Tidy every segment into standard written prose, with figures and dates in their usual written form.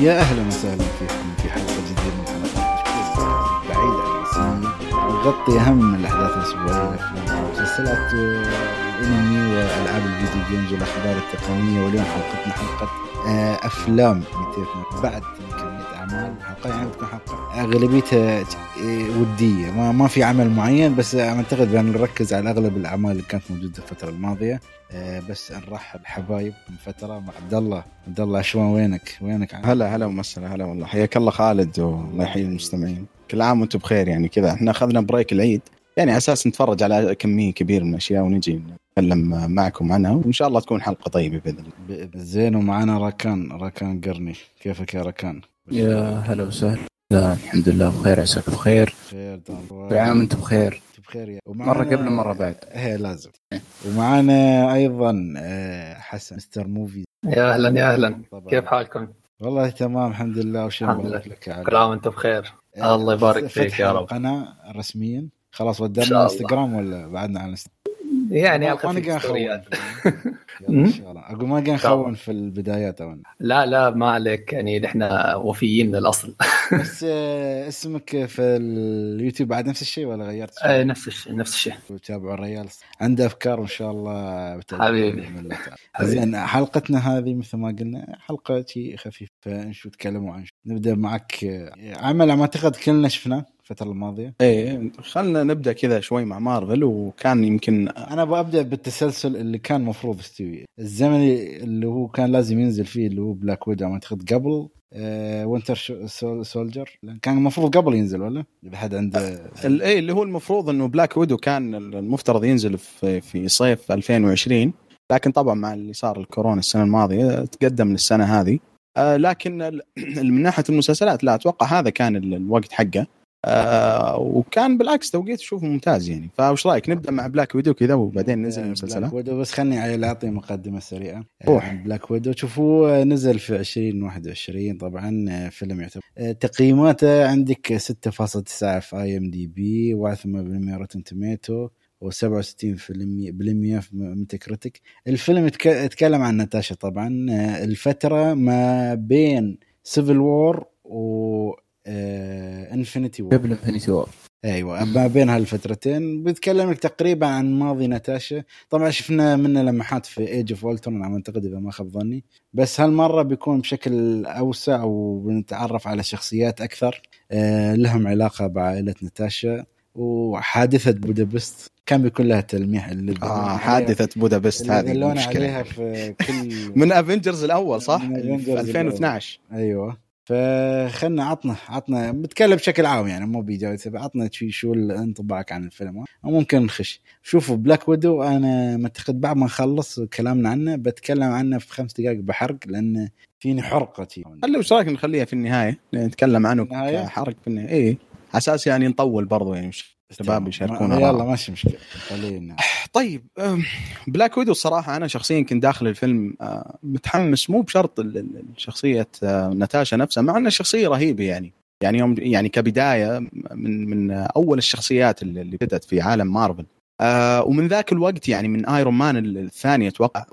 يا أهلا وسهلا فيكم في حلقة جديدة من حلقات تشكيل بعيد عن السينما، نغطي أهم الأحداث الأسبوعية والأفلام والمسلسلات والأنمي وألعاب الفيديو جيمز والأخبار التقنية. واليوم حلقتنا حلقة أفلام 200 بعد كمية أعمال. الحلقة يعني بتكون حلقة أغلبيتها ودية، ما في عمل معين، بس أعتقد بأن نركز على أغلب الأعمال اللي كانت موجودة الفترة الماضية. بس نرحب حبايب من فترة مع عبد الله شوان. وينك؟ هلا ومسهلا. هلا والله، حياك الله خالد، والله يحيي المستمعين. كل عام وانتم بخير. يعني كذا احنا أخذنا بريك العيد، يعني أساس نتفرج على كمية كبيرة من الأشياء ونجي نتكلم معكم عنها، وإن شاء الله تكون حلقة طيبة بإذن الله. زين. ومعنا ركان قرني. كيفك يا ركان؟ يا هلا وسهلا. الحمد لله بخير، عساك بخير. كل عام وانتم بخير. بخير. مرة قبل مرة بعد. إيه لازم. ومعنا أيضا حسن مستر موفي. يا أهلا. كيف حالكم؟ والله تمام الحمد لله. الحمد لله. كل عام وانتم بخير. الله يبارك فيك يا رب. قناة رسميا خلاص ودرنا انستغرام ولا بعدنا عن يعني القى في الستوريات. ان شاء الله. اقول ما كان خون في البدايات أولا. لا ما عليك، يعني نحن وفيين من الاصل. بس اسمك في اليوتيوب بعد نفس الشيء ولا غيرت؟ نفس الشيء. وتابعوا الريال، عنده افكار ان شاء الله حبيبي. زين، حلقتنا هذه مثل ما قلنا حلقه خفيفه، نشو نتكلموا عن نبدا معك عمل ما اعتقد كلنا شفناه الفترة الماضية. خلنا نبدأ كذا شوي مع مارفل. وكان يمكن أنا ببدأ بالتسلسل اللي كان مفروض يستوي، الزمن اللي هو كان لازم ينزل فيه اللي هو بلاك ويدو، ما تاخد قبل وينتر سولجر كان المفروض قبل ينزل ولا بحد عنده اللي هو المفروض إنه بلاك ويدو كان المفترض ينزل في صيف 2020، لكن طبعا مع اللي صار الكورونا السنة الماضية تقدم للسنة هذه. لكن من ناحية المسلسلات لا أتوقع هذا كان الوقت حقه، وكان بالعكس توقيت شوفه ممتاز يعني. فايش رايك نبدا مع بلاك ويدو كذا وبعدين ننزل المسلسلات؟ بلاك ويدو بس خلني على اعطي مقدمه سريعه. بلاك ويدو شوفوا نزل في 2021 طبعا. فيلم يعتبر تقييماته عندك 6.9 في IMDb، 81% روتن توميتو، و67% في ميتاكريتيك. الفيلم يتكلم عن ناتاشا طبعا، الفتره ما بين سيفل وور و انفينيتي وور. قبل انفينيتي وور ايوه، ما بين هالفترتين بيتكلمك تقريبا عن ماضي ناتاشا. طبعا شفنا منه لمحات في ايج اوف والترون اعتقد اذا ما خاب ظني، بس هالمره بيكون بشكل اوسع وبنتعرف على شخصيات اكثر لهم علاقه بعائله ناتاشا. وحادثه بودابست كان بيكون لها تلميح اللي حادثه بودابست هذه اللي عليها في كل من افنجرز الاول صح 2012 ايوه. فخلنا عطنا بتكلم بشكل عام يعني مو بيجاوب، عطنا شو انطباعك عن الفيلم وممكن نخش. شوفوا بلاك ويدو، انا ما اعتقد بعد ما نخلص كلامنا عنه بتكلم عنه في 5 دقائق بحرق لان فيني حرقتي. خلي وش رايك نخليها في النهايه نتكلم عنه كحرق في النهايه، ايه اساس يعني نطول برضو يعني شباب يشاركونا. يلا ماشي مشكله خلينا. طيب بلاك ويدو صراحه انا شخصيا كنت داخل الفيلم متحمس، مو بشرط شخصيه ناتاشا نفسها مع انها شخصيه رهيبه يعني يوم يعني كبدايه من اول الشخصيات اللي بدت في عالم مارفل، ومن ذاك الوقت يعني من ايرون مان الثاني اتوقع،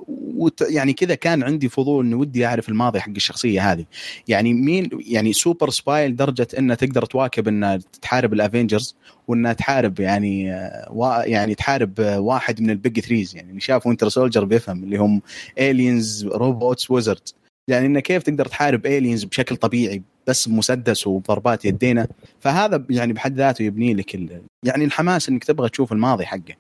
يعني كذا كان عندي فضول اني ودي اعرف الماضي حق الشخصيه هذه. يعني مين يعني سوبر سباي لدرجه انها تقدر تواكب انها تحارب الافينجرز وانها تحارب يعني تحارب واحد من البيج ثريز، يعني اللي شافوا انتر سولجر بيفهم اللي هم الينز روبوتس ويزردز. يعني انه كيف تقدر تحارب الينز بشكل طبيعي بس مسدس وضربات يدينا، فهذا يعني بحد ذاته يبني لك يعني الحماس انك تبغى تشوف الماضي حقه.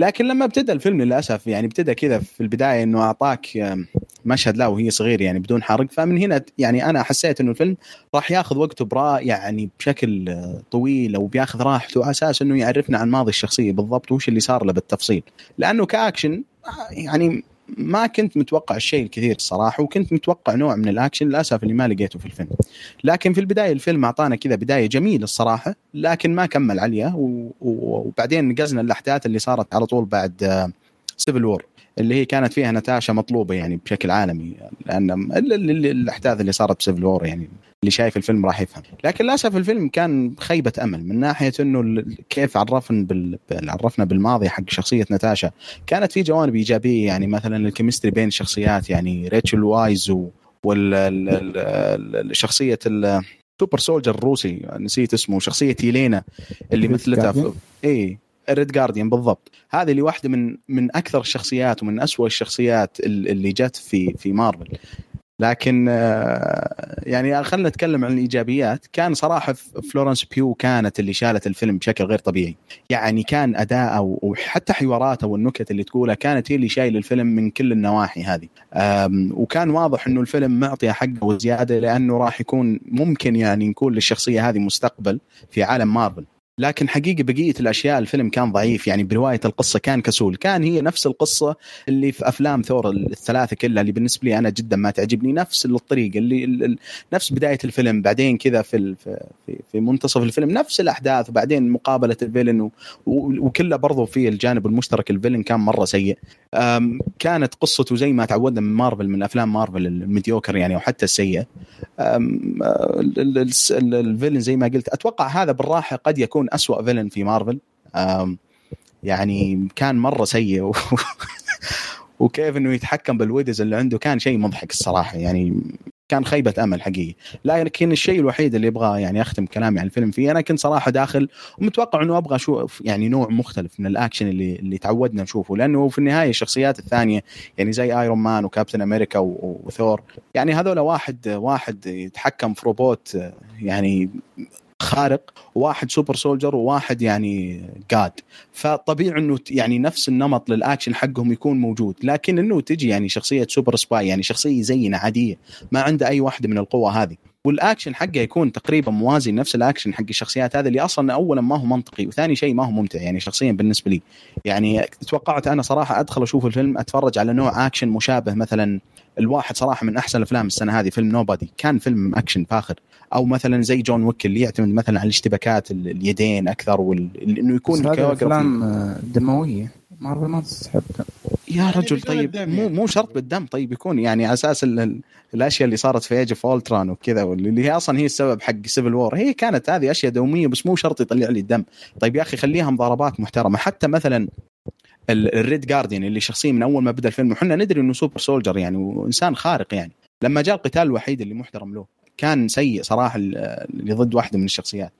لكن لما ابتدى الفيلم للأسف يعني ابتدى كذا في البداية انه اعطاك مشهد لا وهي صغير يعني بدون حرق، فمن هنا يعني انا حسيت انه الفيلم راح ياخذ وقته يعني بشكل طويل او بياخذ راحته على اساس انه يعرفنا عن ماضي الشخصية بالضبط وش اللي صار له بالتفصيل. لانه كأكشن يعني ما كنت متوقع الشيء الكثير الصراحة، وكنت متوقع نوع من الأكشن للأسف اللي ما لقيته في الفيلم. لكن في البداية الفيلم أعطانا كذا بداية جميلة الصراحة، لكن ما كمل عليها وبعدين نقزنا الأحداث اللي صارت على طول بعد سيفل وور اللي هي كانت فيها ناتاشا مطلوبة يعني بشكل عالمي، لأن الأحداث اللي صارت بسيفل وور يعني اللي شايف الفيلم راح يفهم. لكن للأسف الفيلم كان خيبة أمل من ناحية إنه كيف عرفنا بالماضي حق شخصية ناتاشا. كانت في جوانب إيجابية يعني مثلا الكيمستري بين الشخصيات، يعني ريتشل وايز والشخصية السوبر سولجر الروسي نسيت اسمه, شخصية يلينا اللي مثلتها اي ريد جاردين بالضبط. هذه اللي واحدة من أكثر الشخصيات ومن أسوأ الشخصيات اللي جت في مارفل, لكن يعني خلنا نتكلم عن الإيجابيات. كان صراحة فلورنس بيو كانت اللي شالت الفيلم بشكل غير طبيعي, يعني كان أداءه وحتى حواراته والنكت اللي تقولها كانت هي اللي شايل الفيلم من كل النواحي هذه, وكان واضح أنه الفيلم معطي حقه وزيادة, لأنه راح يكون ممكن يعني نقول للشخصية هذه مستقبل في عالم مارفل. لكن حقيقة بقية الأشياء الفيلم كان ضعيف, يعني برواية القصة كان كسول, كان هي نفس القصة اللي في أفلام ثور الثلاثة كلها اللي بالنسبة لي أنا جدا ما تعجبني, نفس الطريقة اللي نفس بداية الفيلم بعدين كذا في منتصف الفيلم نفس الأحداث, وبعدين مقابلة الفيلن وكله برضو في الجانب المشترك الفيلن كان مرة سيء. كانت قصته زي ما تعودنا من مارفل, من أفلام مارفل الميديوكر يعني, وحتى السيئة. الفيلن زي ما قلت أتوقع هذا بالراحة قد يكون أسوأ فيلن في مارفل, يعني كان مرة سيء وكيف أنه يتحكم بالويدز اللي عنده كان شيء مضحك الصراحة, يعني كان خيبة أمل حقيقي. لكن الشيء الوحيد اللي أبغى يعني أختم كلامي عن الفيلم فيه, أنا كنت صراحة داخل ومتوقع أنه أبغى أشوف يعني نوع مختلف من الأكشن اللي تعودنا نشوفه, لأنه في النهاية الشخصيات الثانية يعني زي آيرون مان وكابتن أمريكا وثور, يعني هذول واحد يتحكم في روبوت يعني خارق, واحد سوبر سولجر, وواحد يعني قاد, فطبيعي انه يعني نفس النمط للاكشن حقهم يكون موجود. لكن انه تجي يعني شخصية سوبر سباي, يعني شخصية زينا عادية ما عنده اي واحدة من القوة هذه, والاكشن حقه يكون تقريبا موازي نفس الاكشن حق الشخصيات هذه, اللي اصلا اولا ما هو منطقي, وثاني شيء ما هو ممتع يعني شخصيا بالنسبه لي. يعني توقعت انا صراحه ادخل اشوف الفيلم اتفرج على نوع اكشن مشابه, مثلا الواحد صراحه من احسن الافلام السنه هذه فيلم نوبادي, كان فيلم اكشن فاخر, او مثلا زي جون ويك اللي يعتمد مثلا على الاشتباكات اليدين اكثر, انه يكون افلام دمويه مارفل ما تسحب يا رجل. طيب مو شرط بالدم, طيب يكون يعني على اساس الاشياء اللي صارت في ايج اوف اولتران وكذا, واللي هي اصلا هي السبب حق سيفل وور, هي كانت هذه اشياء دوميه بس مو شرط يطلع لي الدم. طيب يا اخي خليها مضاربات محترمه. حتى مثلا الريد جاردين اللي شخصيه من اول ما بدا الفيلم وحنا ندري انه سوبر سولجر يعني وانسان خارق, يعني لما جاء القتال الوحيد اللي محترم له كان سيء صراحه اللي ضد واحده من الشخصيات.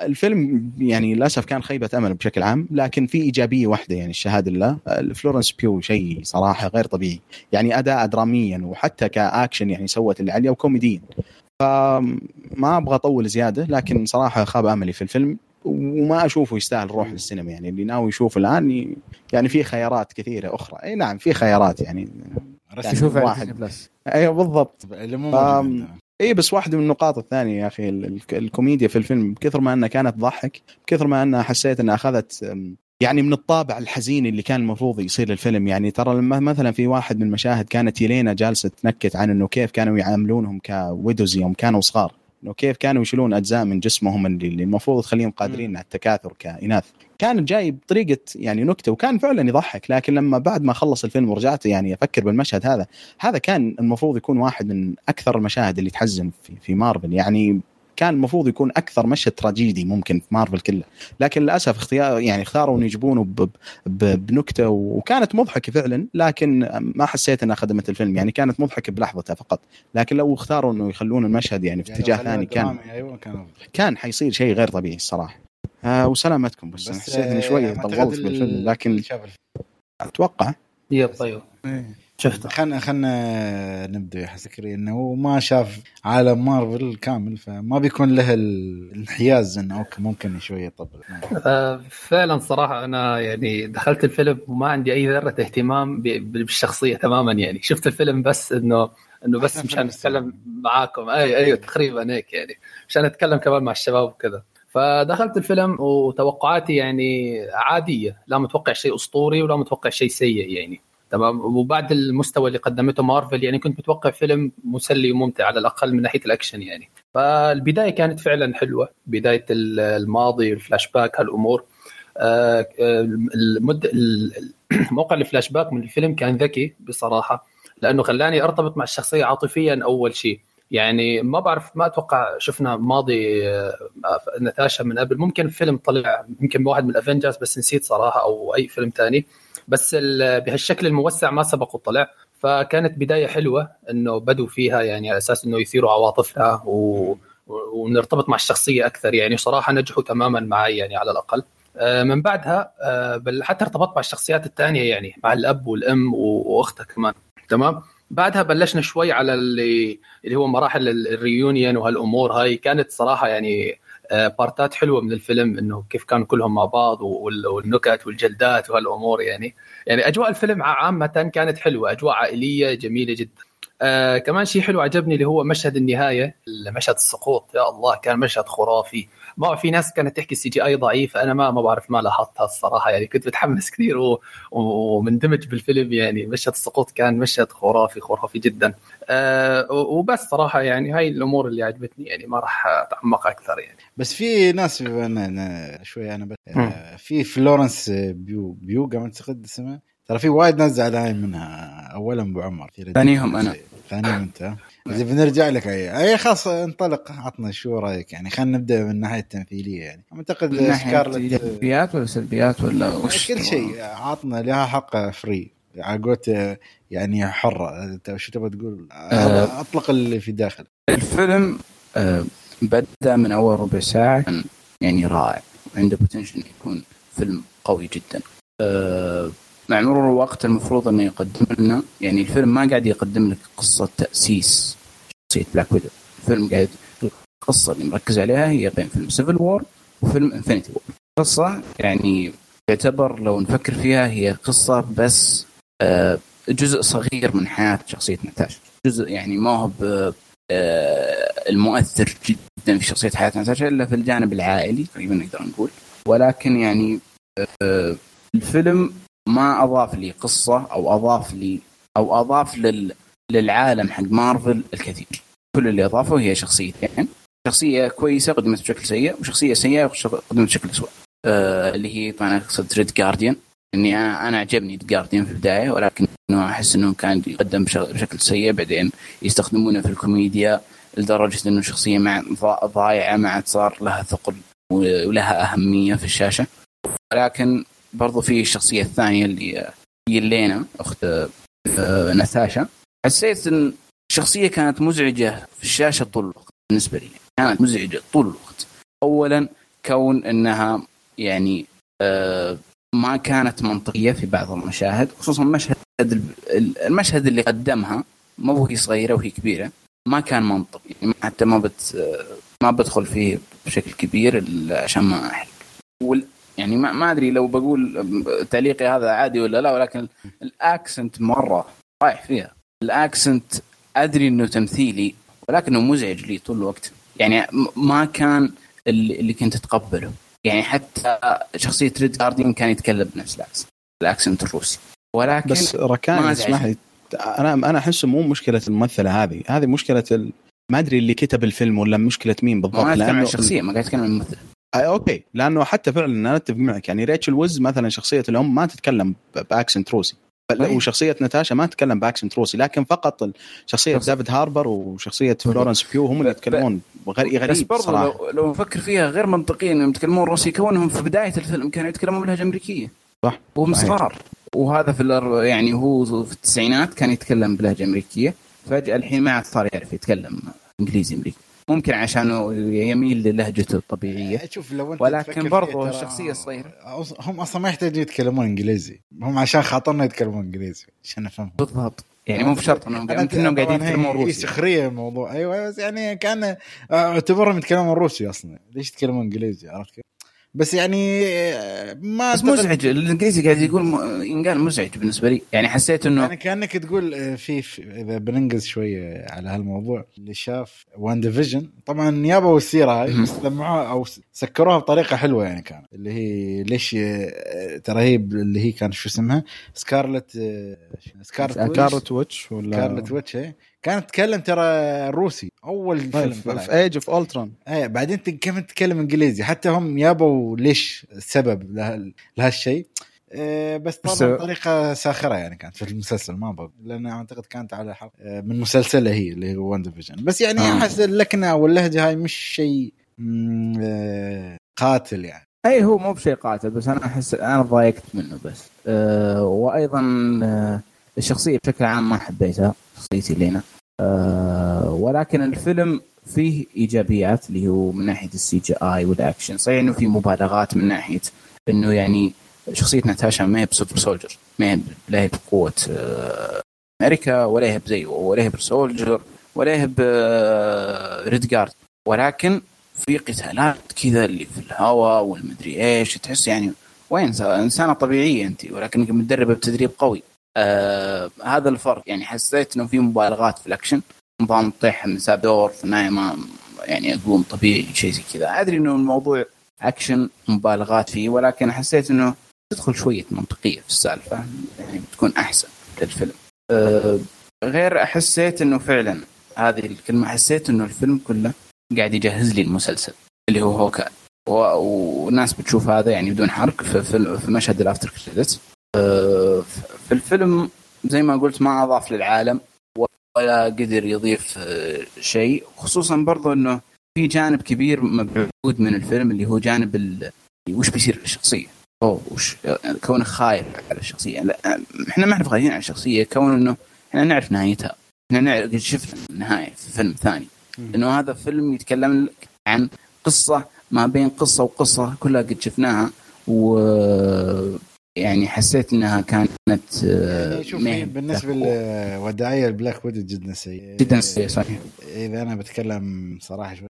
الفيلم يعني للأسف كان خيبة أمل بشكل عام, لكن في إيجابية واحدة يعني الشهادة لله, فلورنس بيو شيء صراحة غير طبيعي, يعني أداء دراميا وحتى كأكشن يعني سوت اللي عليها, وكوميديا. فما أبغى أطول زيادة, لكن صراحة خاب أملي في الفيلم وما أشوفه يستاهل روح للسينما. يعني اللي ناوي يشوف الآن يعني في خيارات كثيرة أخرى, أي نعم في خيارات يعني شوفها واحد أيوة بالضبط اي. بس واحدة من النقاط الثانية يا اخي الكوميديا في الفيلم, بكثر ما انها كانت ضحك بكثر ما انها حسيت انها اخذت يعني من الطابع الحزين اللي كان المفروض يصير للفيلم. يعني ترى لما مثلا في واحد من المشاهد كانت يلينا جالسة تنكت عن انه كيف كانوا يعاملونهم كويدوز يوم كانوا صغار, انه كيف كانوا يشيلون اجزاء من جسمهم اللي المفروض تخليهم قادرين على التكاثر كإناث, كان جاي بطريقة يعني نكتة وكان فعلا يضحك. لكن لما بعد ما خلص الفيلم ورجعت يعني أفكر بالمشهد هذا كان المفروض يكون واحد من أكثر المشاهد اللي تحزن في مارفل, يعني كان المفروض يكون أكثر مشهد تراجيدي ممكن في مارفل كله. لكن للأسف اختاروا أن يجبونه بنكتة وكانت مضحكة فعلا, لكن ما حسيت أنها خدمت الفيلم, يعني كانت مضحكة بلحظتها فقط. لكن لو اختاروا أنه يخلون المشهد يعني في اتجاه ثاني كان حيصير شيء غير طبيعي الصراحة. وسلامتكم. بس أنا حسيت إني شوية طولت بالفيلم, لكن أتوقع يا طيب شفته. خلنا نبدأ. حسكري إنه ما شاف عالم مارفل كامل فما بيكون له الانحياز إنه أوكي ممكن شوية يطبل. فعلا صراحة أنا يعني دخلت الفيلم وما عندي أي ذرة اهتمام بالشخصية تماما, يعني شفت الفيلم بس إنه بس مشان أتكلم معاكم أيوة تقريبا هيك, يعني مشان أتكلم كمان مع الشباب وكذا. فدخلت الفيلم وتوقعاتي يعني عادية, لا متوقع شيء أسطوري ولا متوقع شيء سيء يعني تمام. وبعد المستوى اللي قدمته مارفل يعني كنت متوقع فيلم مسلي وممتع على الأقل من ناحية الأكشن يعني. فالبداية كانت فعلا حلوة, بداية الماضي الفلاش باك هالأمور. موقع الفلاش باك من الفيلم كان ذكي بصراحة, لأنه خلاني أرتبط مع الشخصية عاطفيا أول شيء. يعني ما بعرف, ما أتوقع شفنا ماضي ناتاشا من قبل, ممكن فيلم طلع يمكن واحد من الأفنجرز بس نسيت صراحة, أو أي فيلم تاني, بس بهالشكل الموسع ما سبق وطلع. فكانت بداية حلوة إنه بدوا فيها يعني على أساس إنه يثيروا عواطفها ونرتبط مع الشخصية أكثر. يعني صراحة نجحوا تماما معي يعني على الأقل. من بعدها بل حتى ارتبط مع الشخصيات الثانية يعني مع الأب والأم وأختها كمان. تمام. بعدها بلشنا شوي على اللي هو مراحل الريونيون وهالأمور هاي. كانت صراحة يعني بارتات حلوة من الفيلم إنه كيف كانوا كلهم مع بعض والنكت والجلدات وهالأمور. يعني أجواء الفيلم عامة كانت حلوة، أجواء عائلية جميلة جدا. كمان شيء حلو عجبني اللي هو مشهد النهاية، مشهد السقوط. يا الله كان مشهد خرافي. ما في ناس كانت تحكي السي جي اي ضعيف، انا ما بعرف، ما لاحظتها الصراحة. يعني كنت متحمس كثير ومندمج بالفيلم. يعني مشهد السقوط كان مشهد خرافي جدا. وبس صراحة يعني هاي الامور اللي عجبتني، يعني ما راح اتعمق اكثر يعني. بس في ناس أنا شوي انا بس في فلورنس بيو قامت تقد اسمها، ترى في وايد ناس زعلان منها. اولا ابو عمر، ثانيهم انا، ثانيهم انت. اذا بنرجع لك اي خاص انطلق، عطنا شو رايك. يعني خلينا نبدا من الناحيه التمثيليه. يعني اعتقد سكارلت ايجابيات ولا سلبيات ولا كل شيء، عطنا لها حق فري عقوت يعني حره. انت شو تبغى تقول؟ اطلق اللي في داخل الفيلم. بدا من اول ربع ساعه يعني رائع، عنده بوتنشل يكون فيلم قوي جدا. مع مرور الوقت المفروض أنه يقدم لنا، يعني الفيلم ما قاعد يقدم لك قصة تأسيس شخصية بلاك ويدو. الفيلم قاعد القصة اللي مركز عليها هي بين فيلم سيفل وور وفيلم انفينيتي وور. قصة يعني تعتبر لو نفكر فيها هي قصة بس جزء صغير من حياة شخصية ناتاشا، جزء يعني ما هو المؤثر جدا في شخصية حياة ناتاشا إلا في الجانب العائلي تقريبا نقدر نقول. ولكن يعني الفيلم ما أضاف لي قصة أو أضاف لي أو أضاف للعالم حق مارفل الكثير. كل اللي أضافه هي شخصيتين، شخصية كويسة قدمت بشكل سيء وشخصية سيئة قدمت بشكل أسوأ. اللي هي طبعا أقصد ريد جاردين. إني أنا عجبني ريد جاردين في البداية، ولكن إنه أحس إنه كان يقدم بشكل سيء. بعدين يستخدمونه في الكوميديا لدرجة إنه شخصية مع ضايعة ما صار لها ثقل ولها أهمية في الشاشة. ولكن برضو في الشخصية الثانية اللي يلينا أخت ناتاشا، حسيت إن الشخصية كانت مزعجة في الشاشة طول الوقت. بالنسبة لي كانت مزعجة طول الوقت. أولا كون أنها يعني ما كانت منطقية في بعض المشاهد، خصوصا المشهد اللي قدمها، ما هو هي صغيرة وهي كبيرة، ما كان منطقي يعني، حتى ما بدخل فيه بشكل كبير عشان ما أحرق. يعني ما أدري لو بقول تعليقي هذا عادي ولا لا، ولكن الأكسنت مرة رايح فيها. الأكسنت أدري إنه تمثيلي، ولكنه مزعج لي طول الوقت. يعني ما كان اللي كنت أتقبله. يعني حتى شخصية ريد جاردين كان يتكلم بنفس الأكسنت الروسي. ولكن بس ركان اسمح لي، أنا أحس مو مشكلة الممثلة هذه مشكلة ما أدري اللي كتب الفيلم ولا مشكلة مين بالضبط. ما أتكلم عن الشخصية، ما قاعد أتكلم عن الممثلة. اوكي، لانه حتى فعلا انا اتفق معك. يعني ريتشل ويز مثلا شخصيه الام ما تتكلم باكسنت روسي، وشخصيه ناتاشا ما تتكلم باكسنت روسي، لكن فقط شخصيه ديفيد هاربر وشخصيه فلورنس بيو هم اللي يتكلمون غريب. بس برضه لو نفكر فيها غير منطقيا انهم يتكلمون روسي، كونهم في بدايه الفيلم كانوا يتكلمون بلهجه امريكيه. صح، وهم صغار، وهذا يعني هو في التسعينات كان يتكلم بلهجه امريكيه، فجاه الحين ما عاد صار يعرف يتكلم انجليزي امريكي. ممكن عشانه يميل للهجته الطبيعيه، ولكن برضه الشخصيه الصغيره هم اصلا ما يحتاجون يتكلمون انجليزي، هم عشان خاطرنا يتكلمون انجليزي عشان نفهمهم بالضبط. يعني مو بشرط انهم كلهم قاعدين يتكلمون روسي. سخريه الموضوع. ايوه بس يعني كان اعتبرهم يتكلمون روسي اصلا، ليش يتكلمون انجليزي؟ عرفت كيف؟ بس يعني ما مزعج الانجليزي قاعد ينقال مزعج بالنسبه لي. يعني حسيت انه يعني كانك تقول في اذا بننقز شويه على هالموضوع، اللي شاف وان ديفيجن طبعا نيابه والسيره هاي بس لمعوها او سكروها بطريقه حلوه. يعني كان اللي هي ليش ترهيب اللي هي كان شو اسمها سكارلت ويتش ولا سكارلت ويتش كانت تتكلم ترى روسي اول فيلم في ايج اوف الترون. بعدين كانت تتكلم انجليزي، حتى هم يابوا ليش السبب لهالشيء. بس طبعا طريقه ساخره يعني كانت في المسلسل، ما بقى لان اعتقد كانت على حق من مسلسله هي اللي هو وان ديفيجن. بس يعني حاسس اللكنه واللهجه هاي مش شيء قاتل يعني. اي هو مو بشيء قاتل، بس انا احس انا ضايقت منه بس. وايضا الشخصية بشكل عام ما حبيتها شخصية يلينا، ولكن الفيلم فيه إيجابيات اللي هو من ناحية CGI والأكشن. صحيح إنه في مبالغات من ناحية إنه يعني شخصية ناتاشا ما هي بسوبر سولجر، ما لا هي بقوة أمريكا ولا هي بزي ولا هي بسولجر ولا هي بريد جاردين، ولكن في قتالات كذا اللي في الهواء والمدري إيش، تحس يعني وين إنسانة طبيعية أنت ولكنك متدربة بتدريب قوي. هذا الفرق يعني حسيت إنه في مبالغات في الأكشن، نظام طيح من سابدور في النهاية ما يعني أقوم طبيعي شيء زي كذا. أدري إنه الموضوع أكشن مبالغات فيه، ولكن حسيت إنه تدخل شوية منطقية في السالفة يعني بتكون أحسن للفيلم. غير حسيت إنه فعلا هذه الكلمة، حسيت إنه الفيلم كله قاعد يجهز لي المسلسل اللي هو هوكا، والناس بتشوف هذا يعني بدون حرق في مشهد الأفتر كريدت. في الفيلم زي ما قلت ما أضاف للعالم ولا قدر يضيف شيء، خصوصا برضو أنه في جانب كبير مبعود من الفيلم اللي هو جانب وش بيصير للشخصية، وش كونه خايف على الشخصية. لا إحنا ما نعرف خايفين على الشخصية، كونه أنه إحنا نعرف نهايتها، إحنا نعرف شفنا النهاية في فيلم ثاني، لأنه هذا فيلم يتكلم عن قصة ما بين قصة وقصة كلها قد شفناها، ويعني حسيت أنها كانت يعني بالنسبة للوداعية البلاك ويدو جدا سيء جدا سيء. صحيح إذا أنا بتكلم صراحة شوي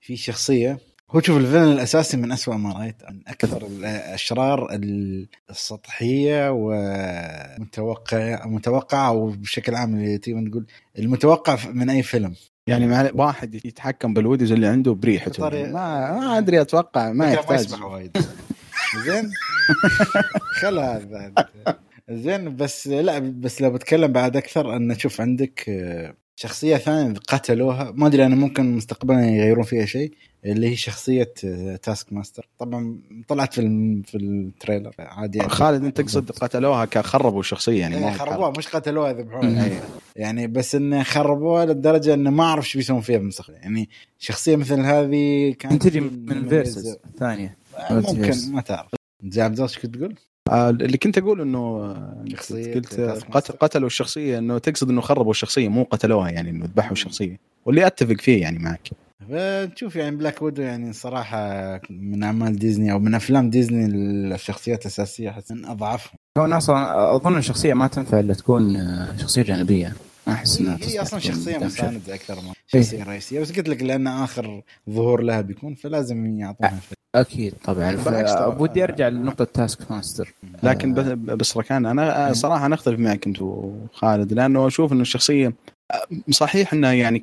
في شخصية، هو شوف الفيلم الأساسي من أسوأ ما رأيت، من أكثر الأشرار السطحية ومتوقعة وبشكل عام اللي تقول المتوقع من أي فيلم، يعني مع واحد يتحكم بالوديز اللي عنده بريحته ما أدري أتوقع ما يحتاج زين خلاص زين. بس لا بس لو بتكلم بعد أكثر أن شوف عندك شخصية ثانية قتلوها، ما أدري أنا ممكن مستقبلا يغيرون فيها شيء، اللي هي شخصية تاسك ماستر. طبعا طلعت في التريلر عادي يعني. خالد أنت تقصد قتلوها كخربوا الشخصية يعني خربوها مش قتلوها ذبحوها يعني، بس إن خربوها للدرجة إن ما أعرف شو بيسوون فيها بالمستقبل. يعني شخصية مثل هذه كانت تجي من فيرسز ثانية ممكن ما تعرف زعب زوج كنت تقول اللي كنت أقول إنه قلت قتلوا الشخصية، إنه تقصد إنه خربوا الشخصية مو قتلوها، يعني إنه ذبحوا الشخصية، واللي أتفق فيه يعني معك. بنشوف يعني بلاك ويدو يعني صراحة من أعمال ديزني أو من أفلام ديزني الشخصيات الأساسية حسن أضعفهم، كون أصلا أظن الشخصية ما تنفع إلا تكون شخصية جانبية، أحس إنها هي أصلا شخصية مساندة أكثر ما شخصية رئيسية. بس قلت لك لأن آخر ظهور لها بيكون فلازم يعطونها أكيد طبعا. ودي أرجع لنقطة تاسك ماستر، لكن بس ركان أنا صراحة نختلف معك أنت وخالد، لأنه أشوف إنه الشخصية صحيح انه يعني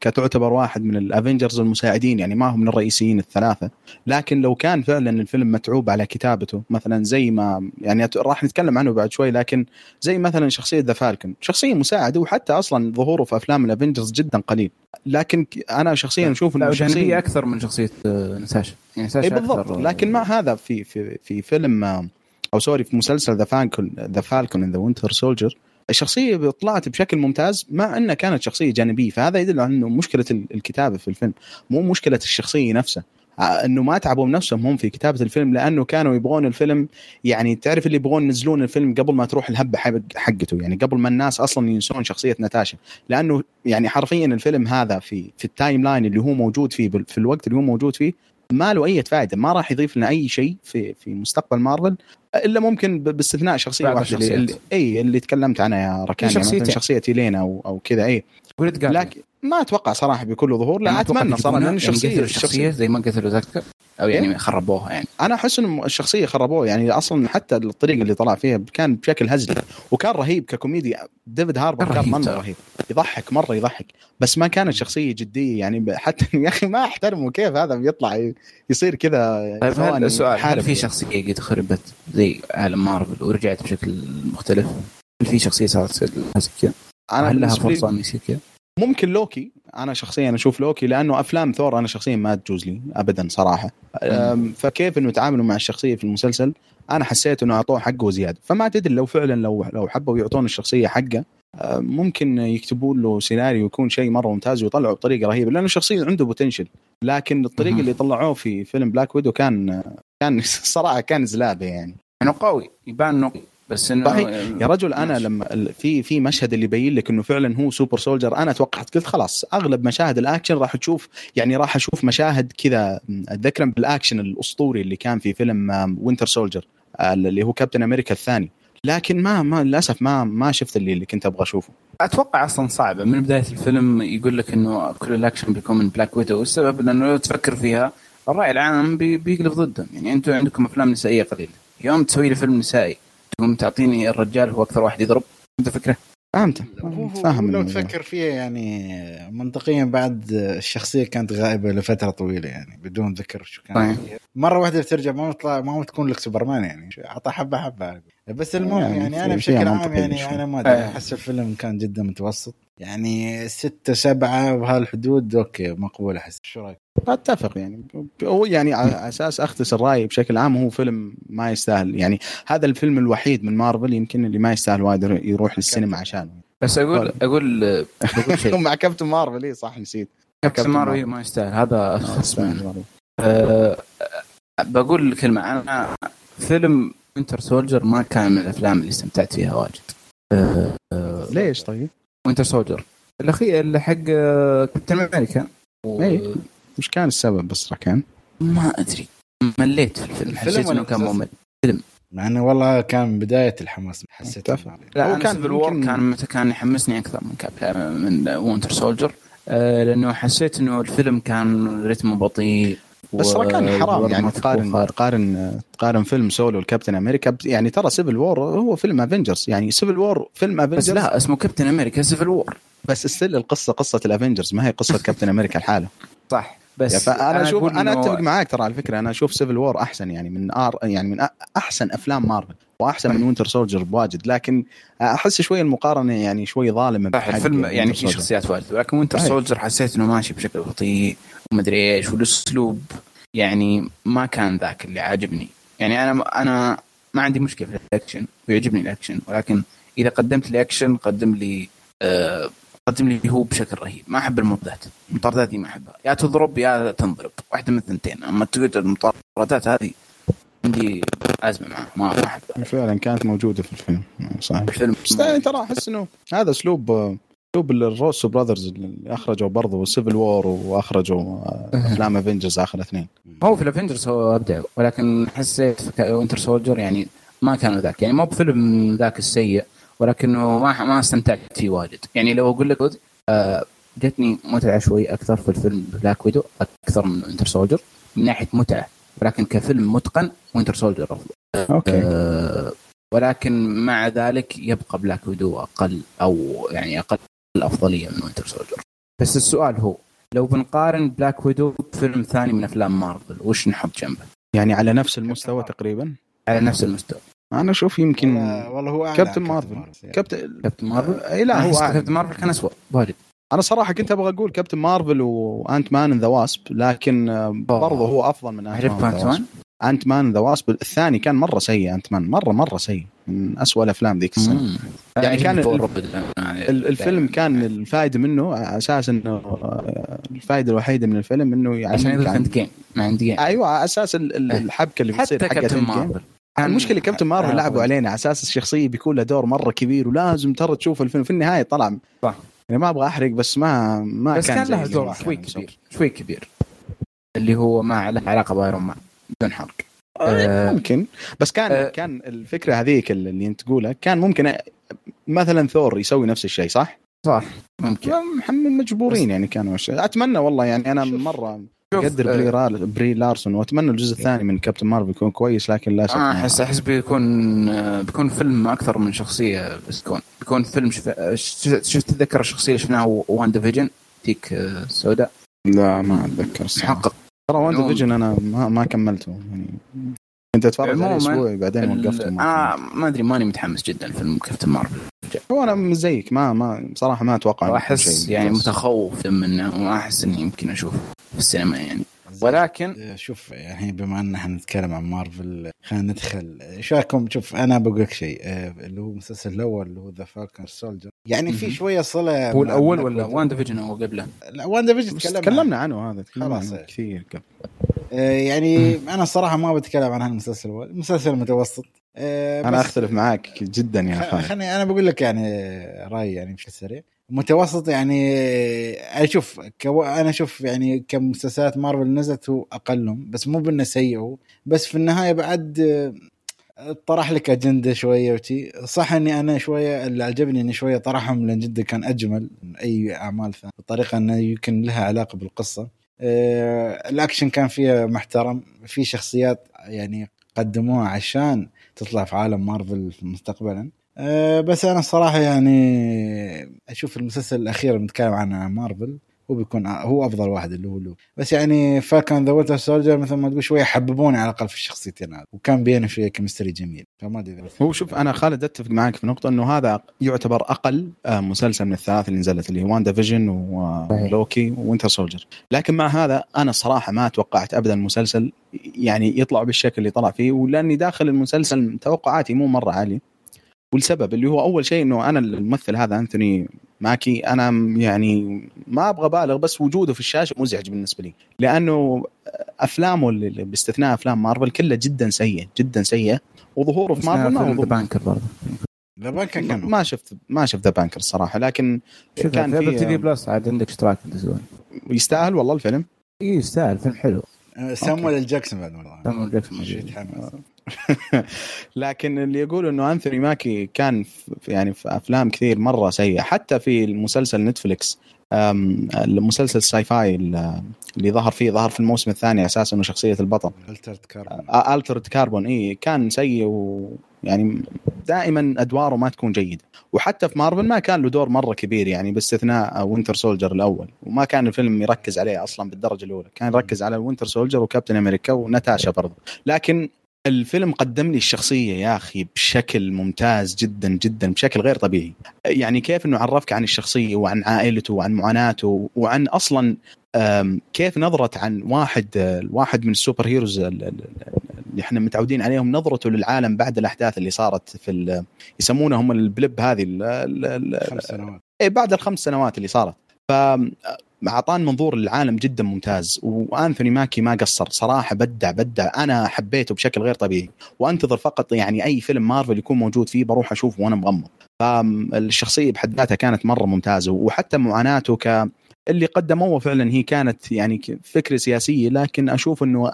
كتعتبر واحد من الافنجرز المساعدين، يعني ما هم من الرئيسيين الثلاثه، لكن لو كان فعلا الفيلم متعوب على كتابته مثلا زي ما يعني راح نتكلم عنه بعد شوي، لكن زي مثلا شخصيه ذا فالكون شخصيه مساعده، وحتى اصلا ظهوره في افلام الافنجرز جدا قليل، لكن انا شخصيا اشوف انه شخصيه اكثر من شخصيه ناتاشا يعني بالضبط. لكن مع هذا في في في فيلم او سوري في مسلسل ذا فالكون اند ذا وينتر سولجر الشخصية طلعت بشكل ممتاز مع أنها كانت شخصية جانبية، فهذا يدل على أنه مشكلة الكتابة في الفيلم مو مشكلة الشخصية نفسها، أنه ما تعبوا نفسهم هم في كتابة الفيلم، لأنه كانوا يبغون الفيلم يعني تعرف اللي يبغون ينزلون الفيلم قبل ما تروح الهبة حقته، يعني قبل ما الناس أصلا ينسون شخصية ناتاشا، لأنه يعني حرفيا الفيلم هذا في التايم لاين اللي هو موجود فيه في الوقت اللي هو موجود فيه ما له أي فائدة، ما راح يضيف لنا أي شيء في مستقبل مارفل، إلا ممكن باستثناء شخصية واحدة اللي تكلمت عنها يا ركان، مثلا شخصية يلينا أو كذا لكن ما أتوقع صراحة بكل ظهور، لا أتمنى صراحة لأن الشخصية زي ما قتلوا ذاك أو يعني خربوها، يعني أنا أحس إن الشخصية خربوها يعني أصلا، حتى الطريق اللي طلع فيها كان بشكل هزلي وكان رهيب ككوميدي. ديفيد هاربر كان مرة رهيب يضحك بس ما كانت شخصية جدية يعني، حتى يا أخي ما أحترمه كيف هذا بيطلع يصير كذا. طيب هذا السؤال، في شخصية قد خربت زي عالم مارفل ورجعت بشكل مختلف، في شخصية صارت هزكية أنا لها فرصة ميسيكية، ممكن لوكي. أنا شخصيا أشوف لوكي، لأنه أفلام ثور أنا شخصيا ما تجوز لي أبدا صراحة، فكيف إنه تعاملوا مع الشخصية في المسلسل أنا حسيت إنه أعطوه حقه وزيادة، فما تدري لو فعلا لو حبوا يعطون الشخصية حقه ممكن يكتبون له سيناريو يكون شيء مرة ممتاز ويطلعوا بطريقة رهيبة، لأنه الشخصية عنده بوتنشل، لكن الطريقة اللي طلعوه في فيلم بلاك ويدو كان الصراحة كان زلابة يعني. أنا قوي يبان بس انه يا رجل انا ماشي. لما في مشهد اللي يبين لك انه فعلا هو سوبر سولجر انا توقعت قلت خلاص اغلب مشاهد الاكشن راح تشوف يعني راح اشوف مشاهد كذا اتذكر بالاكشن الاسطوري اللي كان في فيلم وينتر سولجر اللي هو كابتن امريكا الثاني لكن ما للاسف ما شفت اللي كنت ابغى اشوفه. اتوقع اصلا صعبه من بدايه الفيلم يقول لك انه كل الاكشن بيكون من بلاك ويدو والسبب لانه لو تفكر فيها الرأي العام بيقلب ضدهم. يعني انتم عندكم افلام نسائيه قليله يوم تسوي لي فيلم نسائي تقوم تعطيني الرجال هو اكثر واحد يضرب انت فكره فهمت فاهم لو تفكر فيها يعني منطقيا بعد الشخصيه كانت غائبه لفتره طويله يعني بدون ذكر شو كانت طيب. مره واحده بترجع ما تكون لك سوبرمان يعني اعطى حبه حبه بس المهم يعني انا بشكل عام يعني انا ما احس الفيلم كان جدا متوسط يعني 6-7 بهالحدود اوكي مقبول احس شو رايك؟ اتفق يعني هو يعني على اساس اختصر رايي بشكل عام هو فيلم ما يستاهل يعني هذا الفيلم الوحيد من مارفل يمكن اللي ما يستاهل وايد يروح للسينما عشانه. بس اقول شيء مع كابتن مارفل اي صح نسيت كابتن مارفل ما يستاهل هذا بقول كلمه انا فيلم وينتر سولجر ما كان من الافلام اللي استمتعت فيها واجد. ليش طيب؟ وينتر سولجر الاخير اللي حق كابتن امريكا مش كان السبب بس ركان ما أدري مليت في الفيلم حسيت إنه كان ممل فيلم مع إنه والله كان بداية الحماس حسيت لا كان بالوار كان يحمسني أكثر من وينتر سولجر لأنه حسيت إنه الفيلم كان رتمه بطيء بس ركان حرام يعني تقارن فيلم سولو الكابتن أمريكا يعني ترى سيفل وور هو فيلم أفنجرز يعني سيفل وور فيلم أفنجرز بس لا اسمه كابتن أمريكا سيفل وور بس استل القصة قصة الأفنجرز ما هي قصة كابتن أمريكا الحالة صح بس انا اشوف انا اتفق معاك ترى على الفكره انا اشوف سيفل وور احسن يعني من احسن افلام مارفل واحسن من وينتر سولجر بواجد لكن احس شوي المقارنه يعني شوي ظالمه الفيلم يعني في شخصيات وايد لكن وينتر سولجر حسيت انه ماشي بشكل بطيء وما ادري ايش والاسلوب يعني ما كان ذاك اللي عاجبني يعني انا ما عندي مشكله في الاكشن ويعجبني الاكشن ولكن اذا قدمت لي اكشن قدم لي هو بشكل رهيب ما أحب المطاردات المطاردات ما أحبها يا تضرب يا تنضرب واحدة من الثنتين أما تقعد المطاردات هذه عندي أزمة معها ما أحبها فعلا كانت موجودة في الفيلم صحيح ترى أحس إنه هذا أسلوب الروسو براذرز اللي أخرجوا برضو سيفل وور وأخرجوا أفلام أفنجرز آخر 2 هو في الأفنجرز هو أبدع ولكن حسيت في وينتر سولجر يعني ما كانوا ذاك يعني ما بفيلم ذاك السيء ولكنه ما استمتعت فيه واجد يعني لو أقول لك جتني متعة شوي أكثر في الفيلم بلاك ويدو أكثر من وينتر سولجر من ناحية متعة ولكن كفيلم متقن وينتر سولجر أفضل أوكي. ولكن مع ذلك يبقى بلاك ويدو أقل أو يعني أقل الأفضلية من وينتر سولجر بس السؤال هو لو بنقارن بلاك ويدو بفيلم ثاني من أفلام مارفل وش نحط جنبه يعني على نفس المستوى تقريبا على نفس المستوى أنا أشوف يمكن والله هو كابتن مارفل كابتن مارفل لا هو كابتن مارفل كان أسوأ واجد أنا صراحة كنت أبغى أقول كابتن مارفل وأنت مان ذا واسب لكن برضه هو أفضل من أنت مان ذا واسب الثاني كان مرة سيء أنت مان مرة سيء من أسوأ الأفلام ذيك السنة يعني كان الفيلم كان الفائدة منه أساس إنه الفائدة الوحيدة من الفيلم إنه عشان يضيف أنت جيم ما عندي أيوة أساس الحبكة اللي بتصير حق كابتن مارفل المشكلة كابتن مارفل لعبوا علينا على أساس الشخصية بيكون له دور مرة كبير ولازم ترى تشوف الفيلم في النهاية طلع صح يعني ما أبغى أحرق بس ما بس كان له دور شوي كبير اللي هو ما له علاقة بايرون مان بدون حرق ممكن بس كان الفكرة هذيك اللي أنت تقولها كان ممكن مثلا ثور يسوي نفس الشيء صح ممكن هم مجبورين يعني كانوا أتمنى والله يعني أنا مرة قدر بري لارسون واتمنى الجزء الثاني من كابتن مارفل يكون كويس لكن لا شك احس بيكون فيلم اكثر من شخصيه بس بيكون فيلم شفت تذكر الشخصيه اللي شفناها وان ديفيجن تيك سودا لا ما اتذكر حقق ترى وان ديفيجن انا ما كملته يعني كنت اتفرج عليه اسبوع بعدين وقفته انا ما ادري ماني متحمس جدا لفيلم كابتن مارفل هو انا زيك ما بصراحه ما اتوقع احس يعني متخوف منه وما احس اني يمكن اشوفه في السينما يعني ولكن شوف يعني بما ان احنا نتكلم عن مارفل خلينا ندخل ايش رايكم شوف انا بقول لك شيء اللي هو المسلسل الاول اللي هو ذا فالكون سولجر يعني في شويه صله هو الاول ولا وان ديفيجن هو قبله لا وان ديفيجن تكلمنا عنه هذا خلاص كثير قبل يعني انا الصراحه ما بتكلم عن هالمسلسل المسلسل متوسط انا اختلف معاك جدا يا خالد. خلني انا بقول لك يعني رايي يعني بشكل سريع متوسط. يعني اشوف انا اشوف يعني كمسلسلات مارفل نزلت هو اقلهم، بس مو بانه سيئه، بس في النهايه بعد طرح لك اجنده شويه وشي. صح اني انا شويه اللي عجبني اني شويه طرحهم لان جدا كان اجمل من اي اعمال ثانيه بطريقه انه يمكن لها علاقه بالقصه. الاكشن كان فيها محترم، في شخصيات يعني قدموها عشان تطلع في عالم مارفل مستقبلا. بس انا الصراحه يعني اشوف المسلسل الاخير بنتكلم عنه مارفل هو بيكون هو افضل واحد اللي هو له. بس يعني فكان ذا وينتر سولجر مثل ما تقول شويه حببوني على الاقل في الشخصيتين هذه، وكان بينه شويه كيمستري جميل. فما ادري هو شوف انا خالد اتفق معك في نقطه انه هذا يعتبر اقل مسلسل من الثلاث اللي نزلت اللي هو واندا فيجن ولوكي ووينتر سولجر، لكن مع هذا انا صراحه ما توقعت ابدا مسلسل يعني يطلع بالشكل اللي طلع فيه، ولاني داخل المسلسل توقعاتي مو مره عاليه، والسبب اللي هو أول شيء إنه أنا الممثل هذا أنتوني ماكي أنا يعني ما أبغى بالغ، بس وجوده في الشاشة مزعج بالنسبة لي، لأنه أفلامه اللي باستثناء أفلام مارفل كلها جدا سيئة جدا سيئة، وظهوره في مارفل ما ذا بانكر برضه ذا بانكر كان ما شفت ذا بانكر الصراحة، لكن كان في تي في بلس عاد عندك اشتراك تسوي. يستاهل والله الفيلم، يستاهل فيلم حلو. سامويل الجاكسون بعد والله سامويل الجاكسون لكن اللي يقول انه أنثوني ماكي كان في افلام كثير مره سيئه، حتى في المسلسل نتفليكس المسلسل ساي فاي اللي ظهر في الموسم الثاني اساسا انه شخصيه البطل ألترد كاربون اي كان سيء، ويعني دائما ادواره ما تكون جيده. وحتى في مارفل ما كان له دور مره كبير يعني باستثناء وينتر سولجر الاول، وما كان الفيلم يركز عليه اصلا بالدرجه الاولى، كان يركز على وينتر سولجر وكابتن امريكا وناتاشا برضه. لكن الفيلم قدم لي الشخصية يا أخي بشكل ممتاز جدا جدا، بشكل غير طبيعي. يعني كيف أنه عرفك عن الشخصية وعن عائلته وعن معاناته وعن أصلا كيف نظرت عن واحد من السوبر هيروز اللي احنا متعودين عليهم، نظرته للعالم بعد الأحداث اللي صارت في يسمونها هم البلب هذه ال5 سنوات بعد ال5 سنوات اللي صارت. عطان منظور للعالم جدا ممتاز، وأنثوني ماكي ما قصر صراحة، بدع أنا حبيته بشكل غير طبيعي، وأنتظر فقط يعني أي فيلم مارفل يكون موجود فيه بروح أشوفه وأنا مغمض. فالشخصية بحد ذاتها كانت مرة ممتازة، وحتى معاناته اللي قدموه فعلا هي كانت يعني فكرة سياسية، لكن أشوف أنه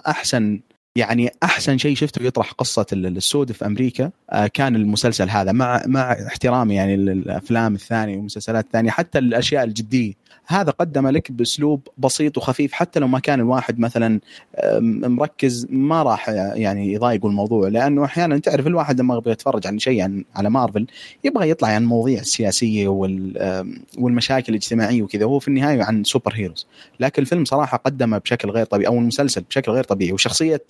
أحسن شيء شفته يطرح قصة السود في أمريكا كان المسلسل هذا، مع احترامي يعني الأفلام الثانية والمسلسلات الثانية حتى الأشياء الجدية، هذا قدم لك بأسلوب بسيط وخفيف، حتى لو ما كان الواحد مثلا مركز ما راح يعني يضايقوا الموضوع، لأنه أحيانا تعرف الواحد لما بيتفرج عن شيء على مارفل يبغى يطلع عن مواضيع السياسية والمشاكل الاجتماعية وكذا، هو في النهاية عن سوبر هيروز. لكن الفيلم صراحة قدمه بشكل غير طبيعي، أو المسلسل بشكل غير طبيعي، وشخصية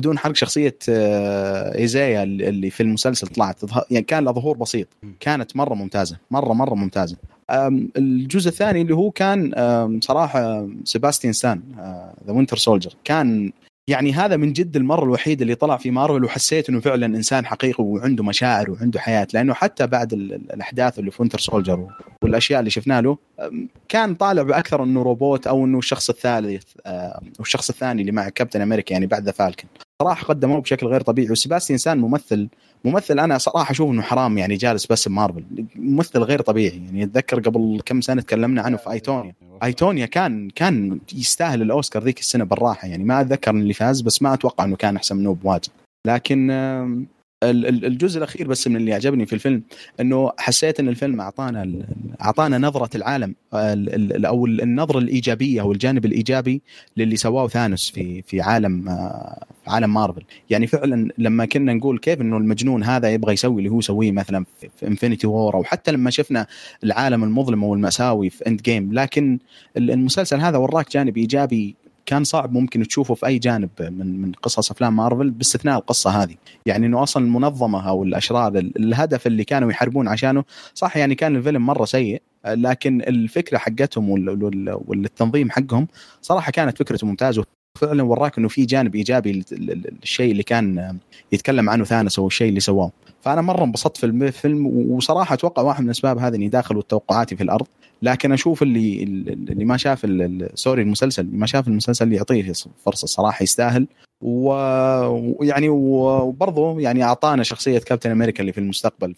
بدون حرق شخصية إيزايا اللي في المسلسل طلعت يعني كان لها ظهور بسيط، كانت مرة ممتازة مرة ممتازة. الجزء الثاني اللي هو كان صراحة سيباستيان ستان ذا وينتر سولجر كان يعني هذا من جد المرة الوحيدة اللي طلع في مارفل وحسيت أنه فعلا إنسان حقيقي وعنده مشاعر وعنده حياة، لأنه حتى بعد الأحداث اللي في وينتر سولجر والأشياء اللي شفنا له كان طالع بأكثر أنه روبوت أو أنه الشخص الثالث والشخص الثاني اللي مع كابتن أمريكا يعني بعد ذا فالكن. صراحة قدموه بشكل غير طبيعي، وسيباستيان إنسان ممثل أنا صراحة أشوف إنه حرام يعني جالس بس مارفل، ممثل غير طبيعي. يعني أتذكر قبل كم سنة تكلمنا عنه في أيتونيا كان يستاهل الأوسكار ذيك السنة بالراحة، يعني ما أتذكر اللي فاز بس ما أتوقع إنه كان أحسن منه بواجد. لكن الجزء الأخير بس من اللي عجبني في الفيلم إنه حسيت إن الفيلم أعطانا نظرة العالم أو النظرة الإيجابية أو الجانب الإيجابي للي سواه ثانوس في عالم مارفل. يعني فعلا لما كنا نقول كيف إنه المجنون هذا يبغى يسوي اللي هو سويه مثلا في إنفينيتي وور، أو حتى لما شفنا العالم المظلم والمأساوي في إند جيم، لكن المسلسل هذا وراك جانب إيجابي كان صعب ممكن تشوفه في أي جانب من قصص أفلام مارفل باستثناء القصة هذه. يعني إنه أصلا المنظمة أو الأشرار الهدف اللي كانوا يحاربون عشانه صح يعني كان الفيلم مرة سيء، لكن الفكرة حقتهم والتنظيم حقهم صراحة كانت فكرته ممتازة، وفعلا وراك إنه في جانب إيجابي الشيء اللي كان يتكلم عنه ثانوس أو الشيء اللي سواه. فأنا مرة انبسطت في الفيلم، وصراحة أتوقع واحد من أسباب هذا إني داخل وتوقعاتي في الأرض، لكن أشوف اللي ما شاف سوري المسلسل ما شاف المسلسل يعطيه فرصة صراحة يستاهل. ويعني وبرضه يعني أعطانا شخصية كابتن أمريكا اللي في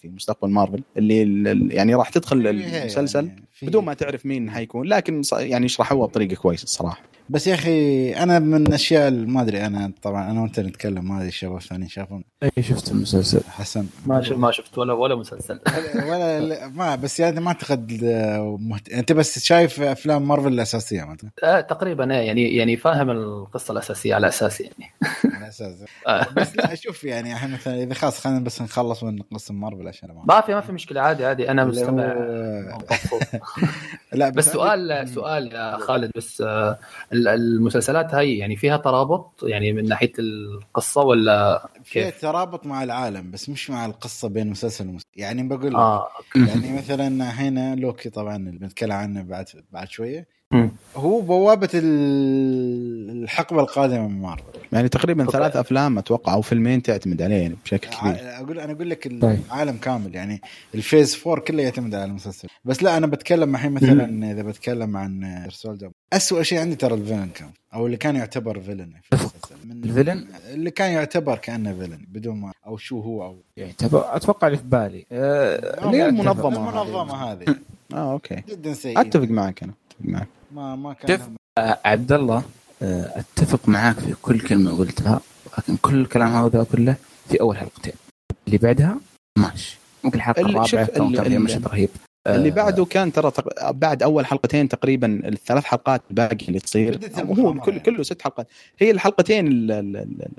مستقبل مارفل اللي يعني راح تدخل المسلسل بدون ما تعرف مين هيكون، لكن يعني شرحوها بطريقة كويسة الصراحة. بس يا أخي أنا من الأشياء ما أدري، أنا طبعا أنا وأنت نتكلم، ما أدري الشباب الثانيين شافون أي شفت المسلسل حسن؟ ما شفت ولا مسلسل ولا ما، بس يعني ما أعتقد أنت بس شايف أفلام مارفل الأساسية مثلا تقريبا يعني فاهم القصة الأساسية على أساس يعني على أساس بس لا أشوف يعني الحين مثلا إذا خلاص خلينا بس نخلص ونقص مارفل عشان ما في مشكلة عادي أنا مستمع لا بس سؤال خالد، بس المسلسلات هاي يعني فيها ترابط يعني من ناحية القصة ولا فيها ترابط مع العالم بس مش مع القصة بين مسلسل ومسلسل يعني بقول يعني مثلا هنا لوكي طبعا اللي بنتكلم عنه بعد شوية هو بوابة الحقبة القادمة من مارفل، يعني تقريبا 3 أفلام أتوقع أو فيلمين تعتمد عليه يعني بشكل كبير. أقول لك العالم كامل يعني الفيز 4 كله يعتمد على المسلسل. بس لا أنا بتكلم الحين مثلا إذا بتكلم عن سولدر، أسوأ شيء عندي ترى الفيلن كان أو اللي كان يعتبر فيلن في المسلسل، من الفيلن اللي كان يعتبر كأنه فيلن بدون ما أو شو هو أو يعتبر أتوقع اللي في بالي ليه المنظمة هذه أوكي جدا سيء. أتفق معك أنا ما كان عبد الله اتفق معاك في كل كلمه قلتها، لكن كل الكلام هذا كله في اول حلقتين، اللي بعدها ماشي ممكن الحلقه الرابعه مش رهيب، اللي بعده كان ترى بعد اول حلقتين تقريبا ال3 حلقات الباقي اللي تصير هو كله 6 حلقات. هي الحلقتين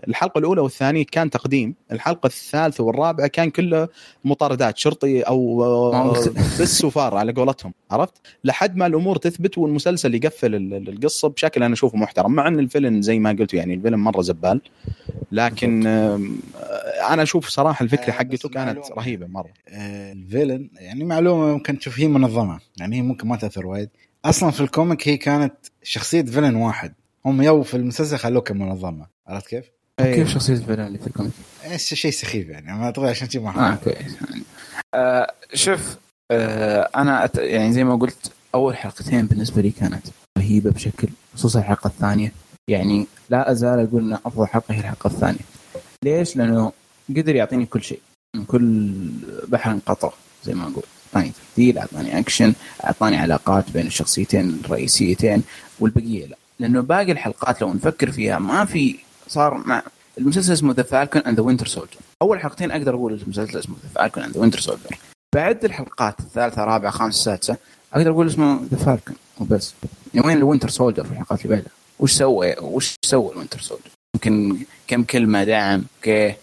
الحلقه الاولى والثانيه كان تقديم، الحلقه الثالثه والرابعه كان كله مطاردات شرطي او بس وفار على قولتهم، عرفت، لحد ما الامور تثبت والمسلسل يقفل القصه بشكل انا اشوفه محترم، مع ان الفيلم زي ما قلت يعني الفيلم مره زبال، لكن انا اشوف صراحه الفكره حقته كانت رهيبه مره. الفيلن يعني معلومه ممكن تشوف هي منظمه، يعني هي ممكن ما تاثر وايد، اصلا في الكوميك هي كانت شخصيه فيلن واحد، هم يو في المسلسل خلوه كمنظمه، عرفت كيف؟ كيف شخصيه فيلن اللي في الكوميك ايش شيء سخيف يعني ما اتوقع عشان شيء ما شوف انا يعني زي ما قلت اول حلقتين بالنسبه لي كانت رهيبه بشكل، خصوصا الحلقه الثانيه يعني لا ازال اقول ان افضل حلقه هي الحلقه الثانيه. ليش؟ لانه قدر يعطيني كل شيء من كل بحر قطره زي ما اقول، اعطاني تمثيل، اعطاني اكشن، اعطاني علاقات بين الشخصيتين الرئيسيتين، والبقيه لا، لانه باقي الحلقات لو نفكر فيها ما في صار مع المسلسل اسمه ذا فالكون اند ذا وينتر سولجر. اول حلقتين اقدر اقول المسلسل اسمه ذا فالكون اند ذا وينتر سولجر، بعد الحلقات 3 4 5 6 اقدر اقول اسمه ذا فالكون وبس. وين الوينتر سولجر في الحلقات اللي بعدها؟ وش سوى الوينتر سولجر؟ يمكن كم كلمه دعم اوكي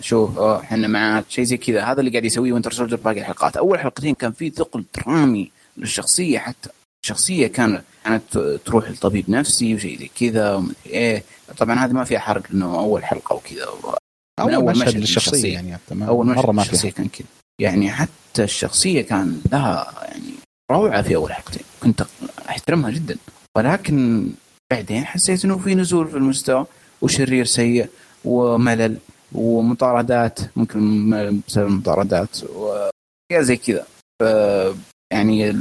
شوف احنا معاك شيء زي كذا، هذا اللي قاعد يسويه وينتر سولجر باقي الحلقات. اول حلقتين كان في ثقل درامي للشخصيه، حتى الشخصيه كانت تروح لطبيب نفسي وشيء زي كذا ايه، طبعا هذا ما فيها حرق انه اول حلقه وكذا اول مشهد للشخصيه يعني تمام، اول مره ما في كان كذا يعني، حتى الشخصيه كان لها يعني روعه في اول حلقتين، كنت احترمها جدا، ولكن بعدين حسيت انه في نزول في المستوى وشرير سيء وملل ومطاردات، ممكن بسبب مطاردات وكذا زي كذا. يعني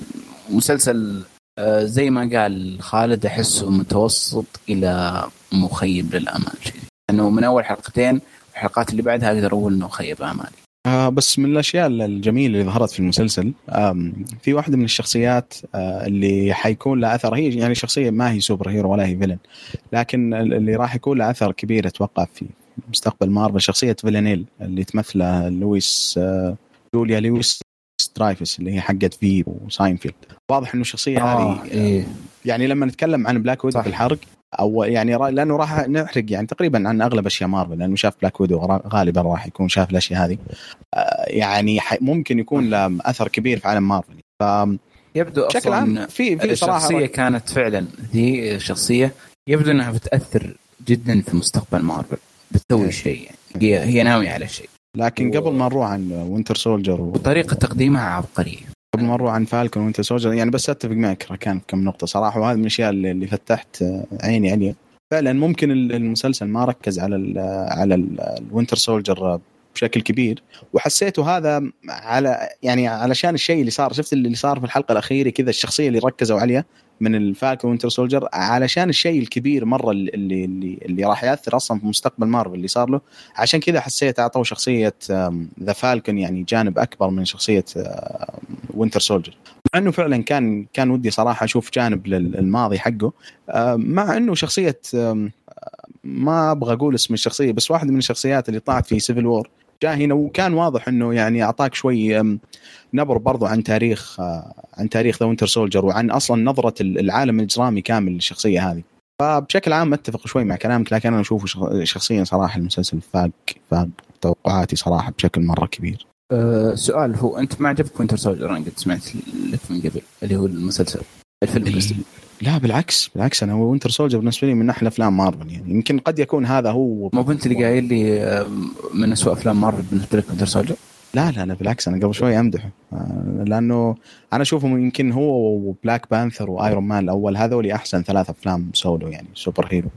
مسلسل زي ما قال خالد أحسه متوسط إلى مخيب للأمال، لأنه من أول حلقتين الحلقات اللي بعدها أقدر أقول إنه خيب أمالي. بس من الأشياء الجميلة اللي ظهرت في المسلسل في واحدة من الشخصيات اللي حيكون لها أثر، هي يعني شخصية ما هي سوبر هيرو ولا هي فيلن، لكن اللي راح يكون لها أثر كبير أتوقع فيه مستقبل مارفل، شخصية فيلانيل اللي تمثلها لويس سترايفس اللي هي حقت في وساينفيلد. واضح إنه الشخصية هذه يعني لما نتكلم عن بلاك ويدو في الحرق أو يعني لأنه راح نحرق يعني تقريبا عن أغلب أشياء مارفل، لأنه شاف بلاك ويدو غالبا راح يكون شاف الأشياء هذه، يعني ممكن يكون له أثر كبير في عالم مارفل. يبدو أصلا في الشخصية كانت فعلا هذه الشخصية يبدو أنها بتأثر جدا في مستقبل مارفل، بتسوي شيء يعني هي ناوية على شيء. لكن قبل ما نروح عن وينتر سولجر وطريقة تقديمها عبقرية، قبل ما نروح عن فالكون وينتر سولجر يعني بس أتفق معك كان كم نقطة صراحة، وهذا من الأشياء اللي فتحت عيني عليها فعلا. ممكن المسلسل ما ركز على الوينتر سولجر بشكل كبير, وحسيته هذا على يعني علشان الشيء اللي صار, شفت اللي صار في الحلقة الأخيرة كذا, الشخصية اللي ركزوا عليها من الفالكون وينتر سولجر, علشان الشيء الكبير مرة اللي راح يأثر أصلا في مستقبل مارفل اللي صار له, عشان كذا حسيت أعطوا شخصية ذا فالكون يعني جانب أكبر من شخصية وينتر سولجر, مع أنه فعلا كان ودي صراحة أشوف جانب للماضي حقه, مع أنه شخصية ما أبغى أقول اسم الشخصية, بس واحد من الشخصيات اللي طلعت في سيفل وور جاء هنا, وكان واضح أنه يعني أعطاك شوي نبر برضه عن تاريخ ذا وينتر سولجر, وعن أصلا نظرة العالم الإجرامي كامل للشخصية هذه. فبشكل عام أتفق شوي مع كلامك, لكن أنا أشوفه شخصيا صراحة المسلسل فاق توقعاتي صراحة بشكل مرة كبير. سؤال, هو أنت ما عجبك وينتر سولجر؟ أنا قد سمعت لك من قبل اللي هو المسلسل الفيلم. لا بالعكس, انا وينتر سولجر بالنسبه لي من احلى افلام مارفل, يعني يمكن قد يكون هذا هو. مو بنت اللي قايل لي من اسوء افلام مارفل بالنسبه لك وينتر سولجر؟ لا انا بالعكس, انا قبل شوي امدحه لانه انا اشوفه يمكن هو وبلاك بانثر وايرون مان الاول, هذول احسن ثلاث افلام سولو يعني سوبر هيرو.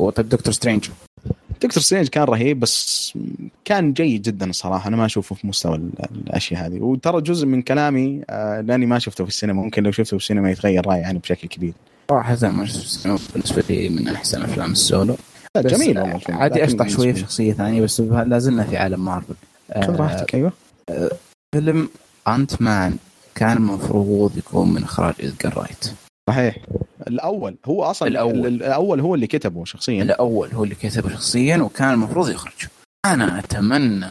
وطيب دكتور سترينج كان رهيب, بس كان جيد جدا الصراحة, أنا ما أشوفه في مستوى الأشياء هذه. وترى جزء من كلامي لأني ما شفته في السينما, ممكن لو شفته في السينما يتغير رأيي عنه بشكل كبير. حسن مستر السينما بالنسبة لي من أحسن أفلام السولو, جميل والله. عادي أشطح شوية في شخصية ثانية, بس لازلنا في عالم مارفل. راحتك. أيوة, فيلم أنت مان كان مفروض يكون من إخراج إدغار رايت. صحيح, الأول هو اللي كتبه شخصيا, وكان المفروض يخرجه. أنا أتمنى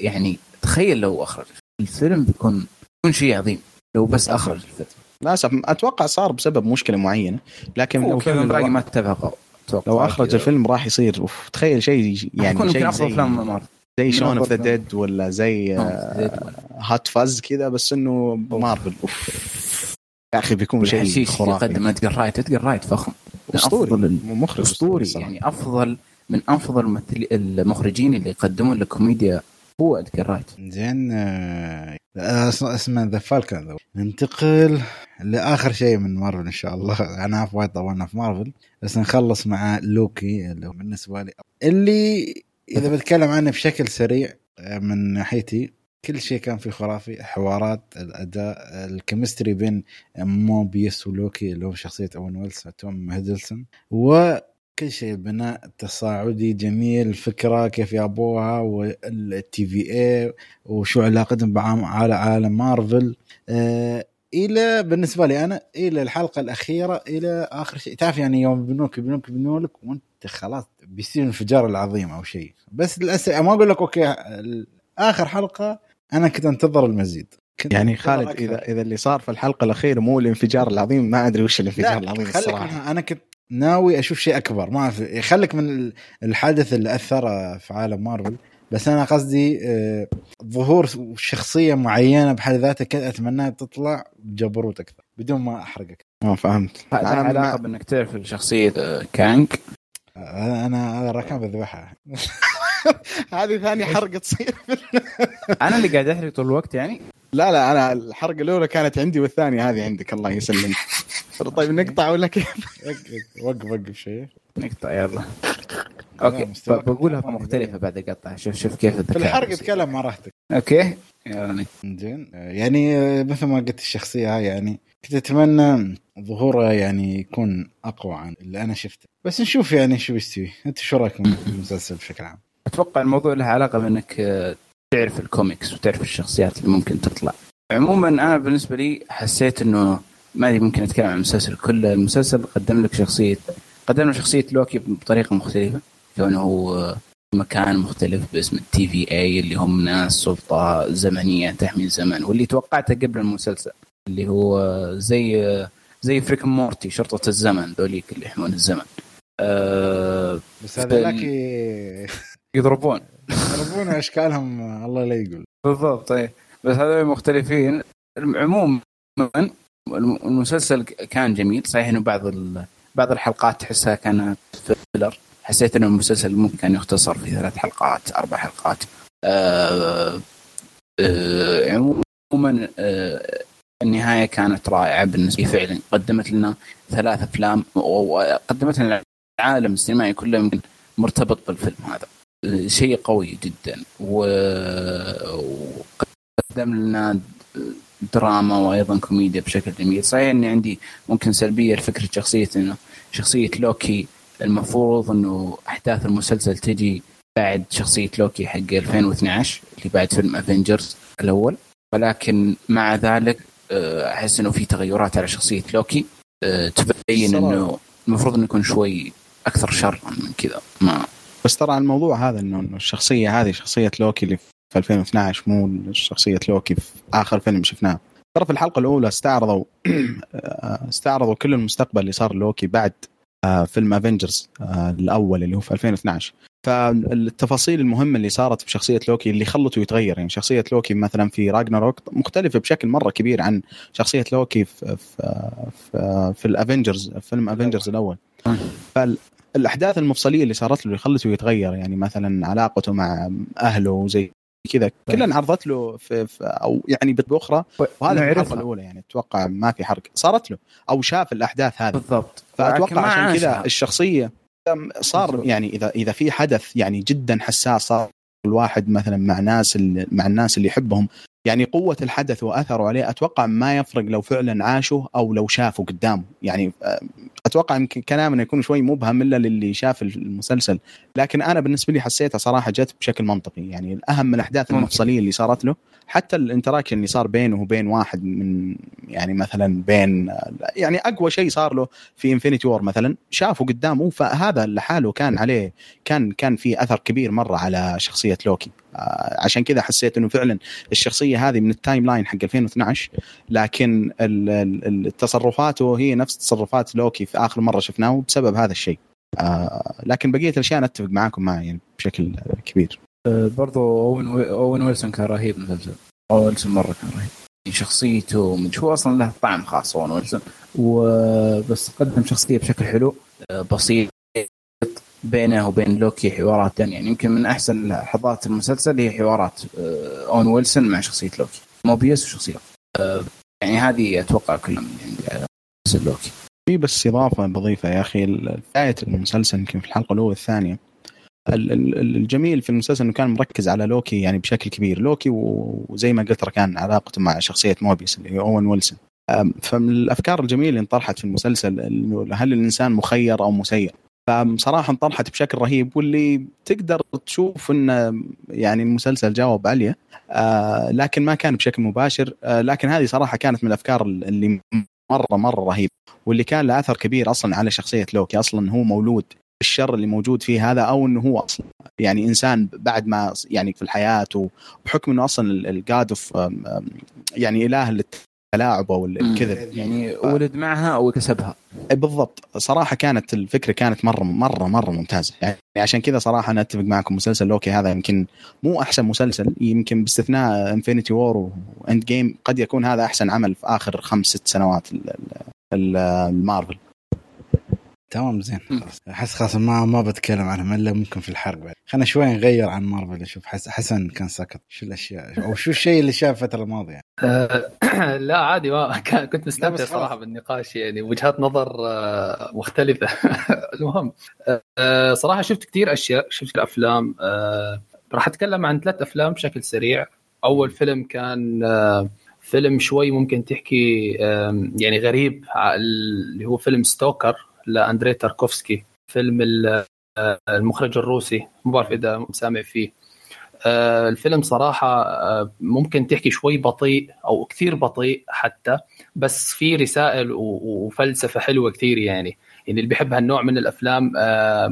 يعني تخيل لو أخرج الفيلم بيكون شيء عظيم لو بس أخرج الفيلم. للأسف أتوقع صار بسبب مشكلة معينة, لكن لو الفيلم ما اتفقوا لو أخرج الفيلم راح يصير تخيل شيء يعني شيء زي شون أوف ذا ديد ولا زي هات فاز كذا, بس إنه مارفل يا أخي بيكون شيء خرافي. قدمت إدغار رايت فخم, أسطوري, مخرج أسطوري يعني, أفضل من أفضل المخرجين اللي يقدمون للكوميديا هو إدغار رايت. زين, اسمه ذا فالكون. ننتقل لآخر شيء من مارفل إن شاء الله, أنا عارف وايد طولنا في مارفل, بس نخلص مع لوكي اللي بالنسبة لي اللي إذا بتكلم عنه بشكل سريع من ناحيتي, كل شيء كان فيه خرافي, حوارات, الأداء, الكيمستري بين موبيس ولوكي اللي هو شخصية أوين ويلسون توم هدلستون, وكل شيء البناء التصاعدي جميل, الفكرة كيف يابوها والتي في اي وشو علاقتهم على عالم مارفل, إلى بالنسبة لي أنا إلى الحلقة الأخيرة إلى آخر شيء. تعرف يعني يوم بنوك وأنت خلاص بيصير انفجار العظيم أو شيء, بس للأسف ما أقول لك أوكي آخر حلقة أنا كنت أنتظر المزيد. يعني خالد أكثر. إذا اللي صار في الحلقة الأخيرة مو الانفجار العظيم, ما أدري وش الانفجار العظيم الصراحة. أنا كنت ناوي أشوف شيء أكبر, ما خلك من الحدث اللي أثر في عالم مارفل, بس أنا قصدي ظهور شخصية معينة بحد ذاتها كنت أتمناها تطلع بجبروت أكثر بدون ما أحرقك. ما فهمت. أنا علاقة بأنك تعرف شخصية كانج. أنا هذا الركان بذبحها. هذه ثاني حرقة تصير. أنا اللي قاعد أحرق طول الوقت يعني. لا أنا الحرقة الأولى كانت عندي والثانية هذه عندك, الله يسلمك. طيب نقطع ولا كيف؟ وقف شيء نقطع يلا. أوكي بقولها مختلفة بعد قطع, شوف كيف الحرقة تكلم ما راحتك. أوكي يعني زين, يعني مثل ما قلت الشخصية هاي يعني كنت أتمنى ظهوره يعني يكون أقوى عن اللي أنا شفته, بس نشوف يعني شو بيستوي. أنت شو رأيك من المسلسل بشكل عام؟ أتوقع الموضوع له علاقة بأنك تعرف الكوميكس وتعرف الشخصيات اللي ممكن تطلع. عموما أنا بالنسبة لي حسيت إنه ما لي ممكن أتكلم عن المسلسل كله. المسلسل قدم لك شخصية لوكي بطريقة مختلفة, كونه هو مكان مختلف باسم التي في اي اللي هم ناس سلطة زمنية تحمي الزمن, واللي توقعته قبل المسلسل اللي هو زي فريك مورتي شرطة الزمن, ذوليك اللي يحمون الزمن. بس هذا لكي يضربون أشكالهم الله لا يقول بالضبط. طيب بس هذول مختلفين. عموما المسلسل كان جميل, صحيح إنه بعض الحلقات تحسها كانت فيلر. حسيت إنه المسلسل ممكن يختصر في 3 حلقات 4 حلقات. عموما النهاية كانت رائعة بالنسبة لي فعلا. قدمت لنا 3 أفلام, وقدمت لنا العالم السينمائي كله يمكن مرتبط بالفيلم هذا. شيء قوي جدا، وقدم لنا دراما وأيضا كوميديا بشكل جميل. صحيح أني عندي ممكن سلبية لفكرة شخصية، أنه شخصية لوكي المفروض أنه أحداث المسلسل تجي بعد شخصية لوكي حق 2012 اللي بعد فيلم أفنجرز الأول، ولكن مع ذلك أحس أنه في تغيرات على شخصية لوكي تبين أنه المفروض أنه يكون شوي أكثر شرا من كذا. ما بس ترى الموضوع هذا أنه الشخصية هذه شخصية لوكي اللي في 2012 مو شخصية لوكي في آخر فيلم شفناه. ترى في الحلقة الأولى استعرضوا كل المستقبل اللي صار لوكي بعد فيلم أفنجرز الأول اللي هو في 2012. فالتفاصيل المهمة اللي صارت في شخصية لوكي اللي خلته يتغير، يعني شخصية لوكي مثلا في راجناروك مختلفة بشكل مرة كبير عن شخصية لوكي في الأفنجرز، فيلم أفنجرز الأول. فالأحداث المفصلية اللي صارت له اللي خلته يتغير، يعني مثلا علاقته مع أهله زي كذا كلها انعرضت له في او يعني بطريقه اخرى، وهذا الحلقه الاولى يعني اتوقع ما في حرق صارت له او شاف الاحداث هذه بالضبط. فاتوقع عشان كذا الشخصيه صار يعني اذا في حدث يعني جدا حساس صار الواحد مثلا مع الناس اللي يحبهم، يعني قوه الحدث واثره عليه اتوقع ما يفرق لو فعلا عاشه او لو شافه قدامه. يعني اتوقع يمكن كلامنا يكون شوي مبهم الا للي شاف المسلسل، لكن انا بالنسبه لي حسيتها صراحه جت بشكل منطقي. يعني الاهم من الاحداث المفصليه اللي صارت له، حتى الانتراكشن اللي صار بينه وبين واحد من يعني مثلا بين يعني اقوى شيء صار له في انفينيتي وور مثلا شافه قدامه، فهذا لحاله كان عليه كان في اثر كبير مره على شخصيه لوكي. عشان كذا حسيت انه فعلا الشخصيه هذه من التايم لاين حق 2012، لكن التصرفاته هي نفس تصرفات لوكي في اخر مره شفناه بسبب هذا الشيء. لكن بقيه الاشياء انا اتفق معاكم معي يعني بشكل كبير. برضو أوين ويلسون كان رهيب المسلسل، أوين ويلسون مرة كان رهيب، شخصيته هو أصلا له طعم خاص أوين ويلسون، وبس قدم شخصية بشكل حلو بسيط بينه وبين لوكي حوارات تانية. يعني يمكن من أحسن لحظات المسلسل هي حوارات أوين ويلسون مع شخصية لوكي، موبيس وشخصية يعني هذه أتوقع كلهم يعني لوكي. في بس إضافة بضيفة يا أخي، بداية المسلسل يمكن في الحلقة الأولى والثانية الجميل في المسلسل انه كان مركز على لوكي يعني بشكل كبير، لوكي وزي ما قلت كان علاقته مع شخصيه موبيس اللي هي أوين ويلسون. فمن الافكار الجميله اللي انطرحت في المسلسل انه هل الانسان مخير او مسير، فبصراحه انطرحت بشكل رهيب، واللي تقدر تشوف ان يعني المسلسل جاوب عليه لكن ما كان بشكل مباشر. لكن هذه صراحه كانت من الافكار اللي مره رهيب، واللي كان له اثر كبير اصلا على شخصيه لوكي. اصلا هو مولود الشر اللي موجود فيه هذا، او انه هو اصلا يعني انسان بعد ما يعني في الحياه، وبحكم انه اصلا الجاد اوف يعني اله للتلاعب او الكذب يعني ولد معها او كسبها بالضبط. صراحه كانت الفكره كانت مره ممتازه، يعني عشان كذا صراحه انا اتفق معكم مسلسل لوكي هذا يمكن مو احسن مسلسل، يمكن باستثناء انفينيتي وور واند جيم قد يكون هذا احسن عمل في اخر 5-6 سنوات المارفل. تمام زين، احس خلاص ما بتكلم عنهم الا ممكن في الحرق بعد. خلينا شوي نغير عن مارفل. اشوف حسن كان ساكت، شو الاشياء او شو الشيء اللي شاف الفتره الماضيه يعني. لا عادي، كنت مستمتع صراحه بالنقاش، يعني وجهات نظر مختلفه. المهم صراحه شفت كتير اشياء، شفت الافلام. راح اتكلم عن 3 أفلام بشكل سريع. اول فيلم كان فيلم شوي ممكن تحكي يعني غريب، اللي هو فيلم ستوكر لأندري تاركوفسكي، فيلم المخرج الروسي، ما بعرف إذا سامع فيه. الفيلم صراحة ممكن تحكي شوي بطيء أو كثير بطيء حتى، بس في رسائل وفلسفة حلوة كثير. يعني اللي بيحب هالنوع من الأفلام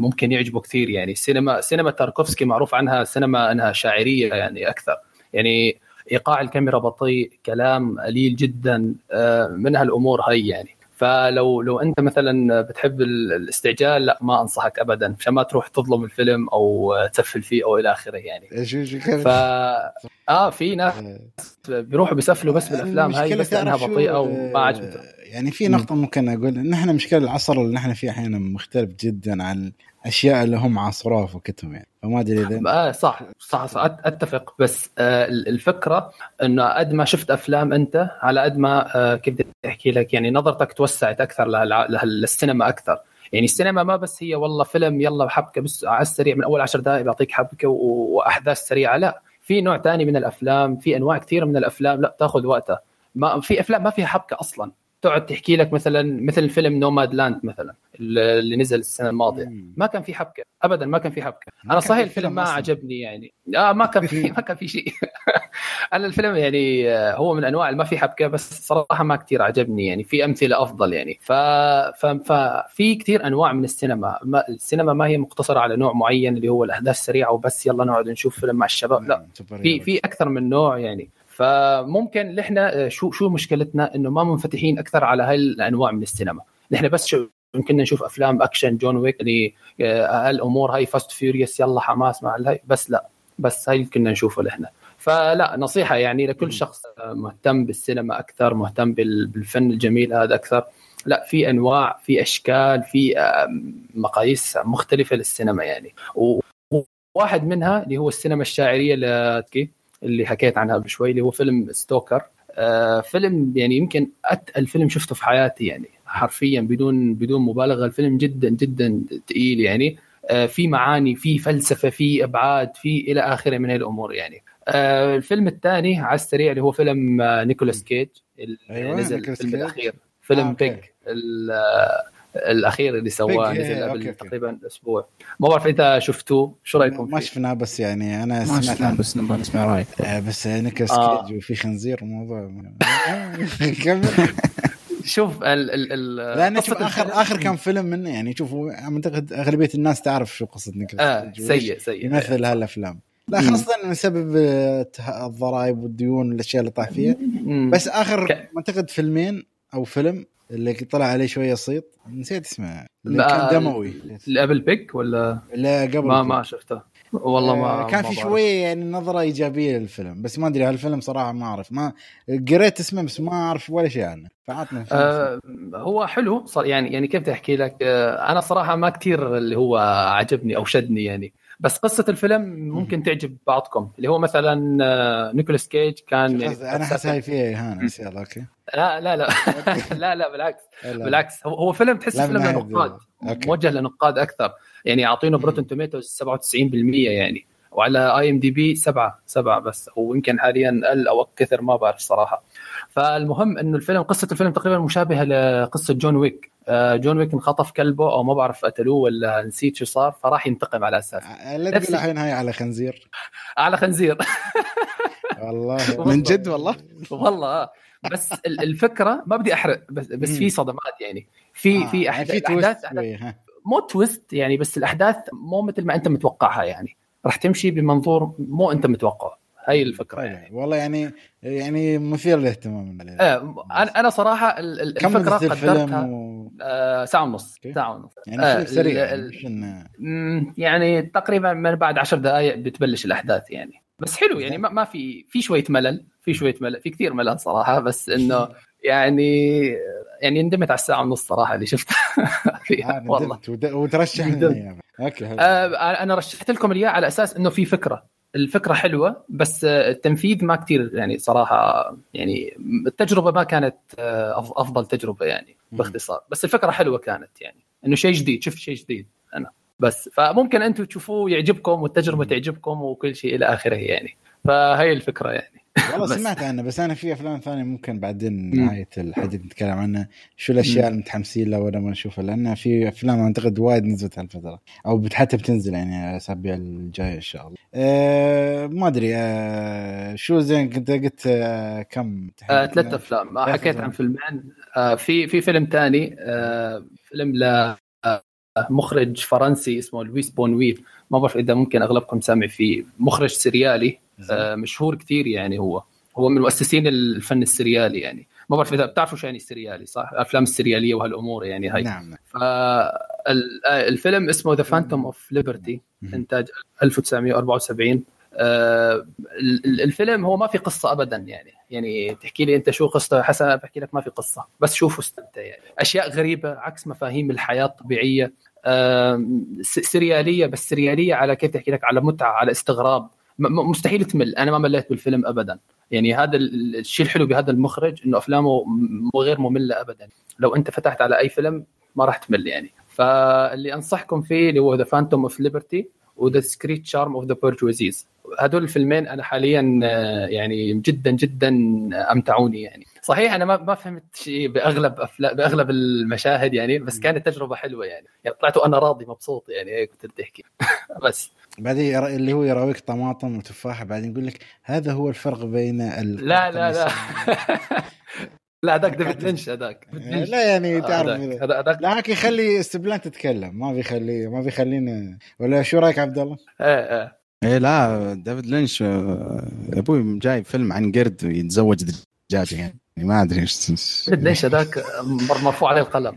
ممكن يعجبه كثير. يعني سينما تاركوفسكي معروف عنها سينما أنها شاعرية يعني أكثر، يعني إيقاع الكاميرا بطيء، كلام قليل جدا، من هالأمور هاي يعني. فلو انت مثلا بتحب الاستعجال، لا ما انصحك ابدا، عشان ما تروح تظلم الفيلم او تسفل فيه او الى اخره يعني. في ناس بيروحوا بيسفلوا بس بالافلام هاي بس لانها بطيئه وما عجبتهم. يعني في نقطه ممكن اقول ان احنا مشكله العصر اللي نحن فيه احيانا مختلف جدا عن الاشياء اللي هم عصروها فكتهم يعني، فما ادري اذا صح اتفق. بس الفكره انه قد ما شفت افلام انت، على قد ما كيف بدي احكي لك، يعني نظرتك توسعت اكثر للسينما اكثر. يعني السينما ما بس هي والله فيلم يلا حبكه بس على السريع من اول 10 دقائق بعطيك حبكه واحداث سريعه. لا، في نوع تاني من الافلام، في انواع كثيره من الافلام لا تاخذ وقتها. ما في افلام ما فيها حبكه اصلا، تقعد تحكي لك مثلا مثل فيلم نوماد لاند مثلا اللي نزل السنه الماضيه، ما كان في حبكه ابدا، ما كان في حبكه. انا صحيح الفيلم ما عجبني يعني، ما كان في شيء. انا الفيلم يعني هو من انواع ما في حبكه، بس صراحه ما كثير عجبني يعني، في امثله افضل يعني. ففي كثير انواع من السينما، السينما ما هي مقتصره على نوع معين اللي هو الاحداث السريعه وبس يلا نقعد نشوف فيلم مع الشباب، لا في اكثر من نوع يعني. فممكن نحن شو مشكلتنا انه ما منفتحين اكثر على هاي الانواع من السينما. نحن بس شو يمكننا نشوف افلام اكشن جون ويك اللي الامور هاي فاست فيوريوس يلا حماس مع هاي، بس لا، بس هاي كنا نشوفه نحن. فلا، نصيحه يعني لكل شخص مهتم بالسينما اكثر، مهتم بالفن الجميل هذا اكثر، لا في انواع، في اشكال، في مقاييس مختلفه للسينما يعني. وواحد منها اللي هو السينما الشاعريه اللي حكيت عنها بشوي، اللي هو فيلم ستوكر. فيلم يعني يمكن أتقل فيلم شفته في حياتي يعني، حرفيا بدون مبالغة. الفيلم جدا جدا تقيل يعني، في معاني، في فلسفة، في إبعاد، في إلى آخره من هالأمور يعني. الفيلم الثاني على السريع اللي هو فيلم نيكولاس كيج اللي نزل الفيلم الأخير، فيلم بيج الأخير اللي سواه نزل قبل تقريبا أسبوع. ما بعرف إذا شفتوه، شو رأيكم فيه؟ ما شفناه بس يعني أنا سمعت عنه، بس نبغى نسمع رأيك. بس نيكولاس كيج وفي خنزير الموضوع. شوف آخر كم فيلم منه يعني، شوفوا أعتقد أغلبية الناس تعرف شو قصة نيكولاس كيج. سيء يمثل هالأفلام، لا خاصة بسبب الضرائب والديون والأشياء اللي طاح فيها. بس آخر أعتقد فيلمين أو فيلم اللي طلع عليه شوية صيت، نسيت اسمه، اللي كان دموي قبل بيك ولا لا قبل؟ ما شفته والله. ما كان في شوية يعني نظرة إيجابية للفيلم، بس ما أدري هالفيلم صراحة ما أعرف، ما قريت اسمه بس ما أعرف ولا شيء عنه. فعطنا هو حلو يعني كيف تحكي لك، أنا صراحة ما كتير اللي هو عجبني أو شدني يعني، بس قصة الفيلم ممكن تعجب بعضكم. اللي هو مثلا نيكولاس كيج كان يعني أنا حساي فيه إهانة. أوكي لا لا بالعكس هو فيلم تحس فيلم لنقاد، موجه لنقاد أكثر يعني. عاطينه بروتن توميتوز 97% يعني، وعلى IMDb 7 بس، ويمكن حاليا قل أو كثر ما بعرف صراحة. فالمهم إنه الفيلم، قصة الفيلم تقريبا مشابهة لقصة جون ويك انخطف كلبه أو ما بعرف قتلوه ولا نسيت شو صار، فراح ينتقم على أساس. لا تقول الحين هاي على خنزير والله من جد والله بس الفكرة ما بدي أحرق، بس في صدمات يعني، في أحداث مو تويست يعني، بس الأحداث مو مثل ما أنت متوقعها يعني، راح تمشي بمنظور مو أنت متوقعه. هاي الفكرة يعني. والله يعني مثير للاهتمام. أنا صراحة الفكرة قدرتها ساعة ونص يعني، سريع يعني تقريبا من بعد 10 دقائق بتبلش الأحداث يعني. بس حلو يعني، ما في شوية ملل، في كثير ملل صراحة، بس إنه يعني ندمت على 1.5 ساعة صراحة اللي شفتها. والله وترشح لي. اوكي انا رشحت لكم اياه على اساس انه في فكرة، الفكرة حلوة بس التنفيذ ما كتير يعني صراحة يعني، التجربة ما كانت أفضل تجربة يعني باختصار. بس الفكرة حلوة كانت يعني، إنه شيء جديد، شفت شيء جديد أنا بس، فممكن أنتم تشوفوه يعجبكم والتجربة تعجبكم وكل شيء إلى آخره يعني. فهي الفكرة يعني. والله سمعت عنه، بس أنا في أفلام ثانية ممكن بعدين نهاية الحديث نتكلم عنها، شو الأشياء المتحمسين لها ولا ما نشوفها، لأن في أفلام أعتقد وايد نزلت هالفترة أو حتى بتنزل يعني الأسابيع الجاية إن شاء الله. ما أدري شو زين كنت قلت كم 3 أفلام حكيت عن فيلمين. في فيلم تاني، فيلم مخرج فرنسي اسمه لويس بونويل، ما بعرف إذا ممكن أغلبكم سامع فيه، مخرج سريالي مشهور كتير يعني. هو من مؤسسين الفن السريالي يعني، ما بعرف إذا بتعرفوا شو يعني السريالي، صح؟ الأفلام السريالية وهالأمور يعني هاي. نعم. الفيلم اسمه The Phantom of Liberty، إنتاج 1974. الفيلم هو ما في قصة أبدا يعني تحكي لي أنت شو قصة حسنا، بحكي لك ما في قصة، بس شوفوا استمتع يعني. أشياء غريبة عكس مفاهيم الحياة الطبيعية، سريالية بس سريالية على كيف تحكي لك، على متعة، على استغراب، مستحيل تمل. أنا ما مليت بالفيلم أبدا يعني. هذا الشيء الحلو بهذا المخرج، إنه أفلامه غير مملة أبدا، لو أنت فتحت على أي فيلم ما راح تمل يعني. فاللي أنصحكم فيه اللي هو The Phantom of Liberty و The Secret Charm of the Bourgeoisie. هذول الفيلمين أنا حاليا يعني جدا جدا أمتعوني يعني. صحيح أنا ما فهمت شيء بأغلب المشاهد يعني، بس كانت تجربة حلوة يعني طلعت وأنا راضي مبسوط يعني، كنت تحكي بس بعدين اللي هو يراويك طماطم وتفاحة بعدين يقول لك هذا هو الفرق بين لا لا لا لا هذاك ديفيد لينش هذاك لا يعني تعرف هذاك لكن يخلي استبلان تتكلم، ما بيخلينا ولا شو رايك عبد الله؟ ايه لا ديفيد لينش ابوي جايب فيلم عن قرد يتزوج دجاجه يعني ما ادري ايش ليش هذاك مرفوع عليه القلم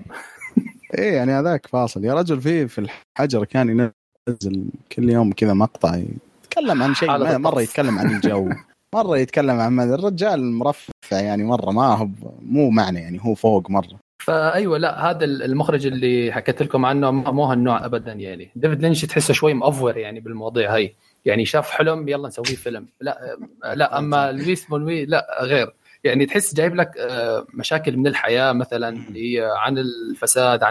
ايه يعني هذاك فاصل يا رجل في الحجر كان ينزل كل يوم كذا مقطع يتكلم عن شيء، مره يتكلم عن الجو مرة يتكلم عن الرجال مرفع يعني مرة ما هو مو معنى يعني هو فوق مرة. فأيوة لا هذا المخرج اللي حكيت لكم عنه مو هالنوع أبدا يعني. ديفيد لينش تحسه شوي مأفور يعني بالمواضيع هاي يعني، شاف حلم يلا نسويه فيلم لا أما لويس بونوي لا غير يعني، تحس جايب لك مشاكل من الحياة مثلا عن الفساد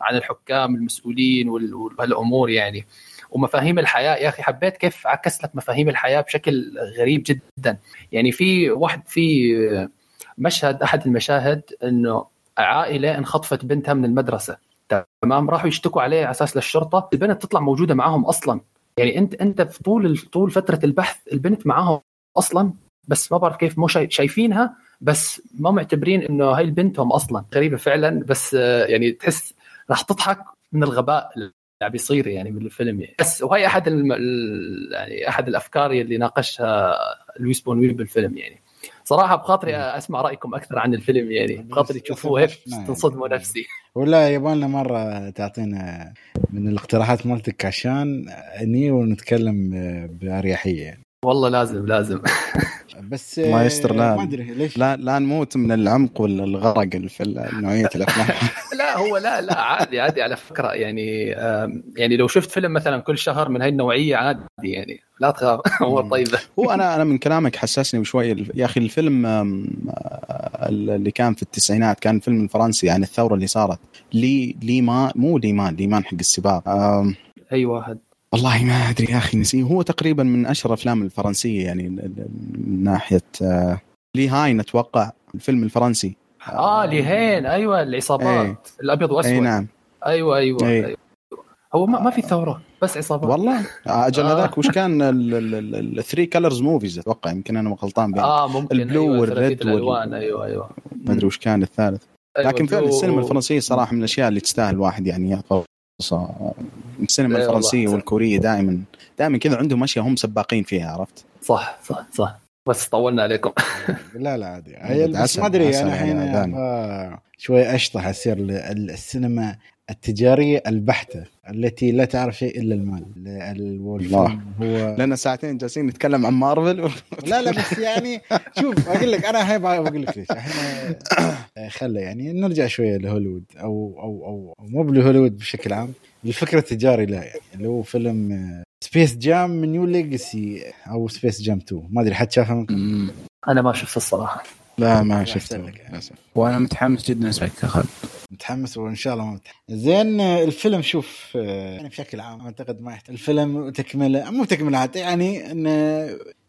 عن الحكام المسؤولين والأمور يعني ومفاهيم الحياة. يا أخي حبيت كيف عكس لك مفاهيم الحياة بشكل غريب جدا يعني. في مشهد أحد المشاهد أنه عائلة انخطفت بنتها من المدرسة، تمام، راحوا يشتكوا عليه على أساس للشرطة، البنت تطلع موجودة معهم أصلا يعني. أنت في طول فترة البحث البنت معهم أصلا، بس ما بعرف كيف مو شايفينها، بس ما معتبرين أنه هاي البنتهم أصلا. غريبة فعلا، بس يعني تحس راح تضحك من الغباء اللي بيصير يعني من الفيلم يعني. بس وهي احد يعني احد الافكار اللي ناقشها لويس بونويل بالفيلم يعني. صراحه بخاطري اسمع رايكم اكثر عن الفيلم يعني، بخاطري تشوفوه هيك تنصدموا نفسي. ولا يبالنا مره تعطينا من الاقتراحات مالتك عشان اني ونتكلم باريحيه يعني. والله لازم بس ما يستر ما ادري ليش لا نموت من العمق والغرق في نوعيه الافلام. لا هو لا عادي على فكره يعني. يعني لو شفت فيلم مثلا كل شهر من هاي النوعيه عادي يعني، لا تخاف هو طيب. هو انا من كلامك حسسني بشويه يا اخي الفيلم اللي كان في التسعينات، كان فيلم فرنسي عن الثوره اللي صارت ليمان حق السباق. اي واحد والله ما أدري يا أخي نسيه. هو تقريبا من أشهر أفلام الفرنسية يعني من ناحية لي هاين أتوقع الفيلم الفرنسي لي هاين. أيوة العصابات ايه. الأبيض وأسود. ايه نعم. أيوة ايه. هو ما في ثورة بس عصابات والله أجل هذاك. وش كان ال 3 colors movies أتوقع، يمكن أنا مغلطان بين البلو والريد والألوان. أيوة ما أدري وش كان الثالث. لكن فعلا السينما الفرنسية صراحة من الأشياء اللي تستاهل واحد يعني يحفظ. السينما الفرنسية والكورية دائما كذا عندهم أشياء هم سباقين فيها، عرفت؟ صح بس طولنا عليكم. لا عادي. بس ما أدري أنا الحين شوي أشطح أصير السينما التجارية البحتة التي لا تعرف شيء إلا المال. الله هو لأن ساعتين جالسين نتكلم عن مارفل لا بس يعني شوف أقول لك أنا هاي بقول لك ليش إحنا خلى يعني نرجع شوية لهوليوود أو مو بلهوليوود بشكل عام، الفكرة التجاري لا يعني. اللي هو فيلم سبيس جام نيو ليجاسي أو سبيس جام 2، ما أدري حد شافه منكم؟ أنا ما شفته الصراحة. لا ما شفته يعني. وأنا متحمس جدا أسمعك يا خالد. متحمس وإن شاء الله متحمس. زين الفيلم شوف يعني بشكل عام أعتقد ما يحتاج الفيلم تكملة، مو تكملة حتى يعني، إن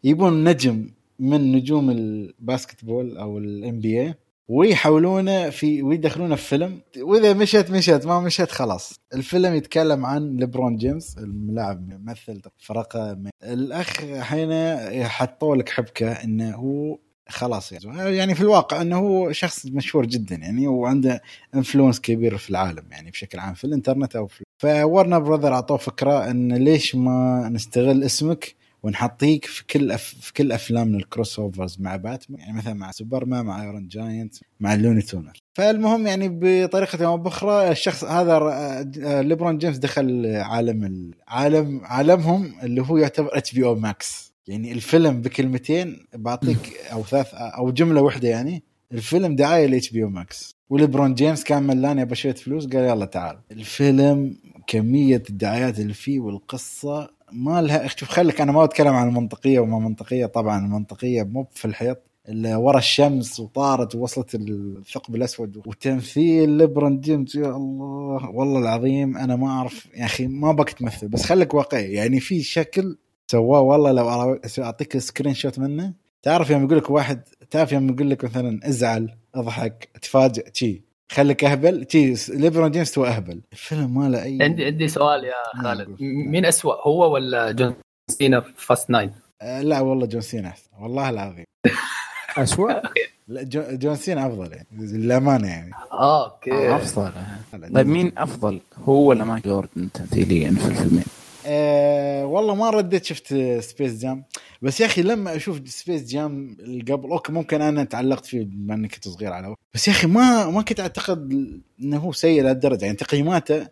يبون نجم من نجوم الباسكتبول أو الام بي اي ويحاولونه ويدخلونه في فيلم، وإذا مشت ما مشت خلاص. الفيلم يتكلم عن ليبرون جيمس الملاعب ممثل فرقة الأخ حينه يحطوا لك حبكة إنه هو خلاص يعني في الواقع أنه هو شخص مشهور جدا يعني وعنده انفلونس كبير في العالم يعني بشكل عام في الانترنت أو في فورنا براذر أعطوه فكرة أن ليش ما نستغل اسمك ونحطيك في كل أفلامنا الكروس أوفرز مع باتمان يعني، مثلا مع سوبرمان، مع ايرون جاينت، مع اللوني تونر. فالمهم يعني بطريقة أو بأخرى الشخص هذا ليبرون جيمس دخل عالمهم اللي هو يعتبر HBO Max يعني. الفيلم بكلمتين بعطيك أو ثلاث أو جملة واحدة يعني، الفيلم دعاية ل HBO Max وليبرون جيمس كان ملان يبغى شوية فلوس قال يلا تعال. الفيلم كمية الدعايات اللي فيه والقصة ما لها. شوف خليك أنا ما أتكلم عن المنطقية وما منطقية، طبعا المنطقية مو في الحيط ورا الشمس وطارت ووصلت الثقب الأسود. وتمثيل لبرون جيمس يا الله والله العظيم أنا ما أعرف يا أخي، ما بك تمثل بس خلك واقعي. يعني في شكل سواه والله، لو أعطيك سكرين شوت منه تعرف يوم يقول لك واحد، تعرف يوم يقول لك مثلا ازعل، اضحك، تفاجئ، تي خليك اهبل، تي ليبرون جيمس تو اهبل. الفيلم ما له اي. عندي سؤال يا خالد، مين أسوأ هو ولا جون سينا في فاست ناين؟ لا والله جون سينا أحسن والله العظيم. أسوأ؟ لا جون سينا أفضل يعني للأمانة يعني. أوكي. أفضل. طيب مين أفضل هو ولا مايكل جوردن تمثيليا في الفيلمين؟ والله ما رديت شفت سبيس جام، بس يا أخي لما أشوف سبيس جام قبل أوكي ممكن أنا تعلقت فيه بما أني كنت صغير على وقت، بس يا أخي ما كنت أعتقد أنه هو سيء لهالدرجة. يعني تقييماته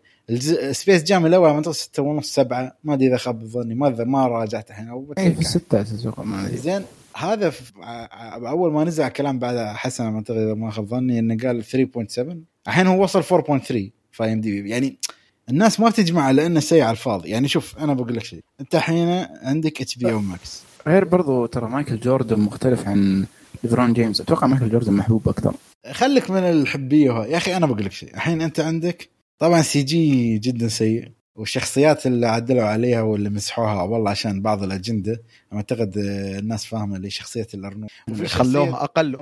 سبيس جام الأول من 6.5 7 ما أدري إذا خاب ظني، ما راجعت الحين أو في 6 أتوقع ما أدري. زين هذا أول ما نزل كلام بعد حسن منطقي إذا ما خاب ظني إنه قال 3.7، الحين هو وصل 4.3 في ام دي بي. يعني الناس ما تجمع لأنه سيء على الفاضي. يعني شوف أنا بقول لك شيء، أنت حين عندك HBO Max غير برضو، ترى مايكل جوردن مختلف عن ليبرون جيمس. أتوقع مايكل جوردن محبوب أكثر. خلك من الحبية يا أخي، أنا بقول لك شيء الحين أنت عندك طبعا CG جدا سيء، والشخصيات اللي عدلوا عليها واللي مسحوها والله عشان بعض الأجندة أعتقد الناس فاهمة اللي شخصية الأرنو خلوها أقل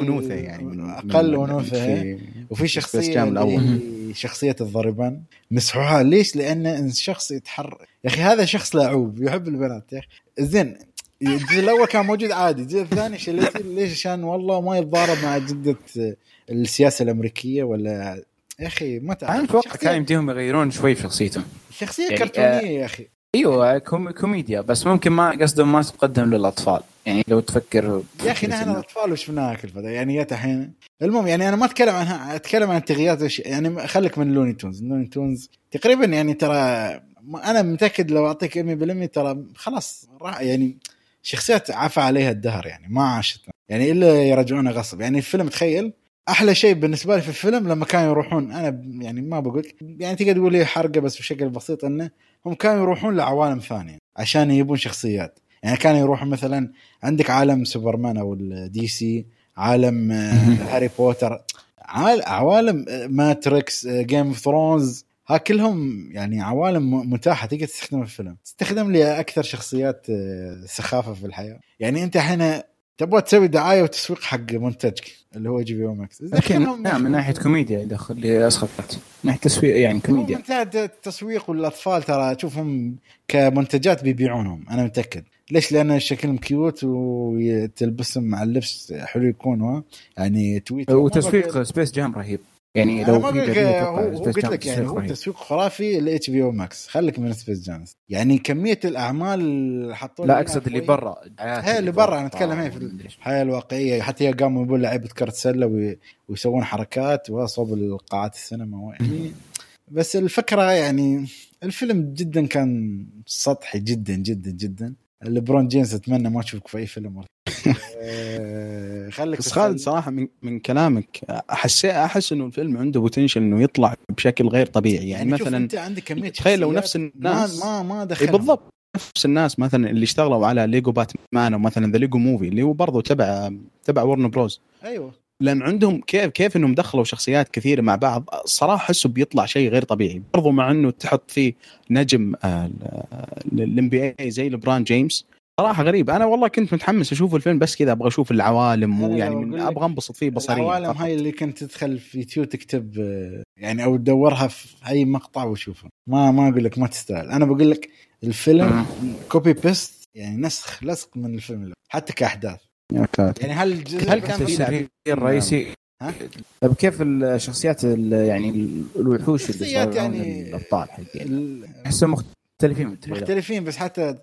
ونوثة، يعني أقل ونوثة. وفي شخصية الضربان مسحوها ليش؟ لأن الشخص يتحرك يا أخي، هذا شخص لاعوب يحب البنات يا أخي. زين الجزء الأول كان موجود عادي، الجزء الثاني ليش؟ عشان والله ما يتضارب مع جدة السياسة الأمريكية ولا يا أخي ما تعرف. أنا أتوقع كان يمديهم يغيرون شوي في شخصيته، شخصية يعني كرتونية يا أخي. أيوة كوميديا، بس ممكن ما قصدهم ما تقدم للأطفال. يعني لو تفكر يا أخي نحن الأطفال وشفناها كل فترة يعني يا تحين. المهم يعني أنا ما أتكلم عنها، أتكلم عن التغييرات. يعني خلك من لوني تونز تقريبا يعني ترى أنا متأكد لو أعطيك 100% ترى خلاص راح، يعني شخصيات عفى عليها الدهر يعني ما عاشتنا يعني إلا يرجعونها غصب. يعني الفيلم تخيل أحلى شيء بالنسبة لي في الفيلم لما كانوا يروحون، أنا يعني ما بقولك يعني تقدر تقول لي حرقة بس بشكل بسيط، إنه هم كانوا يروحون لعوالم ثانية عشان يجيبون شخصيات. يعني كانوا يروحون مثلا عندك عالم سوبرمان أو الدي سي، عالم هاري بوتر، عوالم ماتريكس، جيم اوف ثرونز، ها كلهم يعني عوالم متاحة تقدر تستخدمها في الفيلم. تستخدم لي أكثر شخصيات سخافة في الحياة. يعني أنت حين تبغى تسوي دعاية وتسويق حق منتجك اللي هو HBO Max. لكن نعم من ناحية كوميديا يدخل لي أسخفت، ناحية تسويق يعني كوميديا. من ناحية التسويق والأطفال ترى تشوفهم كمنتجات بيبيعونهم أنا متأكد. ليش؟ لأن شكلهم كيوت وتلبسهم مع اللبس حلو يكونوا يعني تويت. وتسويق سبيس جام رهيب. يعني لو قلت لك يعني هو تسويق خرافي ل HBO Max. خليك من سبيس جام. يعني كمية الأعمال حطوا. لا أقصد اللي برا. هاي اللي برا أنا أتكلم هاي في الحياة الواقعية. حتى قاموا يقول لعبة كرة سلة ويسوون حركات وصوب القاعات السينما يعني. بس الفكرة يعني الفيلم جدا كان سطحي جدا جدا جدا. ليبرون جيمس أتمنى ما أشوفك في أي فيلم. خليك بس خالد صراحة من كلامك أحس إنه الفيلم عنده بوتنشل إنه يطلع بشكل غير طبيعي. يعني مثلاً تخيل لو نفس الناس ما دخل بالضبط نفس الناس مثلاً اللي اشتغلوا على ليجو باتمان أو مثلاً ذا ليجو موفي اللي هو برضو تبع وورن بروز. أيوة لأن عندهم كيف إنهم دخلوا شخصيات كثيرة مع بعض صراحة حسوا بيطلع شيء غير طبيعي. برضو مع إنه تحط فيه نجم NBA زي ليبرون جيمس صراحة غريب. أنا والله كنت متحمس أشوف الفيلم بس كذا أبغى أشوف العوالم ويعني أبغى أنبسط فيه بصريا. العوالم هاي اللي كنت تدخل في يوتيوب تكتب يعني أو تدورها في أي مقطع وشوفها. ما أقول لك ما تستاهل. أنا بقول لك الفيلم كوبي بيست يعني نسخ لصق من الفيلم اللي. حتى كأحداث يعني هل كان في السرير الرئيسي طب كيف الشخصيات يعني الوحوش اللي صاروا يعني الأبطال حقين أحسه مختلفين بس حتى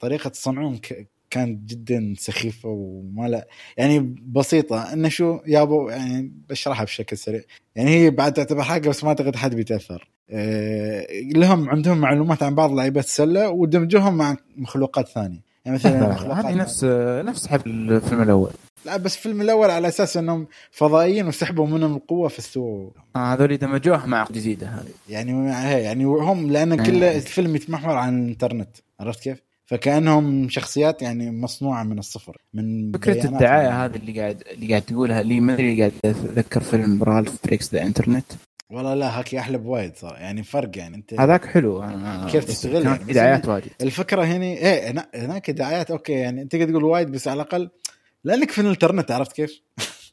طريقة صنعهم كانت جدا سخيفة وما لا يعني بسيطة. إنه شو يابو يعني بشرحها بشكل سريع. يعني هي بعد تعتبر حاجة بس ما أعتقد حد بيتأثر. لهم عندهم معلومات عن بعض لعيبة السلة ودمجوهم مع مخلوقات ثانية. يعني مثلا هذه نفس حفل الفيلم الأول. لا بس الفيلم الأول على أساس أنهم فضائيين وسحبوا منهم القوة في السوق. هذول دمجوها مع جديدة هذه يعني هم لأن كل الفيلم يتمحور عن الإنترنت. عرفت كيف؟ فكأنهم شخصيات يعني مصنوعة من الصفر. من فكرة الدعاية هذه اللي قاعد تقولها لي ما أدري، قاعد أتذكر فيلم رالف بريكس ذا إنترنت. والله لا هاك أحلب وايد صار يعني فرق يعني أنت هذاك حلو كيف تستغل يعني دعايات وايد. الفكرة هنا إيه هناك دعايات أوكي يعني أنت قاعد تقول وايد بس على الأقل لأنك في الإنترنت عرفت كيف.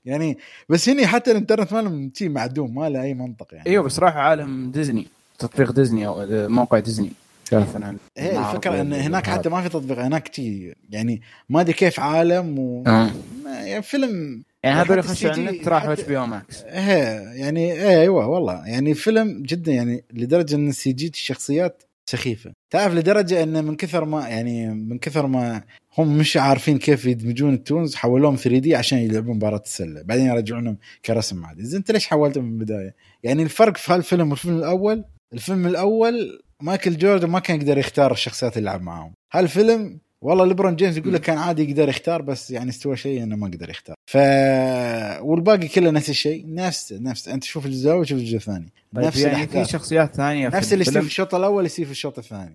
يعني بس هنا حتى الإنترنت ماله شيء معدوم ما له أي منطق يعني. أيوة بس راح عالم ديزني تطبيق ديزني أو موقع ديزني. هي الفكرة أن هناك حتى ما في تطبيق هناك شيء يعني ما أدري كيف عالم يعني فيلم يعني هذول يخشوا عنك تراح وش بيوماكس يعني أيوة والله يعني فيلم جدا يعني لدرجة أن سيجيت الشخصيات سخيفة تعرف لدرجة أن من كثر ما هم مش عارفين كيف يدمجون التونز حولوهم 3D عشان يلعبون مباراة السلة بعدين يرجعونهم كرسم عادي. إذا أنت ليش حولتهم من البداية؟ يعني الفرق في هالفيلم والفيلم الأول، الفيلم الأول مايكل جوردن ما كان يقدر يختار الشخصيات اللي يلعب معاهم. هالفيلم والله ليبرون جيمس يقول لك كان عادي يقدر يختار بس يعني استوى شيء انه ما يقدر يختار. ف والباقي كله نفس الشيء نفس انت شوف الجزء الاول وشوف الجزء الثاني نفس يعني في شخصيات ثانيه نفس اللي يصير في الشوط الاول يصير في الشوط الثاني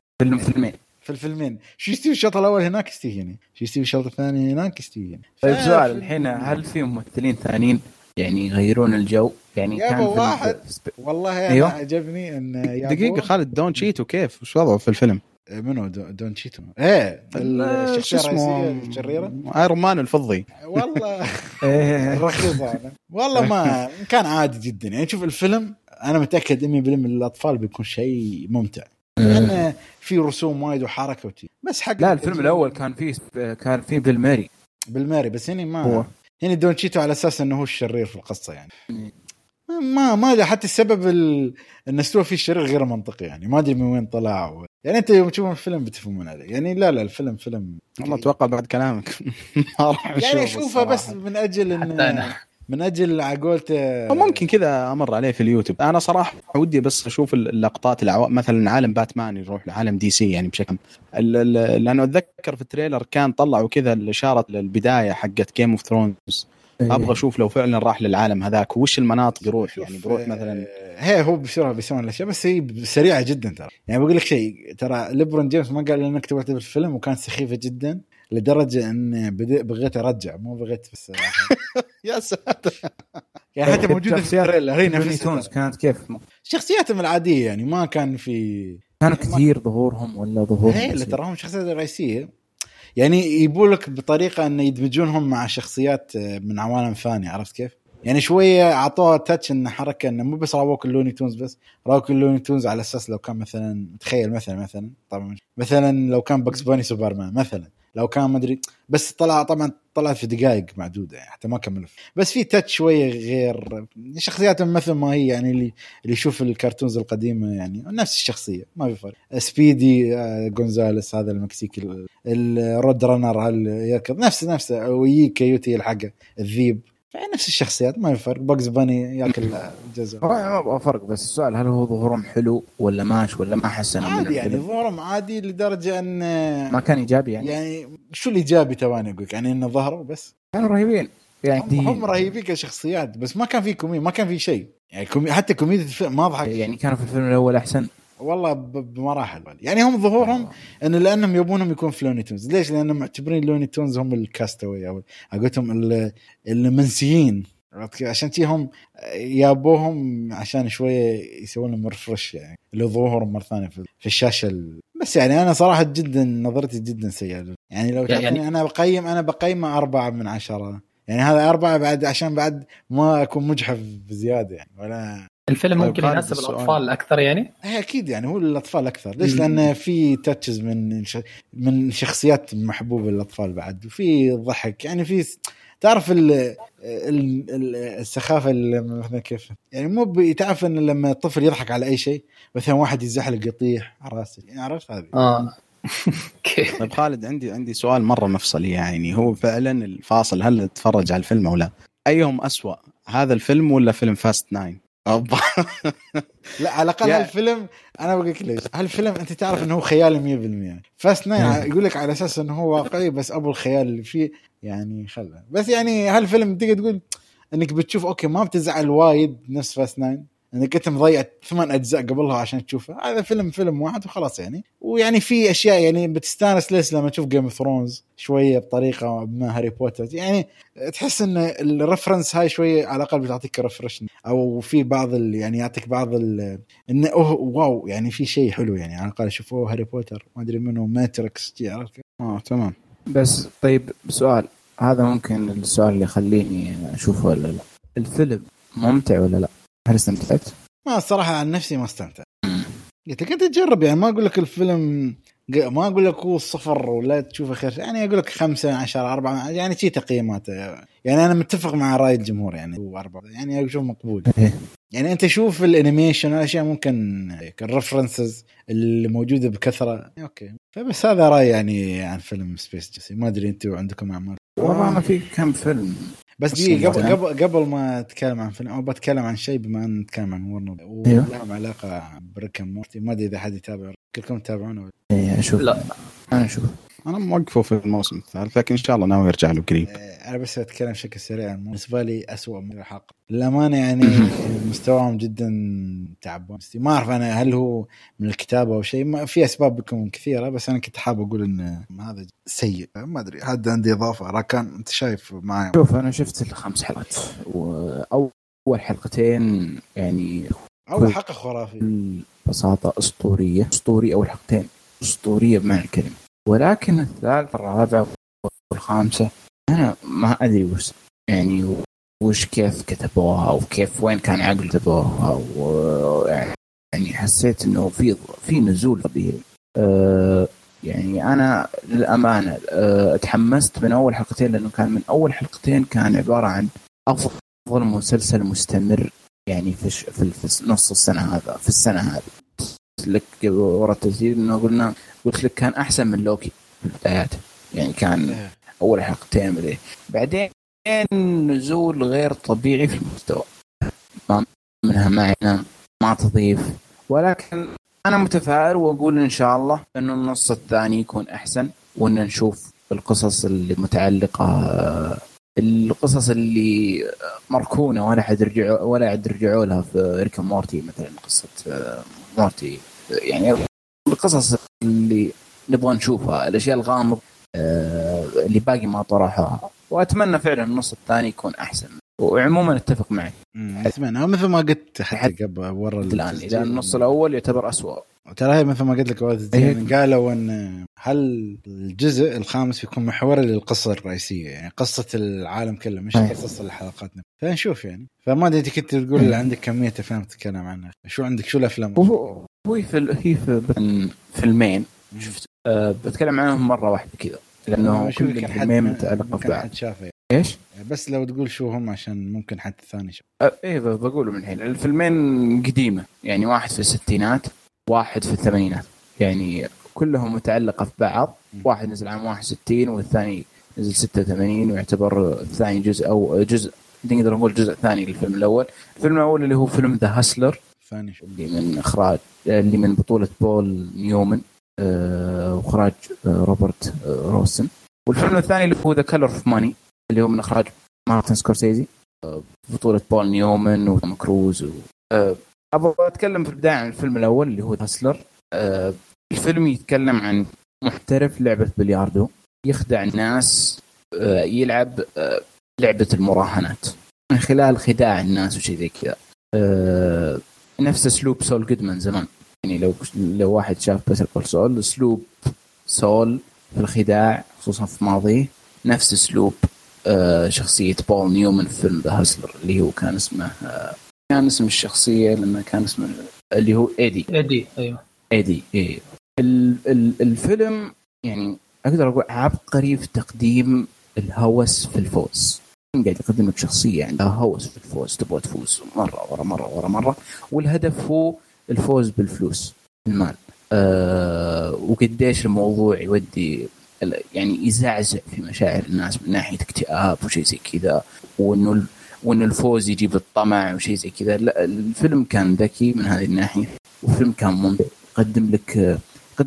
في الفيلمين شو يصير في الشوط الاول هناك يستهيني شو يصير في الشوط الثاني هناك يستهيني. طيب سؤال الحين هل في ممثلين ثانيين يعني يغيرون الجو يعني كان واحد والله يعني أيوه؟ عجبني ان دقيقه خالد دون تشيتو كيف وش وضعه في الفيلم منو دون تشيتو ايه الشخصيه الرئيسيه الشريره ايرون مان الفضي والله رخيص انا والله ما كان عادي جدا يعني. شوف الفيلم انا متاكد 100% الاطفال بيكون شيء ممتع لانه في رسوم وايد وحركه بس حق لا الفيلم الاول كان فيه بالماري بس هنا ما هو. هنا دون تشيتو على أساس أنه هو الشرير في القصة يعني ما ده حتى السبب أن استوى فيه الشرير غير منطقي يعني ما أدري من وين طلع يعني أنت يوم تشوفون الفيلم بتفهمون هذا يعني لا الفيلم والله أتوقع بعد كلامك ما راح يعني أشوفه بس من أجل إن من أجل عقولته ممكن كذا أمر عليه في اليوتيوب. أنا صراحة ودي بس أشوف اللقطات مثلا عالم باتمان يروح لعالم دي سي يعني بشكل لأنه أتذكر في التريلر كان طلعوا كذا الإشارة للبداية حقت جيم اوف ثرونز أبغى أشوف لو فعلا راح للعالم هذاك وش المناطق يروح يعني بروح مثلا هو بسرعة بيسوون الأشياء بس هي سريعة جدا ترى يعني بقول لك شيء ترى ليبرون جيمس ما قال لنا كتبته في الفيلم وكانت سخيفة جدا لدرجة أن بغيت أرجع مو بغيت في السرعة يا ساتر يعني حتى موجودة في التريلر كانت كيف شخصياتهم العادية يعني ما كان في كانوا كثير ظهورهم ولا ظهورهم هي اللي تراهم شخصيات رئيسية يعني يبولك بطريقة أن يدمجونهم مع شخصيات من عوالم ثانية عرفت كيف يعني شوية عطوها تاتش إن حركة إنه مو بس راوك اللوني تونز على أساس لو كان مثلا تخيل مثلا طبعا مثلا لو كان باكس باني سوبرمان مثلا لو كان ما أدري بس طلع في دقائق معدودة يعني حتى ما كملوا بس في تاتش شوية غير شخصياتهم مثل ما هي يعني اللي يشوف الكرتونز القديمة يعني نفس الشخصية ما في فرق. سبيدي غونزاليس هذا المكسيكي الرود رانر هاليركض نفسه ويي كيوتي الحقة الذيب نفس الشخصيات ما في فرق. باكس باني ياكل جزء ما فرق بس السؤال هل هو ظهورهم حلو ولا ماش ولا ما حسن عادي يعني ظهورهم عادي لدرجة أن ما كان إيجابي يعني شو الإيجابي تواني أقولك يعني إنه ظهروا بس كانوا رهيبين يعني هم رهيبين كشخصيات بس ما كان في كوميديا ما كان في شيء يعني حتى كوميديا الفيلم ما ضحك يعني كانوا في الفيلم الأول أحسن والله بمراحل يعني هم ظهورهم ان لانهم يبونهم يكون في لوني تونز ليش لانهم معتبرين لوني تونز هم الكاستوي او اقولتهم المنسيين عشان تيهم يابوهم عشان شويه يسوون لهم ريفرش يعني لظهورهم مره ثانيه في الشاشه بس يعني انا صراحه جدا نظرتي جدا سيئه يعني لو يعني انا بقيمه 4 من 10 يعني هذا 4 بعد عشان بعد ما اكون مجحف بزياده يعني ولا الفيلم ممكن يناسب الأطفال أكثر يعني؟ أكيد يعني هو الأطفال أكثر ليش لأن في تاتشز من شخصيات محبوبة للأطفال بعد وفي ضحك يعني في تعرف السخافة مثلا كيف يعني مو تعرف إن لما الطفل يضحك على أي شيء مثلا واحد يزحلق يطيح على راسه يعني عرفت هذه طيب خالد عندي سؤال مرة مفصلي يعني هو فعلا الفاصل هل تتفرج على الفيلم أو لا؟ أيهم أسوأ هذا الفيلم ولا فيلم فاست 9؟ لا على الأقل هالفيلم أنا بقولك ليش هالفيلم أنت تعرف إنه هو خيال 100% فاستنا يقولك على أساس إنه هو واقعي بس أبو الخيال اللي فيه يعني خلى بس يعني هالفيلم تيجي تقول إنك بتشوف أوكي ما بتزعل وايد نفس فاستنا انا قلت مضيع 8 أجزاء قبلها عشان تشوفها. هذا فيلم واحد وخلاص يعني. ويعني في اشياء يعني بتستانس ليش لما تشوف جيم اوف ثرونز شويه بطريقه ما هاري بوتر يعني، تحس ان الريفرنس هاي شويه على الاقل بتعطيك ريفرش، او في بعض يعني يعطيك بعض انه واو يعني في شيء حلو يعني على الاقل شوفوه هاري بوتر ما ادري منه ماتريكس جي عرفت. تمام. بس طيب سؤال، هذا ممكن السؤال اللي يخليني اشوفه ولا لا، الفيلم ممتع ولا لا؟ هل استمتعت؟ ما الصراحة عن نفسي ما استمتعت. قلت أجرب يعني، ما أقول لك الفيلم ما أقول لك هو الصفر ولا تشوفه خير يعني، أقول لك 5/10 4 يعني شيء تقييماته يعني. أنا متفق مع رأي الجمهور يعني 4 يعني أشوف مقبول يعني. أنت شوف الانيميشن والأشياء ممكن الريفرنسز اللي موجودة بكثرة أوكي. فبس هذا رأي يعني عن فيلم سبيس جيسي. ما أدري أنتوا عندكم أعمال؟ والله ما في كم فيلم. بس دي قبل ما أتكلم عن فيلم أو بتكلم عن شيء، بما أن نتكلم عن ورنر ولهم علاقة بركان مورتي، ما أدري إذا حد يتابع، كلكم تتابعونه؟ إيه أشوف. لا أنا أشوف، أنا موقفه في الموسم الثالث لكن إن شاء الله ناوي يرجع له قريب. أنا بس أتكلم بشكل سريع. بالنسبة لي أسوأ من الحق للأمانة يعني. مستواهم جدا تعبان. ما أعرف أنا هل هو من الكتابة أو شيء، في أسباب بكم كثيرة بس أنا كنت حاب أقول إن هذا سيء. ما أدري حد عندي إضافة؟ راكان أنت شايف معي؟ شوف أنا شفت 5 حلقات وأول حلقتين يعني أول حلقة خرافية ببساطة أسطورية. أسطورية أول حلقتين أسطورية بمعنى الكلمة، ولكن 3 4 5 أنا ما أدري وش يعني وش كيف كتبوها وكيف وين كان عقل كتبوها، يعني حسيت إنه في نزول به. يعني أنا للأمانة اتحمست من أول حلقتين، لأنه كان من أول حلقتين كان عبارة عن أفضل مسلسل مستمر يعني في نص السنة هذا في السنة هذه. لك ورا التسجيل إنه قلت لك كان أحسن من لوكي في البدايات يعني، كان أول حلقتين بدي، بعدين نزول غير طبيعي في المستوى، ما منها معنا ما تضيف، ولكن أنا متفائل وأقول إن شاء الله إنه النص الثاني يكون أحسن، وإن نشوف القصص اللي متعلقة، القصص اللي مركونة ولا عد رجعوا لها في ريكان مورتي، مثلا قصة مورتي يعني، القصص اللي نبغى نشوفها، الأشياء الغامضة اللي باقي ما طرحوها. وأتمنى فعلا النص الثاني يكون أحسن. وعموما اتفق معي، أتمنى مثل ما قلت حتى قبل ورا الآن إذا النص الأول يعتبر أسوأ. وترى مثل ما قلت لك قالوا أن هل الجزء الخامس يكون محوري للقصة الرئيسية يعني قصة العالم كله، مش قصة الحلقات. فنشوف يعني. فما أدري أنت كنت تقول اللي عندك كمية أفلام تتكلم عنها، شو عندك، شو الأفلام؟ هو في فيلمين شفت بتكلم عنهم مرة واحدة كذا، لأنه كل الفيلمين متعلقة ببعض. إيش؟ بس لو تقول شو هم عشان ممكن حد ثاني شو. إيه بقوله من الحين. الفيلمين قديمة يعني، واحد في الستينات واحد في الثمانينات يعني، كلهم متعلقة في بعض. واحد نزل عام 61 والثاني نزل 86، ويعتبر الثاني جزء أو جزء نقدر نقول جزء ثاني للفيلم الأول. الفيلم الأول اللي هو فيلم ذا هاسلر، ثاني اللي من إخراج اللي من بطولة بول نيومن وإخراج روبرت روسن. والفيلم الثاني اللي هو ذا كالر أوف ماني اللي هو من إخراج مارتن سكورسيزي، بطولة بول نيومن وتوم كروز. أبغى أتكلم في البداية عن الفيلم الأول اللي هو هاسلر. الفيلم يتكلم عن محترف لعبة بلياردو يخدع الناس، يلعب لعبة المراهنات من خلال خداع الناس وشي ذي كذا. نفس أسلوب سول جودمان زمان يعني، لو واحد شاف بيتر كول سول، أسلوب سول في الخداع خصوصا في ماضيه نفس أسلوب شخصية بول نيومن في فيلم ذا هاسلر اللي هو كان اسمه كان اسم الشخصية لما كان اسمه اللي هو إيدي. أيوة إيدي. إيه الفيلم يعني أقدر أقول عبقري في تقديم الهوس في الفوز. قاعد يقدم لك شخصية عندها هوس في الفوز، تبغى تفوز مرة، والهدف هو الفوز بالفلوس المال. وقديش الموضوع يودي يعني يزعزع في مشاعر الناس من ناحية اكتئاب وشي زي كذا، وإنه الفوز يجيب الطمع وشي زي كذا. الفيلم كان ذكي من هذه الناحية، والفيلم كان ممتع. قدم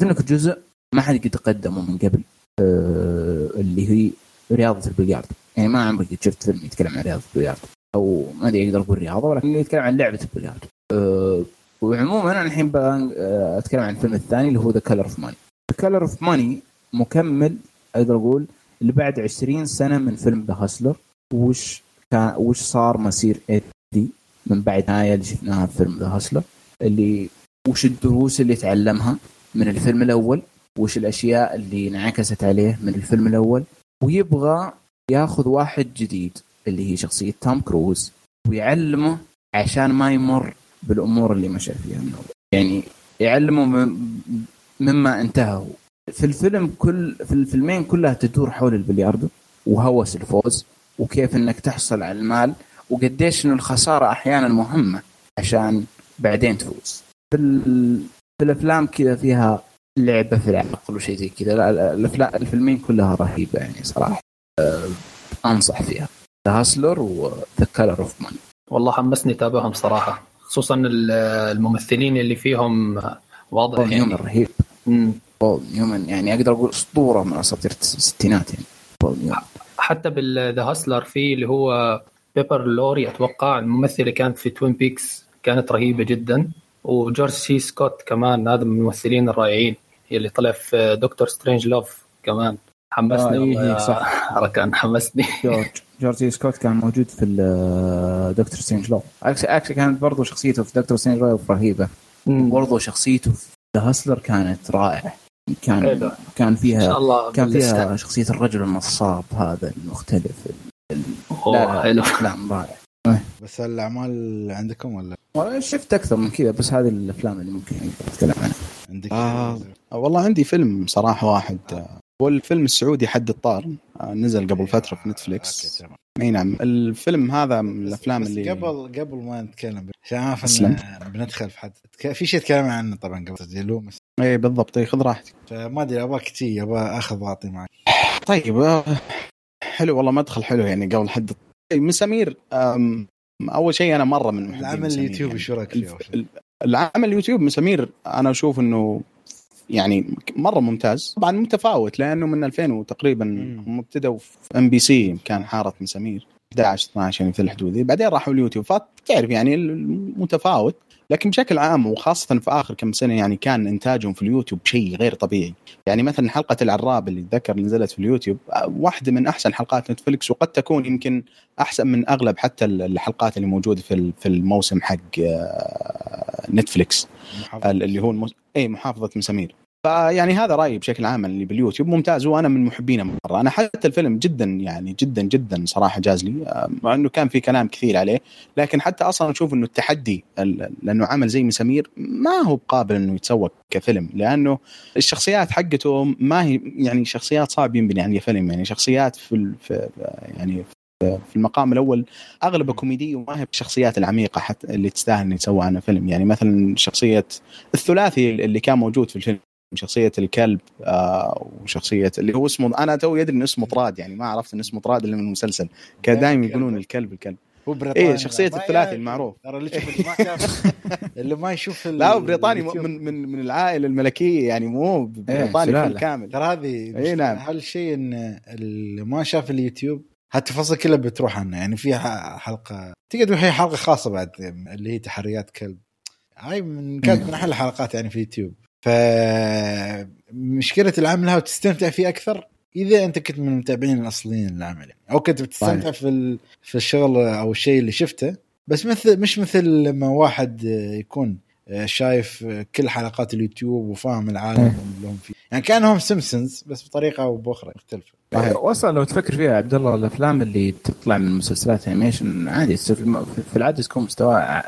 لك جزء ما حد قد قدمه من قبل، اللي هي رياضة البلياردو. يعني ما عمري شفت فيلم يتكلم عن رياضة البلياردو، أو ما أدري أقدر أقول رياضة، ولكن يتكلم عن لعبة البلياردو. وعموما أنا الحين أتكلم عن الفيلم الثاني اللي هو The Color of Money. The Color of Money مكمل أقدر أقول اللي بعد 20 سنة من فيلم The Hustler. وش صار مسير إدي من بعد نهاية اللي شفناها في فيلم The Hustler، اللي وش الدروس اللي تعلمها من الفيلم الأول، وش الأشياء اللي انعكست عليه من الفيلم الأول. ويبغى ياخذ واحد جديد اللي هي شخصية توم كروز ويعلمه عشان ما يمر بالأمور اللي مشى فيها من أول، يعني يعلمه مما انتهى. في الفيلم في الفيلمين كلها تدور حول البلياردو وهوس الفوز وكيف انك تحصل على المال، وقديش انه الخسارة احيانا مهمة عشان بعدين تفوز. في الافلام كذا فيها لعبة في العقل وشيء زي كذا. الفيلمين كلها رهيبة يعني صراحة، انصح فيها The Hustler و The Color of Money. والله حمسني تابعهم صراحة، خصوصا الممثلين اللي فيهم واضح بول نيومن يعني. رهيب بول نيومن يعني أقدر أقول أسطورة من أساطير الستينات يعني بول نيومن. حتى بالThe Hustler فيه اللي هو بيبر لوري أتوقع، الممثلة كانت في توين بيكس كانت رهيبة جدا. وجورج سي سكوت كمان هذا من الممثلين الرائعين اللي طلع في دكتور سترينج لوف كمان. حمسني صح ركان، حمسني جورج سكوت كان موجود في دكتور سترينج لوف. اكشلي كانت برضو شخصيته في دكتور سترينج لوف رهيبه، برضو شخصيته في The Hustler كانت رائعه. كان فيها شخصيه الرجل النصاب هذا المختلف. لا الافلام رائعه. بس الأعمال عندكم ولا شفت أكثر من كذا؟ بس هذه الأفلام اللي ممكن أتكلم عنها عندك. والله عندي فيلم صراحة واحد، هو الفيلم السعودي حد الطار، نزل قبل فترة في نتفليكس. نعم الفيلم هذا من الأفلام اللي قبل ما نتكلم عشان بندخل في حد في شيء نتكلم عنه طبعا قبل تسجيله. إيه بالضبط، خذ راحتك. ما أدري أبغى كتير، أبغى أخذ واعطي معك. طيب حلو والله مدخل حلو يعني قبل حد مسامير. أول شيء أنا مرة من العمل اليوتيوب يعني. شو رأيك فيه؟ العمل اليوتيوب مسامير أنا أشوف إنه يعني مرة ممتاز، طبعا متفاوت لأنه من 2000 وتقريبا مبتدأ في MBC كان حارة مسامير 11-12 يعني في الحدود دي، بعدين راحوا اليوتيوب فتعرف يعني المتفاوت. لكن بشكل عام وخاصة في آخر كم سنة يعني كان إنتاجهم في اليوتيوب شيء غير طبيعي. يعني مثلا حلقة العراب اللي ذكر نزلت في اليوتيوب واحدة من أحسن حلقات نتفليكس، وقد تكون يمكن أحسن من أغلب حتى الحلقات اللي موجودة في الموسم حق نتفليكس اللي هو محافظة مسامير. فيعني هذا رأيي بشكل عام اللي باليوتيوب ممتاز، وأنا من محبينه مرة. أنا حتى الفيلم جدا يعني جدا جدا صراحة جاز لي، مع أنه كان في كلام كثير عليه، لكن حتى أصلا أشوف أنه التحدي لأنه عمل زي مسامير ما هو قابل أنه يتسوق كفيلم، لأنه الشخصيات حقته ما هي يعني شخصيات صعب ينبني عن الفيلم. يعني شخصيات في المقام الأول أغلب كوميدي وما هي بالشخصيات العميقة حتى اللي تستاهل أن يتسوى عنها فيلم. يعني مثلا شخصية الثلاثي اللي كان موجود في الفيلم، شخصية الكلب وشخصية اللي هو اسمه أنا تو يدري إن اسمه طراد، يعني ما عرفت إن اسمه طراد إلا من المسلسل، كان دائما يقولون الكلب هو بريطاني. إيه شخصية الثلاثي المعروف اللي ما يشوف لا بريطاني من العائلة الملكية، يعني مو بريطاني بالكامل ترى هذه. إيه نعم، هالشيء إن اللي ما شاف اليوتيوب هالتفاصيل كلها بتروح عنه. يعني فيها حلقة تقدر هي حلقة خاصة بعد اللي هي تحريات كلب، هاي كانت من أحلى الحلقات يعني في يوتيوب. فمشكلة العمل هاو تستمتع فيه أكثر إذا أنت كنت من المتابعين الأصليين للعمل، أو كنت بتستمتع في الشغل أو الشيء اللي شفته. بس مش مثل لما واحد يكون شايف كل حلقات اليوتيوب وفاهم العالم اللي هم فيه، يعني كانهم سيمبسونز بس بطريقة أو بأخرى مختلفة. وأصلا لو تفكر فيها عبد الله، الأفلام اللي تطلع من مسلسلات أنيميشن عادي في العادة تكون مستوى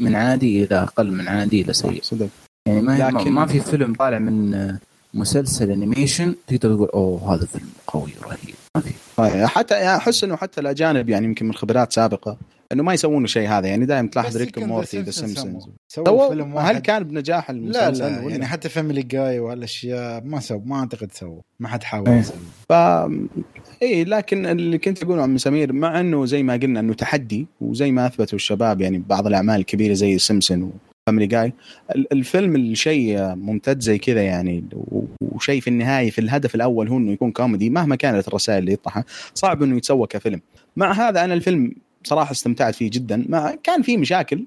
من عادي إلى أقل من عادي إلى سيء صدق. يعني ما في فيلم طالع من مسلسل انيميشن تقدر تقول اوه هذا فيلم قوي رهيب، ما في. حتى احس انه حتى الاجانب يعني يمكن من خبرات سابقه انه ما يسوون شيء هذا، يعني دائما تلاحظ ريك مورتي ذا سيمبسونز سووا فيلم واحد. هل كان بنجاح المسلسل؟ لا يعني حتى فاميلي جاي وهالاشياء ما سووا، ما اعتقد سووا، ما حد حاول يسوي. لكن اللي كنت اقوله عن مسامير مع انه زي ما قلنا انه تحدي، وزي ما اثبتوا الشباب يعني بعض الاعمال الكبيره زي سيمبسون فاميلي جاي، الفيلم الشيء ممتاز زي كذا يعني. وشيء في النهاية في الهدف الأول هو إنه يكون كوميدي، مهما كانت الرسائل اللي يطرحها صعب إنه يتسوى كفيلم. مع هذا أنا الفيلم صراحة استمتعت فيه جدا. ما كان فيه مشاكل،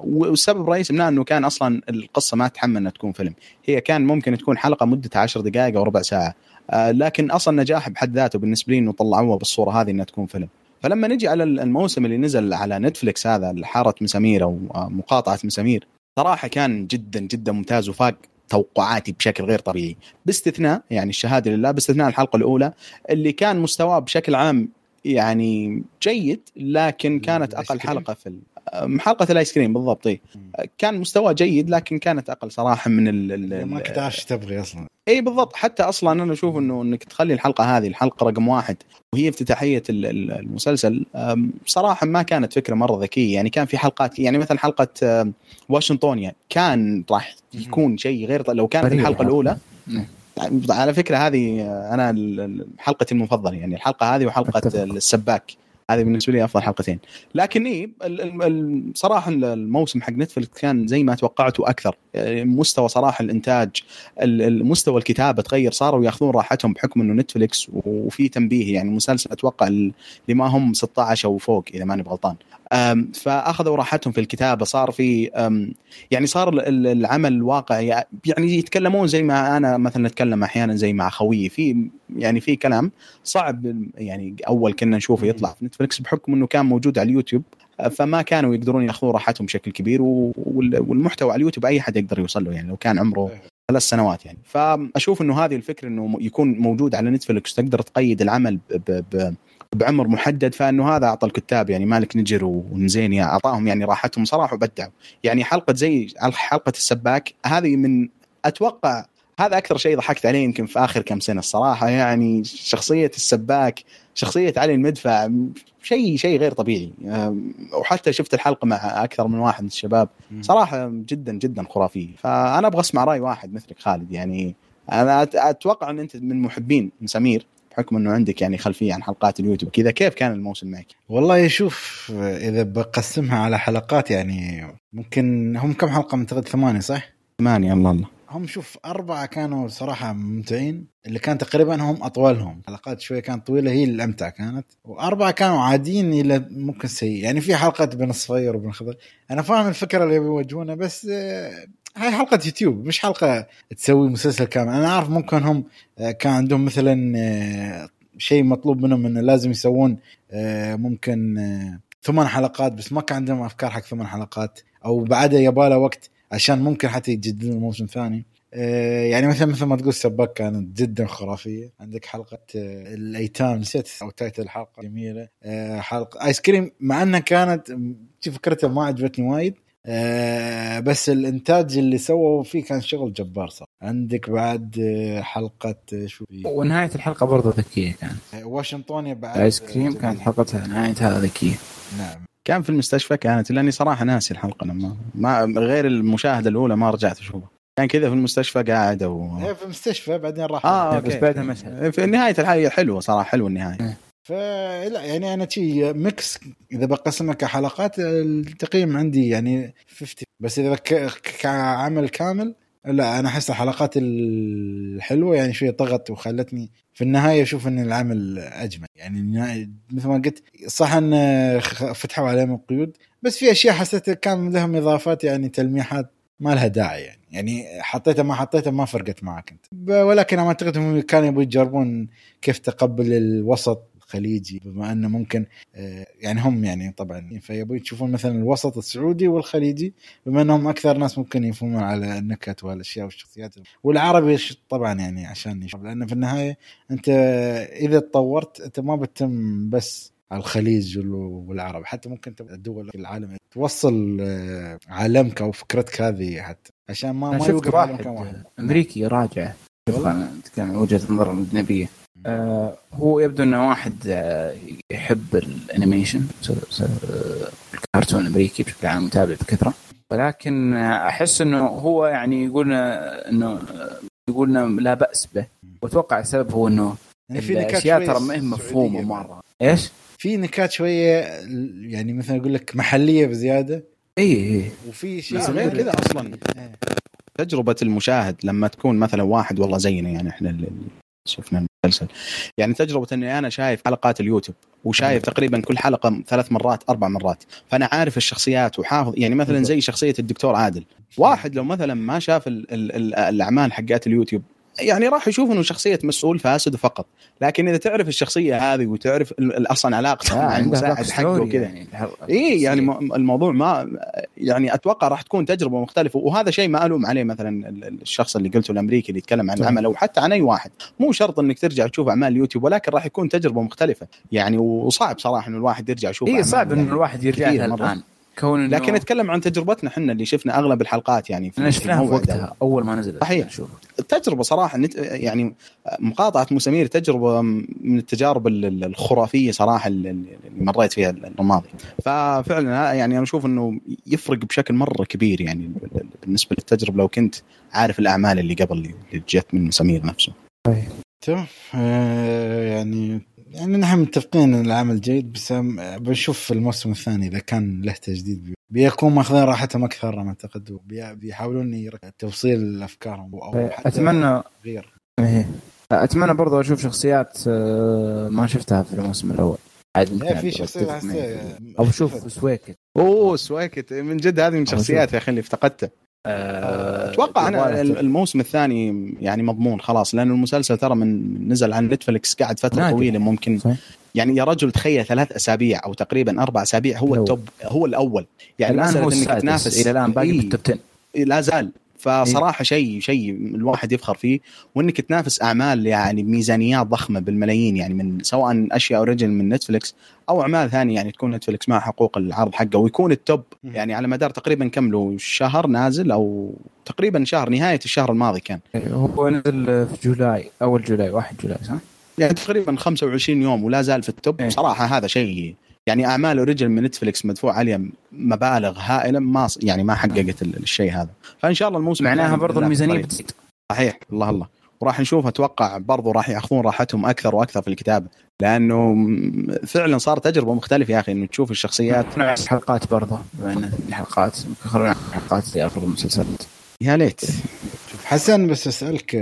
والسبب الرئيسي منها أنه كان أصلا القصة ما تحمل أنها تكون فيلم، هي كان ممكن تكون حلقة مدتها 10 دقائق أو ربع ساعة، لكن أصلا نجاح بحد ذاته بالنسبة لي أنه طلعوها بالصورة هذه أنها تكون فيلم. فلما نجي على الموسم اللي نزل على نتفليكس هذا حارة مسامير أو مقاطعة مسامير، صراحة كان جدا جدا ممتاز وفاق توقعاتي بشكل غير طبيعي، باستثناء يعني الشهادة لله، باستثناء الحلقة الأولى اللي كان مستواه بشكل عام يعني جيد، لكن كانت أقل حلقة في حلقة الآيس كريم بالضبط. كان مستوى جيد لكن كانت أقل صراحة من ما كنت عايش تبغي أصلا. أي بالضبط، حتى أصلا أنا أشوف إنه إنك تخلي الحلقة هذه الحلقة رقم 1 وهي افتتاحية المسلسل، صراحة ما كانت فكرة مرة ذكية. يعني كان في حلقات، يعني مثلا حلقة واشنطنيا كان راح يكون شيء غير لو كانت الحلقة الأولى. على فكرة هذه أنا حلقتي المفضلة، يعني الحلقة هذه وحلقة السباك، هذه بالنسبة لي أفضل حلقتين. لكن صراحة الموسم حق نتفلكس كان زي ما توقعته أكثر، مستوى صراحة الإنتاج، المستوى الكتابة تغير، صاروا يأخذون راحتهم بحكم أنه نتفلكس وفي تنبيه، يعني مسلسل أتوقع لما هم 16 أو فوق إذا ما أنا بغلطان، فأخذوا راحتهم في الكتابة. صار في يعني صار العمل الواقعي، يعني يتكلمون زي ما أنا مثلا أتكلم أحيانا زي مع خويي، في يعني في كلام صعب يعني أول كنا نشوفه يطلع في نتفلكس بحكم أنه كان موجود على اليوتيوب، فما كانوا يقدرون يأخذوا راحتهم بشكل كبير، والمحتوى على اليوتيوب أي حد يقدر يوصل له يعني لو كان عمره 3 سنوات يعني. فأشوف أنه هذه الفكرة أنه يكون موجود على نتفلكس تقدر تقيد العمل بعمر محدد، فانه هذا اعطى الكتاب يعني مالك نجر ونزينيا اعطاهم يعني راحتهم صراحه وبدعوا. يعني حلقه زي حلقه السباك هذه من اتوقع هذا اكثر شيء ضحكت عليه يمكن في اخر كم سنه الصراحه، يعني شخصيه السباك، شخصيه علي المدفع، شيء غير طبيعي. وحتى شفت الحلقه مع اكثر من واحد من الشباب صراحه جدا جدا خرافيه. فانا ابغى اسمع راي واحد مثلك خالد، يعني انا اتوقع ان انت من محبين مسامير بحكم أنه عندك يعني خلفية عن حلقات اليوتيوب كذا، كيف كان الموسم معك؟ والله يشوف إذا بقسمها على حلقات، يعني ممكن هم كم حلقة متغد 8 صح؟ 8 الله هم شوف 4 كانوا صراحة ممتعين، اللي كان تقريبا هم أطولهم حلقات شوية كانت طويلة هي اللي أمتع كانت، و4 كانوا عاديين إلى ممكن سيء. يعني في حلقات بين الصغير وبين الخضر، أنا فاهم الفكرة اللي بيوجهونها، بس هاي حلقة يوتيوب مش حلقة تسوي مسلسل كامل. أنا عارف ممكن هم كان عندهم مثلا شيء مطلوب منهم إنه لازم يسوون ممكن 8 حلقات، بس ما كان عندهم أفكار حق 8 حلقات، أو بعدها يباله وقت عشان ممكن حتى يجددون الموسم ثاني. يعني مثل ما تقول سباك كانت جدا خرافية، عندك حلقة الأيتام نسيت أو تايتل الحلقة جميلة، حلقة آيس كريم مع أنها كانت فكرتها ما عجبتني وايد، بس الانتاج اللي سووا فيه كان شغل جبار صار. عندك بعد حلقة شو ونهاية الحلقة برضه ذكية كانت، واشنطنيا بعد آيس كريم كانت حلقتها نهايتها ذكية. نعم كان في المستشفى كانت، لاني صراحة ناسي الحلقة لما ما غير المشاهدة الأولى ما رجعت أشوفها. كان كذا في المستشفى قاعدة في المستشفى بعدين راح بس بعدها مشهد في نهاية الحلقة حلوة صراحة، حلوة النهاية فلا يعني أنا شيء ميكس. إذا بقسمها كحلقات التقييم عندي يعني 50، بس إذا كعمل كامل لا، أنا أحس الحلقات الحلوة يعني شوية طغت وخلتني في النهاية أشوف إن العمل أجمل. يعني مثل ما قلت صح إن فتحوا عليهم القيود، بس في أشياء حسيت كان لهم إضافات يعني تلميحات ما لها داعي، يعني حطيتها ما حطيتها ما فرقت معك أنت. ولكن أنا أعتقد هم كانوا يبغوا يجربون كيف تقبل الوسط خليجي، بما أنه ممكن يعني هم يعني طبعا فيبوا يشوفون مثلا الوسط السعودي والخليجي بما أنهم أكثر ناس ممكن يفهمون على النكت والأشياء والشخصيات، والعربي طبعا يعني عشان يشوف، لأن في النهاية أنت إذا تطورت أنت ما بتتم بس على الخليج والعرب، حتى ممكن الدول العالم توصل عالمك أو فكرتك هذه، حتى عشان ما يوقف عالمك واحد أمريكي راجع كان وجهة نظر أجنبية. هو يبدو أنه واحد يحب الانيميشن الكارتون الأمريكي بشكل عام متابع بكثرة، ولكن أحس أنه هو يعني يقولنا لا بأس به، وأتوقع السبب هو أنه الأشياء ترى ما هي مفهومة مرة، إيش في نكات شوية يعني مثلا أقول لك محلية بزيادة إيه، وفي شيء غير كذا أصلا. تجربة المشاهد لما تكون مثلا واحد والله زينا يعني إحنا شفنا المسلسل. يعني تجربة أني أنا شايف حلقات اليوتيوب وشايف تقريبا كل حلقة 3 مرات 4 مرات، فأنا عارف الشخصيات وحافظ. يعني مثلا زي شخصية الدكتور عادل، واحد لو مثلا ما شاف الأعمال حقات اليوتيوب يعني راح يشوف إنه شخصية مسؤول فاسد فقط، لكن إذا تعرف الشخصية هذه وتعرف أصلا علاقته مع المساعد حقه وكذا يعني الموضوع ما يعني أتوقع راح تكون تجربة مختلفة. وهذا شيء ما ألوم عليه مثلا الشخص اللي قلته الأمريكي اللي يتكلم عن عمله، وحتى عن أي واحد، مو شرط إنك ترجع تشوف أعمال اليوتيوب، ولكن راح يكون تجربة مختلفة يعني. وصعب صراحة إنه الواحد يرجع يشوف. صعب إنه الواحد يرجع الآن، لكن نتكلم عن تجربتنا احنا اللي شفنا اغلب الحلقات يعني في وقتها اول ما نزلت. صحيح التجربه صراحه يعني مقاطعه مسامير تجربه من التجارب الخرافيه صراحه اللي مريت فيها الماضي. ففعلا يعني انا اشوف انه يفرق بشكل مره كبير يعني بالنسبه للتجربه لو كنت عارف الاعمال اللي قبل اللي جت من مسامير نفسه. تمام يعني نحن متفقين ان العمل جيد، بس بنشوف الموسم الثاني اذا كان له تجديد بيكون ماخذين راحتهم اكثر ما اعتقد، بيحاولون تفصيل افكارهم او حتى اتمنى غير. اتمنى برضه اشوف شخصيات ما شفتها في الموسم الاول عاد، في شخصيه او شوف سويكت. سويكت من جد هذه من شخصياتي يا اخي اللي افتقدتها. اتوقع انا الموسم الثاني يعني مضمون خلاص، لانه المسلسل ترى من نزل عن نتفلكس قاعد فتره طويله ممكن يعني يا رجل تخيل 3 أسابيع او تقريبا 4 أسابيع هو التوب، هو الاول يعني الان هو انك تنافس الى الان باقي بالتوب 10 لا زال. فصراحه شيء الواحد يفخر فيه، وانك تنافس اعمال يعني بميزانيات ضخمه بالملايين يعني، من سواء اشياء اوريجن من نتفلكس او اعمال ثانيه يعني تكون نتفلكس مع حقوق العرض حقه، ويكون التوب يعني على مدار تقريبا كم له شهر نازل، او تقريبا شهر نهايه الشهر الماضي كان هو نزل في جولاي اول جولاي 1 جولاي صح، يعني تقريبا 25 يوم ولا زال في التوب. صراحه هذا شيء يعني اعمال اوريجن من نتفلكس مدفوع عليها مبالغ هائله ما يعني ما حققت الشيء هذا. فان شاء الله الموسم معناها برضه الميزانيه بتزيد. صحيح الله وراح نشوف اتوقع برضه راح ياخذون راحتهم اكثر واكثر في الكتابه، لانه فعلا صار تجربه مختلفه يا اخي انه تشوف الشخصيات. نعس حلقات برضه يعني الحلقات خلونا حلقات زي افضل المسلسلات. يا ليت حسن بس أسألك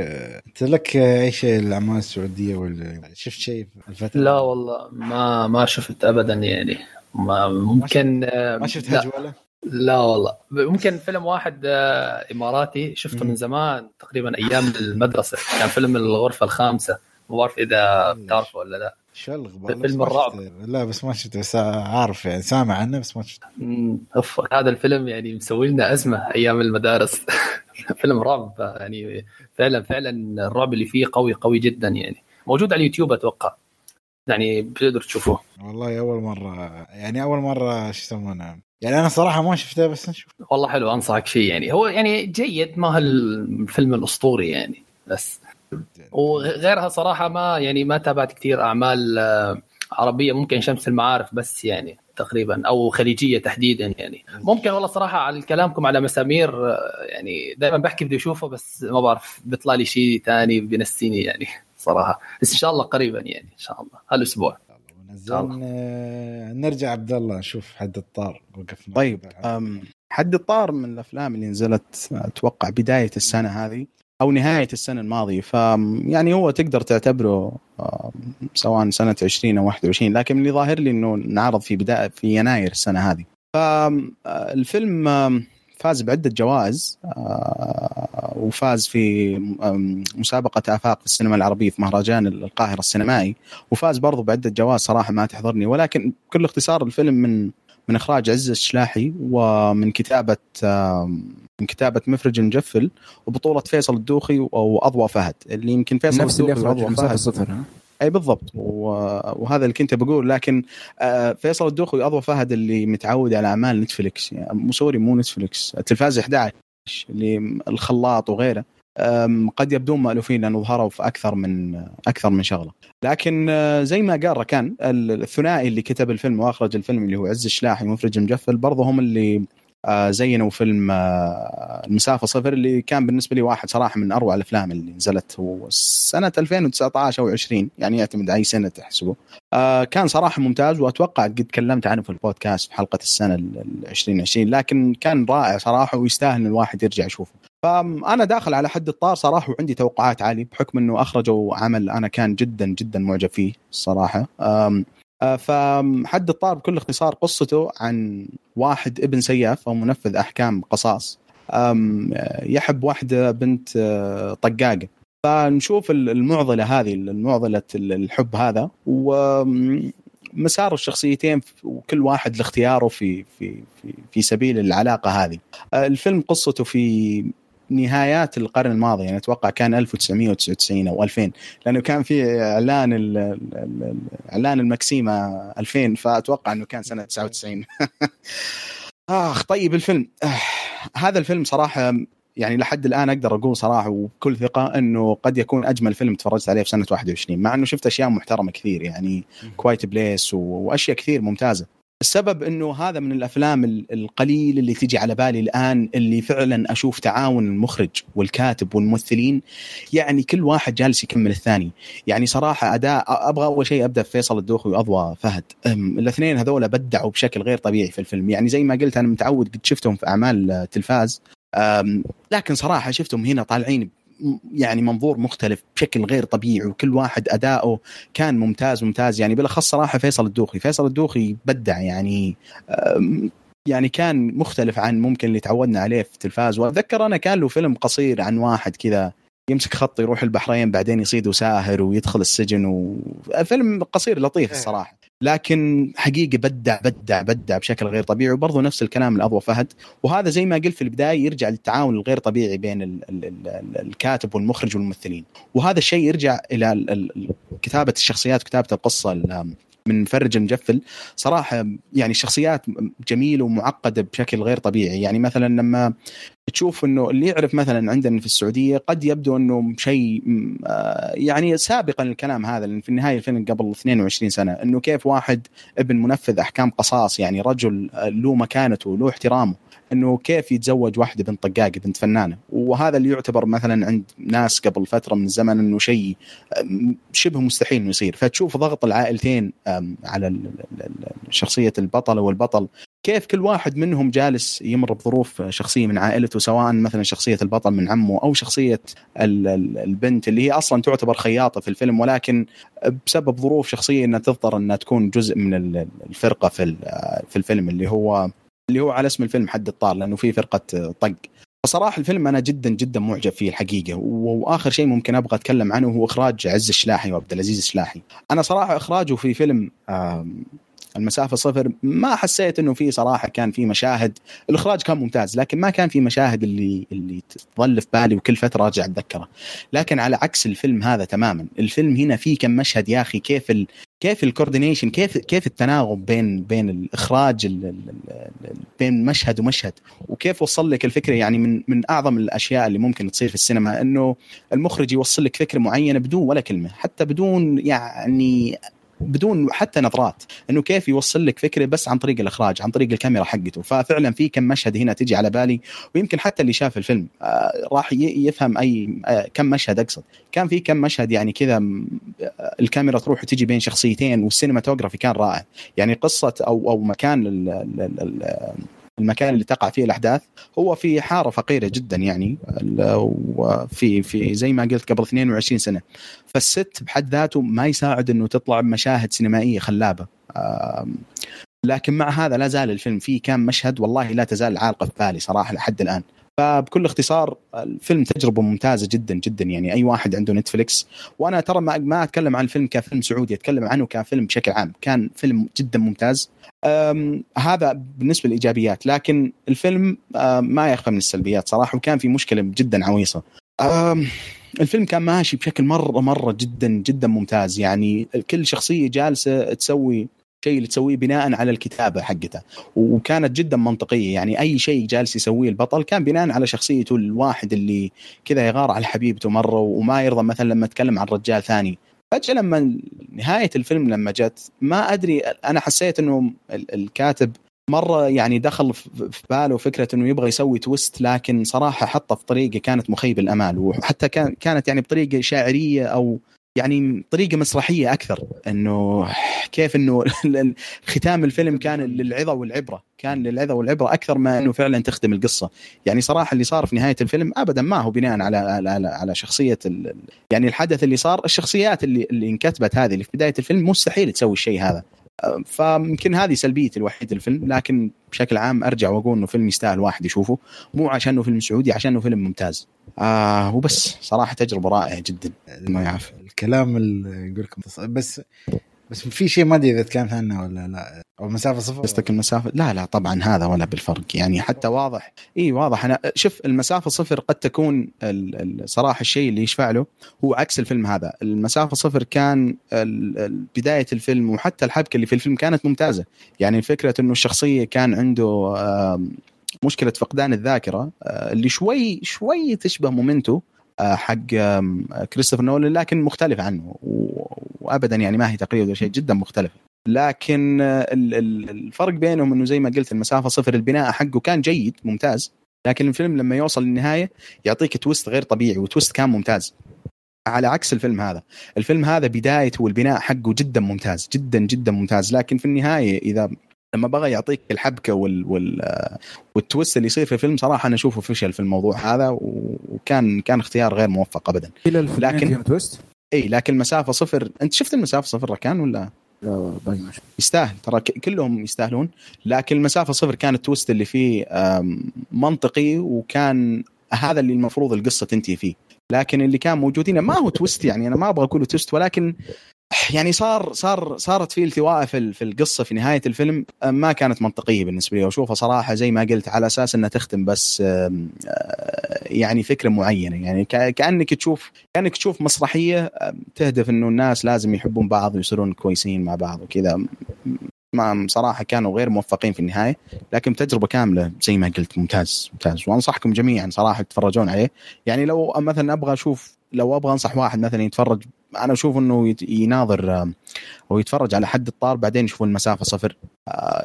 أنت لك أي شيء الأعمال السعودية ولا شفت شيء الفترة؟ لا والله ما شفت أبدا يعني ما ممكن ما شفت هجولة؟ لا والله ممكن فيلم واحد إماراتي شفته من زمان تقريبا أيام المدرسة، كان فيلم الغرفة الخامسة، ما أعرف إذا تعرفه ولا لا. فيلم الرعب؟ لا بس ما شفته، بس عارف يعني سامع عنه بس ما شفته. هذا الفيلم يعني مسوي لنا أزمة أيام المدارس. فيلم رعب يعني فعلا الرعب اللي فيه قوي جدا يعني، موجود على اليوتيوب أتوقع يعني بتقدر تشوفوه. والله أول مرة شفتونه يعني أنا صراحة ما شفته بس نشوف. والله حلو أنصحك فيه يعني، هو يعني جيد ما هالفيلم الأسطوري يعني، بس وغيرها صراحة ما تابعت كتير أعمال عربية، ممكن شمس المعارف بس يعني تقريبا، أو خليجية تحديدا يعني. ممكن والله صراحة على كلامكم على مسامير يعني دائما بحكي بدي أشوفه بس ما بعرف بيطلع لي شيء تاني بنسيني يعني صراحة، بس إن شاء الله قريبا يعني إن شاء الله هالأسبوع نرجع عبد الله نشوف حد الطار. وقفنا طيب حد الطار من الأفلام اللي نزلت أتوقع بداية السنة هذه أو نهاية السنة الماضية، فيعني هو تقدر تعتبره سواء سنة 20 أو 21، لكن اللي ظاهر لي أنه نعرض في بداية في يناير السنة هذه. فالفيلم فاز بعدة جوائز، وفاز في مسابقة آفاق في السينما العربية في مهرجان القاهرة السينمائي، وفاز برضو بعدة جوائز صراحة ما تحضرني، ولكن بكل اختصار الفيلم من إخراج عزة الشلاحي، ومن كتابة مفرج مجفل، وبطولة فيصل الدوخي وأضواء فهد اللي يمكن فيصل الدوخي وأضواء فهد أي بالضبط، وهذا اللي كنت بقول. لكن فيصل الدوخي وأضواء فهد اللي متعود على أعمال نتفليكس مسوري مو نتفليكس التلفاز 11 اللي الخلاط وغيره، قد يبدون مألوفين لأنه ظهروا في أكثر من شغلة. لكن زي ما قال ركان الثنائي اللي كتب الفيلم وأخرج الفيلم اللي هو عز الشلاحي ومفرج مجفل برضه هم اللي زينوا فيلم المسافة صفر، اللي كان بالنسبة لي واحد صراحة من أروع الأفلام اللي نزلت سنة 2019 أو 20 يعني يعتمد أي سنة تحسبه. كان صراحة ممتاز، وأتوقع قد تكلمت عنه في البودكاست في حلقة السنة 2020، لكن كان رائع صراحة ويستاهل الواحد يرجع يشوفه. فأنا داخل على حد الطار صراحة وعندي توقعات عالية بحكم أنه أخرجوا عمل أنا كان جدا جدا معجب فيه الصراحة. فحد الطار بكل اختصار قصته عن واحد ابن سياف أو منفذ أحكام قصاص يحب واحدة بنت طقاقة، فنشوف المعضلة هذه، المعضلة الحب هذا ومسار الشخصيتين وكل واحد لاختياره في سبيل العلاقة هذه. الفيلم قصته في نهايات القرن الماضي، يعني أتوقع كان 1999 أو 2000 لأنه كان في إعلان المكسيمة 2000، فأتوقع أنه كان سنة 99. آخ طيب الفيلم هذا الفيلم صراحة يعني لحد الآن أقدر أقول صراحة وبكل ثقة أنه قد يكون أجمل فيلم تفرجت عليه في سنة 21، مع أنه شفت أشياء محترمة كثير يعني كوايت بليس وأشياء كثير ممتازة. السبب أنه هذا من الأفلام القليل اللي تجي على بالي الآن اللي فعلا أشوف تعاون المخرج والكاتب والممثلين، يعني كل واحد جالس يكمل الثاني. يعني صراحة أداء أبغى أول شيء أبدأ فيصل الدوخي وأضواء فهد، الاثنين هذول بدعوا بشكل غير طبيعي في الفيلم. يعني زي ما قلت أنا متعود قد شفتهم في أعمال تلفاز، لكن صراحة شفتهم هنا طالعين يعني منظور مختلف بشكل غير طبيعي، وكل واحد أداؤه كان ممتاز. يعني بالأخص صراحة فيصل الدوخي بدع، يعني كان مختلف عن ممكن اللي تعودنا عليه في التلفاز. وأتذكر أنا كان له فيلم قصير عن واحد كذا يمسك خط يروح البحرين بعدين يصيد وساهر ويدخل السجن، وفيلم قصير لطيف الصراحة، لكن حقيقة بدع بشكل غير طبيعي. وبرضه نفس الكلام الأضواء فهد، وهذا زي ما قلت في البداية يرجع للتعاون الغير طبيعي بين الكاتب والمخرج والممثلين، وهذا الشيء يرجع إلى كتابة الشخصيات وكتابة القصة من فرج المجفل. صراحة يعني الشخصيات جميلة ومعقدة بشكل غير طبيعي. يعني مثلا لما تشوف أنه اللي يعرف مثلا عندنا في السعودية قد يبدو أنه شيء يعني سابقا الكلام هذا، لأن في النهاية الفيلم قبل 22 سنة، أنه كيف واحد ابن منفذ أحكام قصاص يعني رجل له مكانته وله احترامه أنه كيف يتزوج واحدة بنت طقاقة بنت فنانة، وهذا اللي يعتبر مثلا عند ناس قبل فترة من الزمن أنه شيء شبه مستحيل أنه يصير. فتشوف ضغط العائلتين على شخصية البطلة والبطل، كيف كل واحد منهم جالس يمر بظروف شخصية من عائلته، سواء مثلا شخصية البطل من عمه أو شخصية البنت اللي هي أصلا تعتبر خياطة في الفيلم، ولكن بسبب ظروف شخصية أنها تضطر أنها تكون جزء من الفرقة في الفيلم اللي هو على اسم الفيلم حد الطار، لأنه فيه فرقة طق. فصراحة الفيلم أنا جدا جدا معجب فيه الحقيقة. وآخر شيء ممكن أبغى أتكلم عنه هو إخراج عز الشلاحي وعبد العزيز الشلاحي. أنا صراحة إخراجه في فيلم المسافة صفر ما حسيت أنه فيه صراحة كان فيه مشاهد، الإخراج كان ممتاز لكن ما كان فيه مشاهد اللي تظل في بالي وكل فترة أرجع أتذكرها، لكن على عكس الفيلم هذا تماما. الفيلم هنا فيه كم مشهد يا أخي، كيف الكوردينيشن، كيف التناغم بين الإخراج بين مشهد ومشهد، وكيف وصل لك الفكرة. يعني من أعظم الأشياء اللي ممكن تصير في السينما أنه المخرج يوصل لك فكرة معينة بدون ولا كلمة، حتى بدون حتى نظرات، انه كيف يوصل لك فكره بس عن طريق الاخراج عن طريق الكاميرا حقته. ففعلا في كم مشهد هنا تجي على بالي، ويمكن حتى اللي شاف الفيلم راح يفهم اي كم مشهد اقصد. كان في كم مشهد يعني كذا الكاميرا تروح وتجي بين شخصيتين، والسينماتوجرافي كان رائع. يعني قصه او مكان المكان اللي تقع فيه الأحداث هو في حارة فقيرة جدا، يعني في زي ما قلت قبل 22 سنة، فالست بحد ذاته ما يساعد أنه تطلع بمشاهد سينمائية خلابة. لكن مع هذا لا زال الفيلم فيه كان مشهد والله لا تزال عالقة في بالي صراحة لحد الآن. فبكل اختصار الفيلم تجربة ممتازة جدا جدا، يعني أي واحد عنده نتفليكس. وأنا ترى ما أتكلم عن الفيلم كفيلم سعودي، أتكلم عنه كفيلم بشكل عام، كان فيلم جدا ممتاز. هذا بالنسبة للإيجابيات، لكن الفيلم ما يخفى من السلبيات صراحة، وكان في مشكلة جدا عويصة. الفيلم كان ماشي بشكل مرة جدا جدا ممتاز، يعني كل شخصية جالسة تسوي شيء اللي تسويه بناء على الكتابة حقتها، وكانت جدا منطقية. يعني أي شيء جالس يسويه البطل كان بناء على شخصيته، الواحد اللي كذا يغار على حبيبته مرة وما يرضى مثلا لما تكلم عن رجال ثاني. فجأة لما نهاية الفيلم لما جت ما أدري، أنا حسيت أنه الكاتب مرة يعني دخل في باله فكرة أنه يبغى يسوي تويست، لكن صراحة حطه في طريقة كانت مخيبة الأمال، وحتى كانت يعني بطريقة شاعرية أو يعني طريقة مسرحية أكثر، إنه كيف إنه ختام الفيلم كان للعظة والعبرة، كان للعظة والعبرة أكثر ما إنه فعلا تخدم القصة. يعني صراحة اللي صار في نهاية الفيلم أبدا ما هو بناء على شخصية يعني الحدث اللي صار، الشخصيات اللي انكتبت هذه اللي في بداية الفيلم مستحيل تسوي الشيء هذا. فممكن هذه سلبية الوحيد الفيلم، لكن بشكل عام أرجع وأقول إنه فيلم يستاهل واحد يشوفه، مو عشانه فيلم سعودي، عشانه فيلم ممتاز. وبس صراحة تجربة رائعة جدا. ما يعرف الكلام اللي يقولكم بس في شيء ما أدري إذا كان هنا ولا لا، أو مسافة صفر قصدك المسافة؟ لا طبعا هذا ولا بالفرق، يعني حتى واضح. واضح. أنا شوف المسافة صفر قد تكون صراحة الشيء اللي يشفع له هو عكس الفيلم هذا. المسافة صفر كان بداية الفيلم، وحتى الحبكة اللي في الفيلم كانت ممتازة. يعني فكرة إنه الشخصية كان عنده مشكلة فقدان الذاكرة اللي شوي تشبه مومنتو حق كريستوفر نولان، لكن مختلف عنه وأبدا يعني ما هي تقليد ولا شيء، جدا مختلف. لكن الفرق بينهم إنه زي ما قلت المسافة صفر البناء حقه كان جيد ممتاز، لكن الفيلم لما يوصل للنهاية يعطيك تويست غير طبيعي، وتويست كان ممتاز، على عكس الفيلم هذا. الفيلم هذا بدايته والبناء حقه جدا ممتاز، جدا جدا ممتاز، لكن في النهاية إذا لما بغى يعطيك الحبكة والتويست اللي يصير في الفيلم صراحة أنا أشوفه فشل في الموضوع هذا، وكان اختيار غير موفق أبدا. لكن لكن المسافة صفر، أنت شفت المسافة صفر ركان ولا؟ لا يستاهل، ترى كلهم يستاهلون، لكن المسافة صفر كان التويست اللي فيه منطقي، وكان هذا اللي المفروض القصة تنتهي فيه. لكن اللي كان موجودين ما هو تويست، يعني أنا ما أبغى أقوله تويست، ولكن يعني صارت فيه التواء في القصة في نهاية الفيلم ما كانت منطقية بالنسبة لي، وشوفها صراحة زي ما قلت على أساس أنها تختم بس يعني فكرة معينة، يعني كأنك تشوف مسرحية تهدف أنه الناس لازم يحبون بعض ويصيرون كويسين مع بعض وكذا. ما صراحة كانوا غير موفقين في النهاية، لكن تجربة كاملة زي ما قلت ممتاز، وأنصحكم جميعا صراحة تتفرجون عليه. يعني لو مثلا أبغى أنصح واحد مثلا يتفرج، أنا أشوف أنه يناظر أو يتفرج على حد الطار بعدين يشوف المسافة صفر،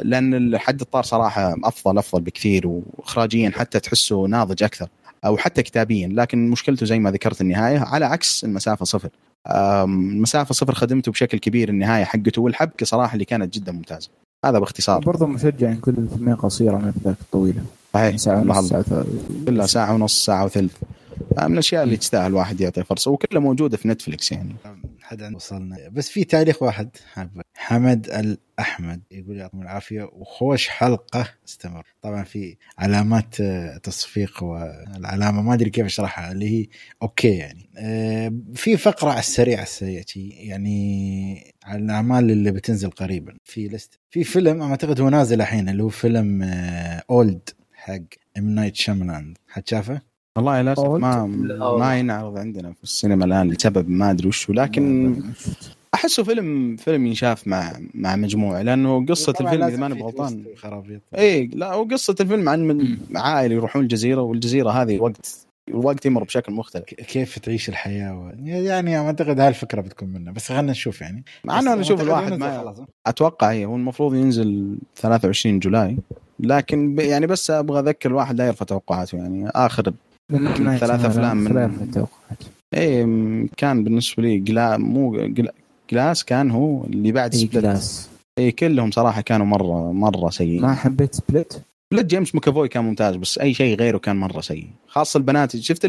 لأن حد الطار صراحة أفضل بكثير، وإخراجيا حتى تحسه ناضج أكثر، أو حتى كتابيا، لكن مشكلته زي ما ذكرت النهاية، على عكس المسافة صفر. المسافة صفر خدمته بشكل كبير النهاية حقته، والحبكة صراحة اللي كانت جدا ممتازة. هذا باختصار. برضو مشجع إن كل الفيلمين قصيرة من ذاك الطويلة، صحيح، ساعة ونص، ساعة وثلث، من الأشياء اللي تستاهل واحد يعطي فرصة، وكلها موجودة في نتفلكس. يعني حد وصلنا، بس في تاريخ واحد حمد الأحمد يقول يعطيكم العافية وخوش حلقة استمر. طبعا في علامات تصفيق، والعلامة ما أدري كيف أشرحها اللي هي أوكي. يعني في فقرة على السريع يعني على الأعمال اللي بتنزل قريبا في لست. في فيلم أعتقد هو نازل الحين اللي هو فيلم أولد حق إم نايت شاملان، حد شافه؟ والله لا، ما ينعرض عندنا في السينما الآن لسبب ما أدري وش، لكن أحسه فيلم ينشاف مع مجموعة، لأنه قصة الفيلم إذا ما أنا بغلطان خرابيط. لا، وقصة الفيلم عن عائلة يروحون الجزيرة، والجزيرة هذه الوقت يمر بشكل مختلف، كيف تعيش الحياة يعني أعتقد هالفكرة بتكون منه، بس خلنا نشوف. يعني أنا أشوف الواحد ما أتوقع هو المفروض ينزل 23 جولاي، لكن يعني بس أبغى أذكر الواحد لا يرفع توقعاته. يعني آخر 3 أفلام من توقعات. كان بالنسبة لي جلاس كان هو اللي بعد سبلت. كلهم صراحة كانوا مرة سيء. ما حبيت سبلت جيمس مكافوي كان ممتاز، بس أي شيء غيره كان مرة سيء، خاصة البنات. شفت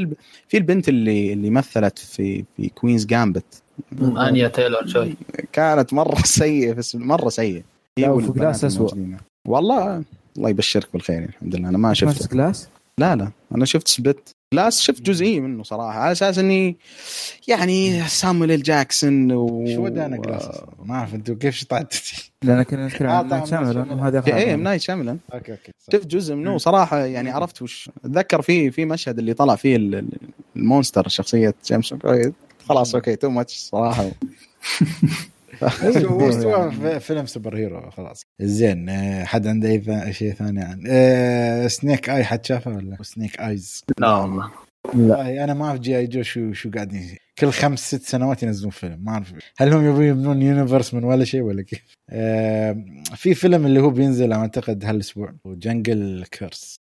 في البنت اللي مثلت في كوينز جامبت، آنيا تايلور جوي، كانت مرة سيئة، بس مرة سيئة. في جلاس أسوأ والله. الله يبشرك بالخير، الحمد لله أنا ما شفت جلاس. لا أنا شفت سبلت. لاس شفت جزئي منه صراحة على أساس أني يعني سامويل جاكسون شو ده. أنا جلاس ما أعرف أنتوا كيف شطعتتي، لأنا كنا نتكلم عن نايت شاملان. إيه نايت شاملان، أوكي. شفت جزء منه صراحة، يعني عرفت وش أتذكر في مشهد اللي طلع فيه المونستر شخصية جيمس كويد. خلاص أوكي، تو ماتش صراحة. هو فيلم سوبر هيرو خلاص. زين، حد عنده أي شيء ثاني عن سنيك اي؟ حد شافه ولا سنيك ايز؟ لا انا ما اعرف جاي جو شو قاعدين كل 5-6 سنوات ينزلون فيلم، ما اعرف هل هم يبون يبنون يونيفرس من ولا شيء ولا كيف. في فيلم اللي هو بينزل اعتقد هالاسبوع، وجنجل كيرس،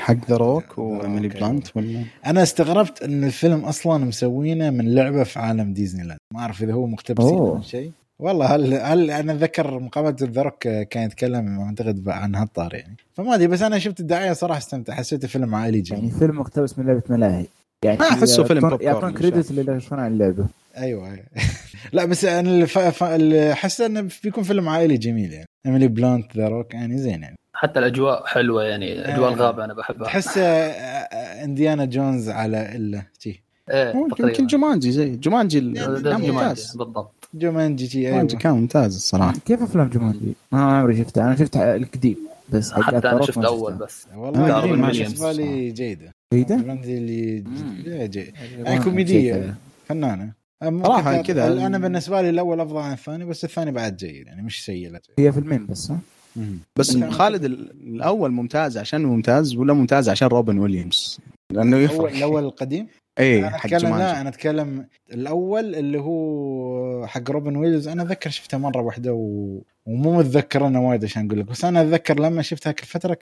حق ذاروك وميلي بلانت. ولا انا استغربت ان الفيلم اصلا مسوينه من لعبه في عالم ديزني لاند، ما اعرف اذا هو مقتبس من شيء والله. هل انا اتذكر مقابله ذاروك كان يتكلم اعتقد عن هالطار يعني، فما ادري، بس انا شفت الدعايه صراحه استمتع، حسيته فيلم عائلي جميل يعني، فيلم مقتبس من لعبه ملاهي يعني، احسه فيلم بوب كورن كريدت اللي يشتغلون على اللعبه. ايوه لا بس انا حاسس انه بيكون فيلم عائلي جميل يعني، ميلي بلانت ذاروك يعني زين يعني، حتى الأجواء حلوة يعني، أجواء الغابة أنا بحبها، تحس إنديانا جونز على إلا شيء ممكن جومانجي، زي جومانجي ممتاز بالضبط، جومانجي شيء أيوة كان ممتاز الصراحة. كيف أفلام جومانجي؟ ما عمري شفته، أنا شفت القديم بس، حتى أنا شفت أول بس والله بالنسبة لي جيدة اللي جيدة يعني، كوميدية فنانة صراحة كذا. أنا بالنسبة لي الأول أفضل عن الثاني، بس الثاني بعد جيد يعني، مش سيء لا، هي فيلمين بس. بس خالد الأول ممتاز عشان ممتاز، ولا ممتاز عشان روبن ويليامز لأنه يفرق؟ الأول القديم إيه حق جمانجي. لا أنا أتكلم الأول اللي هو حق روبن ويليامز، أنا أذكر شفتها مرة واحدة ومو متذكر أنا وايد عشان أقول لك، بس أنا أتذكر لما شفتها كل فترة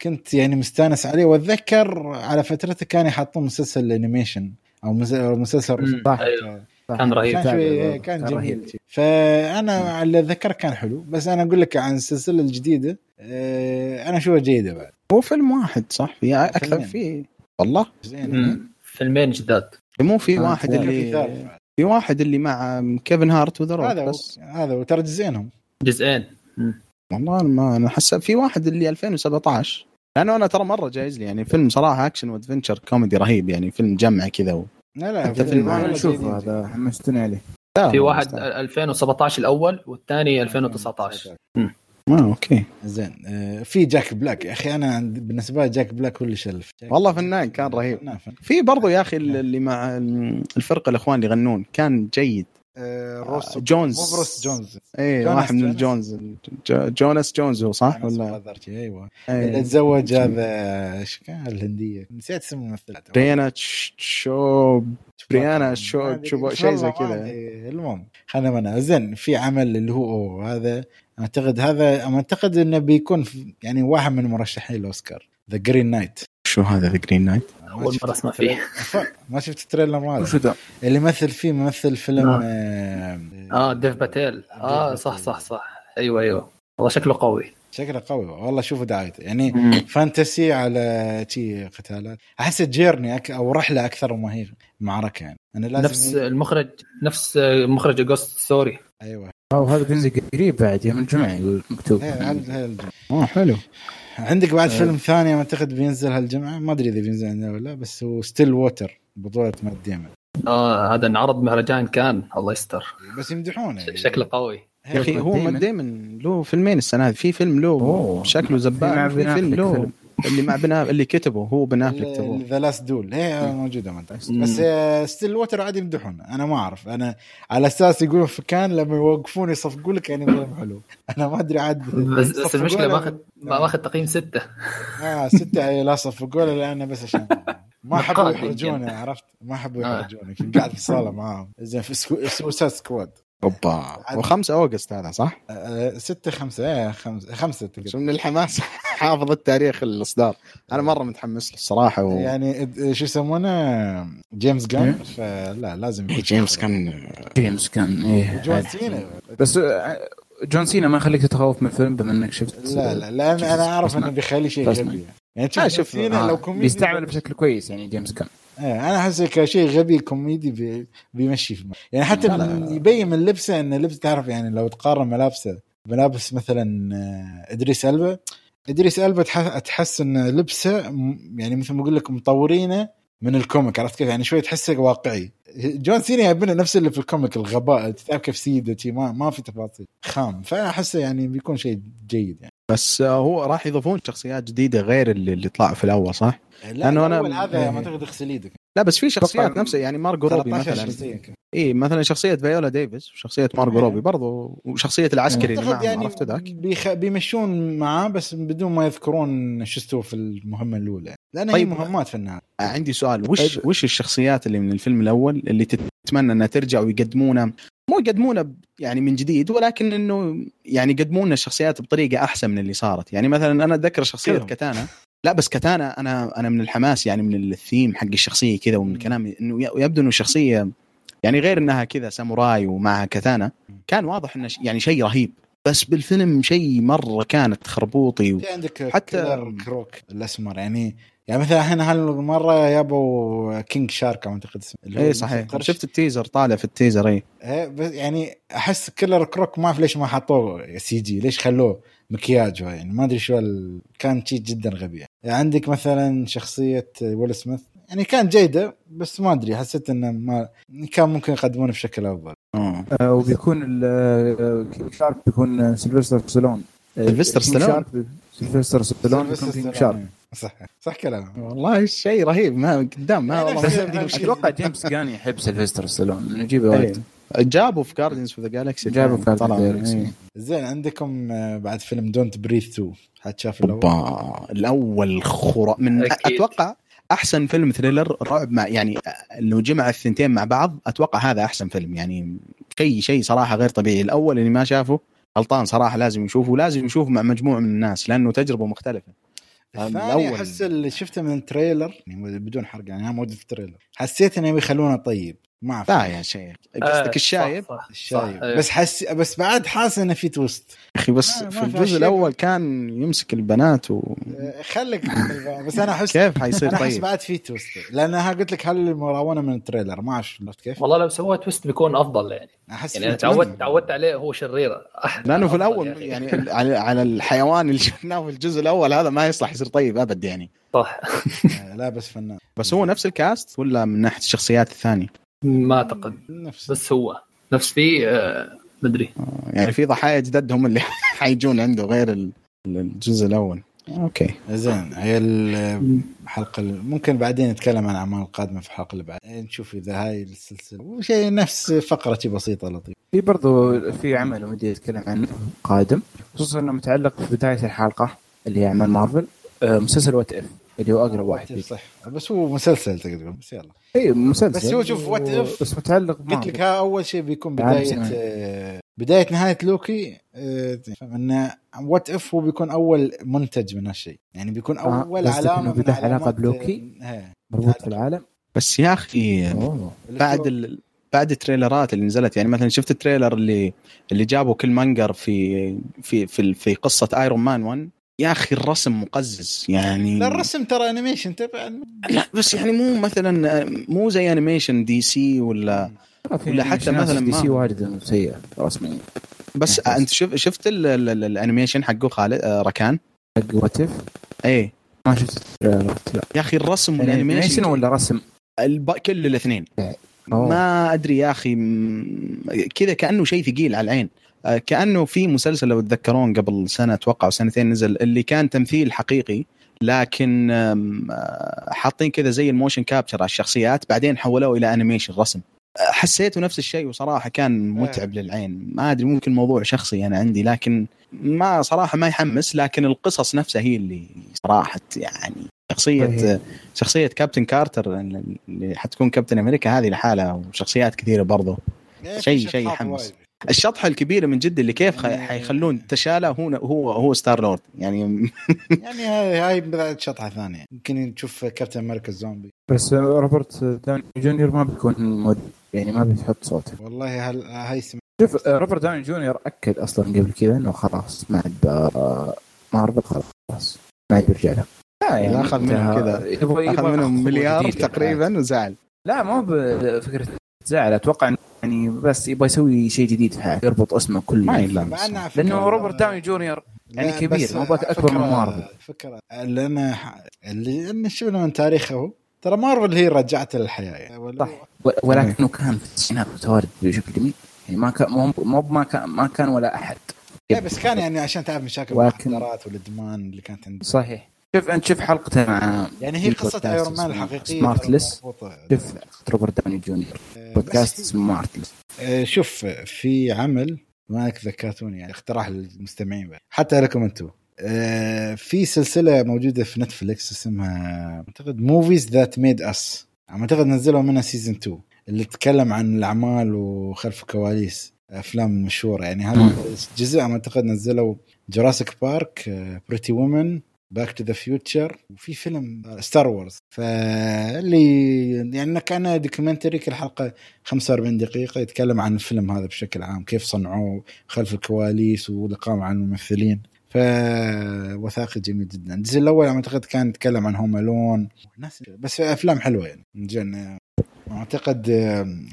كنت يعني مستانس عليه، وأتذكر على فترته كان يحطون مسلسل أنيميشن أو مسلسل كان رهيب، كان جميل. فأنا اللي أتذكر كان حلو، بس أنا أقول لك عن السلسلة الجديدة أنا أشوفها جيدة بعد. هو فيلم واحد صح؟ في أكثر فيه والله فيلمين جداد، مو في واحد اللي في واحد اللي مع كيفن هارت وذروك، بس هذا وترى جزئين والله أنا حسب في واحد اللي 2017 لأنه أنا ترى مرة جايز لي يعني، فيلم صراحة أكشن وادفنتشر كوميدي رهيب يعني، فيلم جمع كذا لا فيلم نشوف هذا حمستني عليه. في واحد 2017 الأول والثاني 2019. اوكي زين. في جاك بلاك يا اخي، انا بالنسبه لي جاك بلاك كل شلف والله، فنان كان رهيب. في برضو يا اخي اللي مع الفرقه الاخوان اللي يغنون كان جيد، روس جونز، مو بروس جونز، اي واحد من الجونز، جونز هو صح ولا؟ ايوه اللي تزوج هذا ايش كان الهنديه، نسيت اسم الممثله، بريانا شو شيء زي كذا. المهم خلينا منازن في عمل اللي هو هذا، اعتقد انه بيكون يعني واحد من مرشحين الاوسكار، ذا جرين نايت. شو هذا ذا جرين نايت؟ أول مرة أسمع فيه، ما شفت التريلر هذا اللي مثل فيه ممثل فيلم ديف باتيل، صح أيوة والله شكله قوي، والله شوفوا دعايته يعني، فانتسي على شيء قتالات، أحس جيرني أو رحلة أكثر وما هي معركة يعني. أنا لازم نفس المخرج، جوست ستوري. أيوة أو هذا بينزل قريب بعد يوم الجمعة مكتوب. حلو. عندك بعد فيلم ثاني أعتقد بينزل هالجمعة، ما أدري إذا بينزل عندنا ولا، بس هو ستيل ووتر بطولة مات ديمن. هذا انعرض مهرجان كان، الله يستر، بس يمدحونه يعني. شكله قوي يا أخي، هو مات ديمن له فيلمين السنة هذه، في فيلم له شكله زبال، في فيلم له اللي مع بناء اللي كتبه هو بناء كتبه ذا لاست دول، هي موجودة منتج، بس ستيل ووتر عادي يمدحونه. أنا ما أعرف، أنا على أساس يقولون فكان لما يوقفون يصفقوا لك يعني فيلم حلو، أنا ما أدري عاد، بس المشكلة ما أخذ تقييم 6. 6 لا صفقوا له لأنه بس عشان ما حبوا يخرجونه، عرفت، ما حبوا يخرجونه، كنت قاعد في الصالة معهم زين في سوسايد سكواد. أوبا، و5 أوغست هذا صح؟ 6/5 تقريبا. من الحماس حافظ التاريخ الإصدار، أنا مرة متحمس له الصراحة يعني شو يسمونه جيمس جان، فلا لازم جيمس جان إيه. بس جون سينا ما خليك تتخوف من الفيلم بما إنك شفت؟ لا أنا أعرف إنه بيخلي شيء غبي يعني، شوف لو كوميدي بيستعمل بشكل كويس يعني جيمس جان. أنا حاسس كشيء غبي كوميدي بيمشي في يعني، حتى يبين من لبسه إن لبس تعرف يعني، لو تقارن ملابسه بملابس مثلا إدريس ألبا تحس إن لبسه يعني مثل ما أقول لك مطورينه من الكوميك، عرفت كيف يعني، شوي تحسه واقعي. جون سينا يبنى نفس اللي في الكوميك، الغباء تعرف كيف سيدتي، ما في تفاصيل خام، فأحسه يعني بيكون شيء جيد يعني. بس هو راح يضيفون شخصيات جديده غير اللي طلع في الاول صح؟ لانه انا هذا ما تقدر تغسل يدك، لا بس في شخصيات نفسها يعني، مارغو روبي مثلا، مثلا شخصيه فيولا ديفيس وشخصيه مارغو روبي برضو، وشخصيه العسكري اللي معه يعني، عرفت ذاك بيمشون معاه بس بدون ما يذكرون شو استوى في المهمه الاولى، لان طيب هي مهمات في النهايه. عندي سؤال، وش الشخصيات اللي من الفيلم الاول اللي تتمنى انها ترجع ويقدمونها، مو يقدمونه يعني من جديد، ولكن انه يعني يقدمون الشخصيات بطريقه احسن من اللي صارت يعني؟ مثلا انا اتذكر شخصيه كاتانا لا بس كاتانا انا من الحماس يعني من الثيم حق الشخصيه كذا ومن كلامي انه يبدو انه شخصيه يعني غير انها كذا ساموراي ومعها كاتانا كان واضح انه يعني شيء رهيب بس بالفيلم شيء مره كانت خربوطي عندك حتى كروك الاسمر يعني مثلا احنا هالمره يابو كينج شارك اعتقد اسمه اي صحيح شفت التيزر طالع في التيزر اي بس يعني احس كيلر كروك ما في ليش ما حطوه سي جي ليش خلوه مكياجه يعني ما ادري شو كان شيء جدا غبي يعني. عندك مثلا شخصيه ويل سميث يعني كان جيده بس ما ادري حسيت انه ما كان ممكن يقدمونه بشكل افضل وبيكون الكينج شارك بيكون سلفستر سلون صح كلامه والله شيء رهيب ما قدام ما والله اتوقع جيمس جان يحب سيلفستر سلون نجيبه وايد جابوا في جاردينز اوف ذا جالاكسي جابوا في جاردينز زين عندكم بعد فيلم دونت بريث 2 حد شاف الاول خرا من اتوقع احسن فيلم ثريلر رعب مع يعني لو جمع الثنتين مع بعض اتوقع هذا احسن فيلم يعني شيء صراحه غير طبيعي الاول اللي ما شافه غلطان صراحه لازم يشوفه مع مجموعه من الناس لانه تجربه مختلفه الثاني أحس اللي شفته من التريلر يعني بدون حرق يعني أنا مود في التريلر حسيت إنه يخلونه طيب ما أعرف لا يا شيخ قصدك الشايب صح. بس بس بعد حاسس إنه في توست أخي بس في الجزء الأول كان يمسك البنات خلك بس أنا أحس كيف حيصير طيب أنا أحس بعد في توست لأنها قلت لك هل المراونة من التريلر ما أعرف كيف والله لو سووها توست بيكون أفضل يعني أحس يعني تعودت عليه هو شريرة لأنه في الأول يعني على الحيوان اللي شفناه في الجزء الأول هذا ما يصلح يصير طيب أبد يعني صح لا بس فنان بس هو نفس الكاست ولا من ناحية الشخصيات الثانية ما أعتقد بس هو نفس فيه مدري يعني في ضحايا جدد هم اللي حيجون عنده غير الجزء الأول أوكي زين هي الحلقة ممكن بعدين نتكلم عن أعمال القادمة في الحلقة اللي بعد نشوف إذا هاي السلسلة وشيء نفس فقرتي بسيطة لطيفة في برضو في عمل ودي أتكلم عنه قادم خصوصا إنه متعلق في بداية الحلقة اللي هي عمل مارفل مسلسل وات إف اللي هو أقرب واحد صح بس هو مسلسل تقريبا بس يلا اي مسلسل بس هو شوف وات إف بس متعلق معه قلت لك ها أول شيء بيكون بداية نهاية لوكي فإن وات إف هو بيكون أول منتج من هالشيء يعني بيكون أول علامة من علاقة بلوكي مربوط في العالم بس يا أخي بعد التريلرات اللي نزلت يعني مثلا شفت التريلر اللي جابوا كل منقر في قصة ايرون مان 1 يا أخي الرسم مقزز يعني لا الرسم ترى أنيميشن تبع لا بس يعني مو مثلا مو زي أنيميشن دي سي ولا حتى مثلا دي سي واردة سيئة رسميا بس أنت شفت الأنيميشن حقه خالد ركان حق واتف إيه ما شفت لا يا أخي الرسم والأنيميشن ولا رسم كل الاثنين ما أدري يا أخي كذا كأنه شيء ثقيل على العين كأنه في مسلسل لو تذكرون قبل سنة أتوقع سنتين نزل اللي كان تمثيل حقيقي لكن حاطين كذا زي الموشن كابتشر على الشخصيات بعدين حولوه إلى أنيميشن رسم حسيته نفس الشيء وصراحة كان متعب للعين ما أدري ممكن موضوع شخصي أنا عندي لكن ما صراحة ما يحمس لكن القصص نفسها هي اللي صراحة يعني شخصية كابتن كارتر اللي حتكون كابتن أمريكا هذه لحالها وشخصيات كثيرة برضو شيء يحمس الشطحة الكبيرة من جد اللي كيف حيخلون تشاله هو ستار لورد يعني يعني هاي بدأت شطحة ثانية يمكن نشوف كابتن أمريكا الزومبي بس روبرت داوني جونيور ما بيكون مود يعني ما بيحط صوته والله هاي شوف روبرت داوني جونيور أكد أصلا قبل كذا إنه خلاص ما عاد مارفل خلاص ما عاد يرجع له يعني أخذ منهم كذا أخذ منهم $1 مليار تقريبا وزعل لا مو بفكرة زعل أتوقع يعني بس يبغى يسوي شيء جديد في حياته يربط اسمه كل لأنه روبرت داوني جونيور يعني كبير مو بس أكبر من مارفل فكرة اللي شفنا من تاريخه ترى مارفل هي رجعت للحياة يعني. صح ولكنه كان في التسعينات متوارد بشكل جميل يعني ما كان ولا أحد بس كان يعني عشان تعرف مشاكل المخدرات والإدمان اللي كانت عنده صحيح شوف أنت شوف حلقته مع يعني هي قصة ايرون مان الحقيقية سمارتلس شوف روبرت داوني جونيور بودكاست سمارتلس شوف في عمل مالك ذكرتوني يعني اقتراح للمستمعين بقى. حتى لكم أنتم في سلسلة موجودة في نتفليكس اسمها أعتقد موفيز ذات ميد أس أعتقد نزلوا منها سيزن 2 اللي تتكلم عن الأعمال وخلف الكواليس أفلام مشهورة يعني هذا الجزء أعتقد نزلوا جوراسيك بارك بريتي وومن باك تو ذا فيوتشر، وفي فيلم ستار وورز، فاللي يعني كان دوكيومنتري كل حلقه 45 دقيقه يتكلم عن الفيلم هذا بشكل عام، كيف صنعوه خلف الكواليس ولقاء مع الممثلين، فوثائقي جميل جدا. الجزء الاول اعتقد كان يتكلم عن هوم الون، بس افلام حلوه يعني من جنة. اعتقد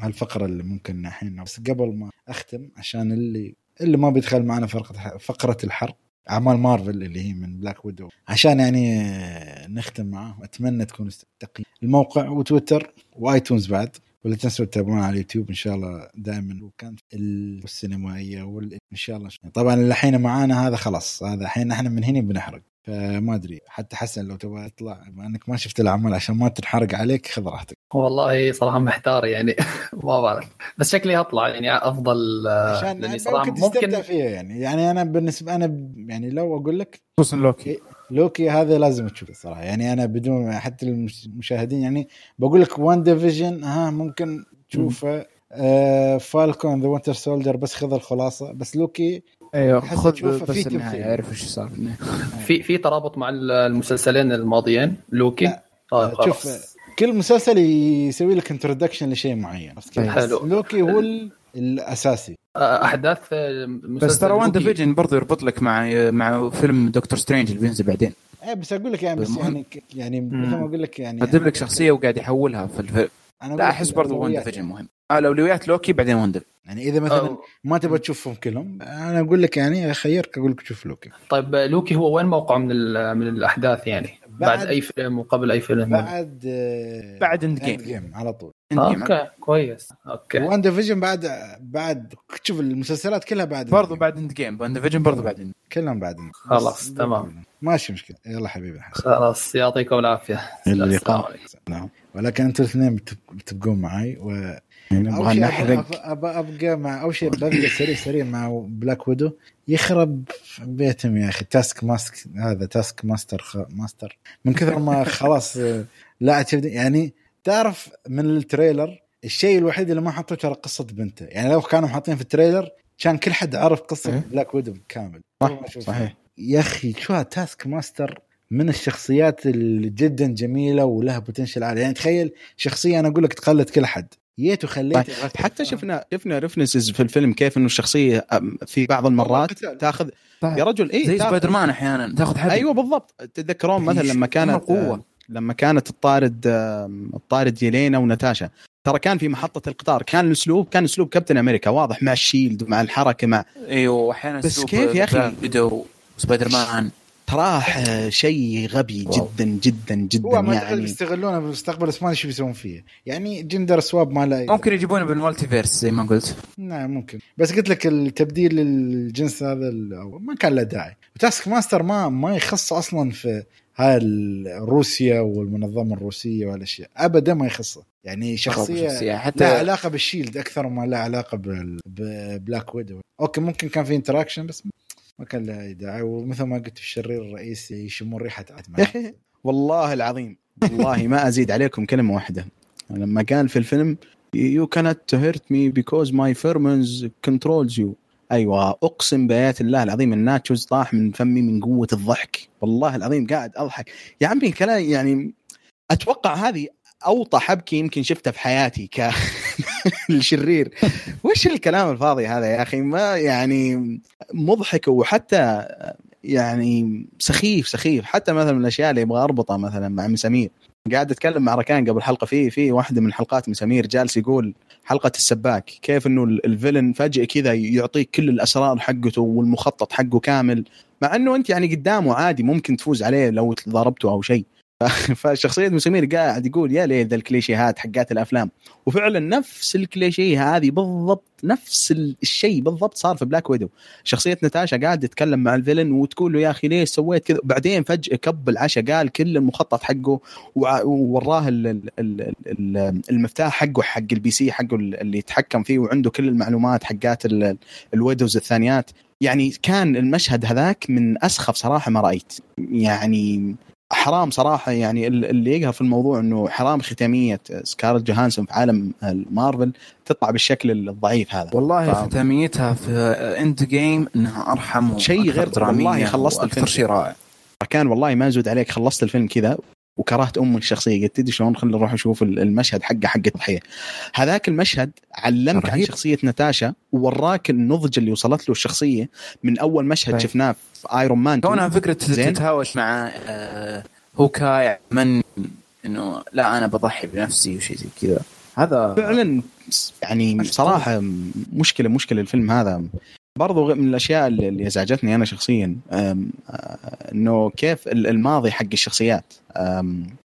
هالفقره اللي ممكن الحين، بس قبل ما اختم عشان اللي ما بيدخل معنا فقره الحرق اعمال مارفل اللي هي من بلاك ويدو، عشان يعني نختم معه. اتمنى تكونوا تقييم الموقع وتويتر وايتونز بعد، ولا تنسوا تتابعونا على اليوتيوب ان شاء الله دائما، وكانت السينمائيه ان شاء الله. طبعا اللي الحين معانا هذا خلاص، هذا الحين احنا من هنا بنحرق، فما ادري حتى حسن لو تبغى اطلع بما انك ما شفت الاعمال عشان ما تنحرق عليك، خذ راحتك. والله صراحه محتار يعني ما بعرف، بس شكلي هطلع يعني افضل لاني صراحه ممكن فيها يعني انا بالنسبه يعني لو اقول لك خصوصا لوكي هذا لازم تشوفه صراحه، يعني انا بدون حتى المشاهدين يعني بقول لك وان ديفيجن ممكن تشوفه، فالكون ذا وينتر سولجر، بس خذ الخلاصه، بس لوكي ايوه خذ بس النهاية اعرف ايش صار منه. في ترابط مع المسلسلين الماضيين لوكي، شوف كل مسلسل يسوي لك انترودكشن لشيء معين، لوكي هو الاساسي احداث مسلسل. بس ترى وان ديفيجن برضه يربط لك مع فيلم دكتور سترينج اللي بينزل بعدين. بس اقول لك يعني مثل ما اقول لك يعني قدم لك شخصيه وقاعد يحولها في الفيلم. لا احس برضه وان ديفيجن مهم، الاولويات لوكي بعدين وان ديفيجن. يعني اذا مثلا ما تبغى تشوفهم كلهم انا اقول لك يعني خيرك، اقول لك شوف لوكي. طيب لوكي هو وين موقعه من الاحداث يعني بعد اي فيلم وقبل اي فيلم؟ بعد اند جيم على طول. اوكي كويس. اوكي وان ديفيجن بعد تشوف المسلسلات كلها بعد برضه بعد اند جيم، وان ديفيجن برضه بعد كلهم بعد. خلاص تمام ماشي مشكله. يلا حبيبي الحسن، خلاص يعطيكم العافيه، اللقاء. نعم ولكن انتوا الاثنين بتبقون معي و نبغى نحرق. ابقى مع اول شيء ببدا سريع مع بلاك ويدو. يخرب بيتهم يا اخي تاسك ماسك، هذا تاسك ماستر من كثر ما خلاص. لا يعني تعرف من التريلر الشيء الوحيد اللي ما حطوه ترى قصه بنته، يعني لو كانوا حاطين في التريلر كان كل حد عرف قصه بلاك ويدو بالكامل. صحيح يا اخي شو هالتاسك ماستر، من الشخصيات اللي جدا جميله ولها بوتنشل عالي. يعني تخيل شخصيه انا اقول لك تقلد كل حد ييت وخليت حتى شفنا ريفرنسز في الفيلم، كيف انه الشخصيه في بعض المرات تاخذ يا رجل زي سبايدر مان احيانا تاخذ حد. ايوه بالضبط. تتذكرون مثلا لما كانت الطارد يلينا وناتاشا، ترى كان في محطه القطار كان اسلوب كابتن امريكا واضح مع الشيلد ومع الحركه مع ايوه، واحيانا بس كيف يا اخي سبايدر مان راح شيء غبي جدا جدا جدا. وما يعني يستغلونه في المستقبل، بس ما ادري شو بيسوون فيه. يعني جندر سواب ما لا ممكن يجيبونه بالمالتي فيرس زي ما قلت. نعم ممكن، بس قلت لك التبديل الجنس هذا ما كان له داعي. وتاسك ماستر ما يخص اصلا في روسيا والمنظمه الروسيه والاشياء ابدا، ما يخصه. يعني شخصيه حتى لا علاقه بالشيلد اكثر ما لا علاقه ببلاك ويدو. اوكي ممكن كان في انتراكشن بس ما كان له أي داعي. ومثل ما قلت الشرير الرئيسي يشمون ريحة عتمة. والله العظيم والله ما أزيد عليكم كلمة واحدة. لما قال في الفيلم you cannot hurt me because my pheromones controls you. أيوة أقسم بآيات الله العظيم الناتشوز طاح من فمي من قوة الضحك. والله العظيم قاعد أضحك يا عمي. كلام يعني أتوقع هذه أوطح أبكي يمكن شفتها في حياتي الشرير. وش الكلام الفاضي هذا يا أخي؟ ما يعني مضحك وحتى يعني سخيف. حتى مثلا من الأشياء اللي يبغى أربطها مثلا مع مسامير. قاعد أتكلم مع ركان قبل حلقة في واحدة من حلقات مسامير جالس يقول حلقة السباك كيف أنه الفيلن فجأة كذا يعطيك كل الأسرار حقته والمخطط حقه كامل، مع أنه أنت يعني قدامه عادي ممكن تفوز عليه لو ضربته أو شيء. فشخصية مسامير قاعد يقول يا ليل ذا الكليشيهات حقات الأفلام، وفعلا نفس الكليشيه هذه بالضبط، نفس الشيء بالضبط صار في بلاك ويدو. شخصية نتاشا قاعد تتكلم مع الفيلن وتقول له يا أخي ليش سويت كذا، بعدين فجأة كب العشاء قال كل المخطط حقه ووراه المفتاح حقه حق البي سي حقه اللي يتحكم فيه، وعنده كل المعلومات حقات الويدوز الثانيات. يعني كان المشهد هذاك من أسخف صراحة ما رأيت. يعني حرام صراحة، يعني اللي يقهر في الموضوع أنه حرام ختامية سكارلت جوهانسون في عالم المارفل تطلع بالشكل الضعيف هذا. والله ختاميتها في اند جيم أنها أرحم شيء غير. والله خلصت الفيلم شيء رائع. ركان والله ما زود عليك خلصت الفيلم كذا وكرهت أمك الشخصية. قلت تدري شلون خلينا نروح نشوف المشهد حق الضحية. هذاك المشهد علمك عن شخصية ناتاشا ووراك النضج اللي وصلت له الشخصية من أول مشهد شفناه في آيرون مان. كونها فكرة تتهاوش مع هوكاي من إنه لا أنا بضحي بنفسي وشيء زي كذا. هذا فعلا يعني صراحة مشكلة الفيلم هذا. برضو من الأشياء اللي ازعجتني أنا شخصيا إنه كيف الماضي حق الشخصيات،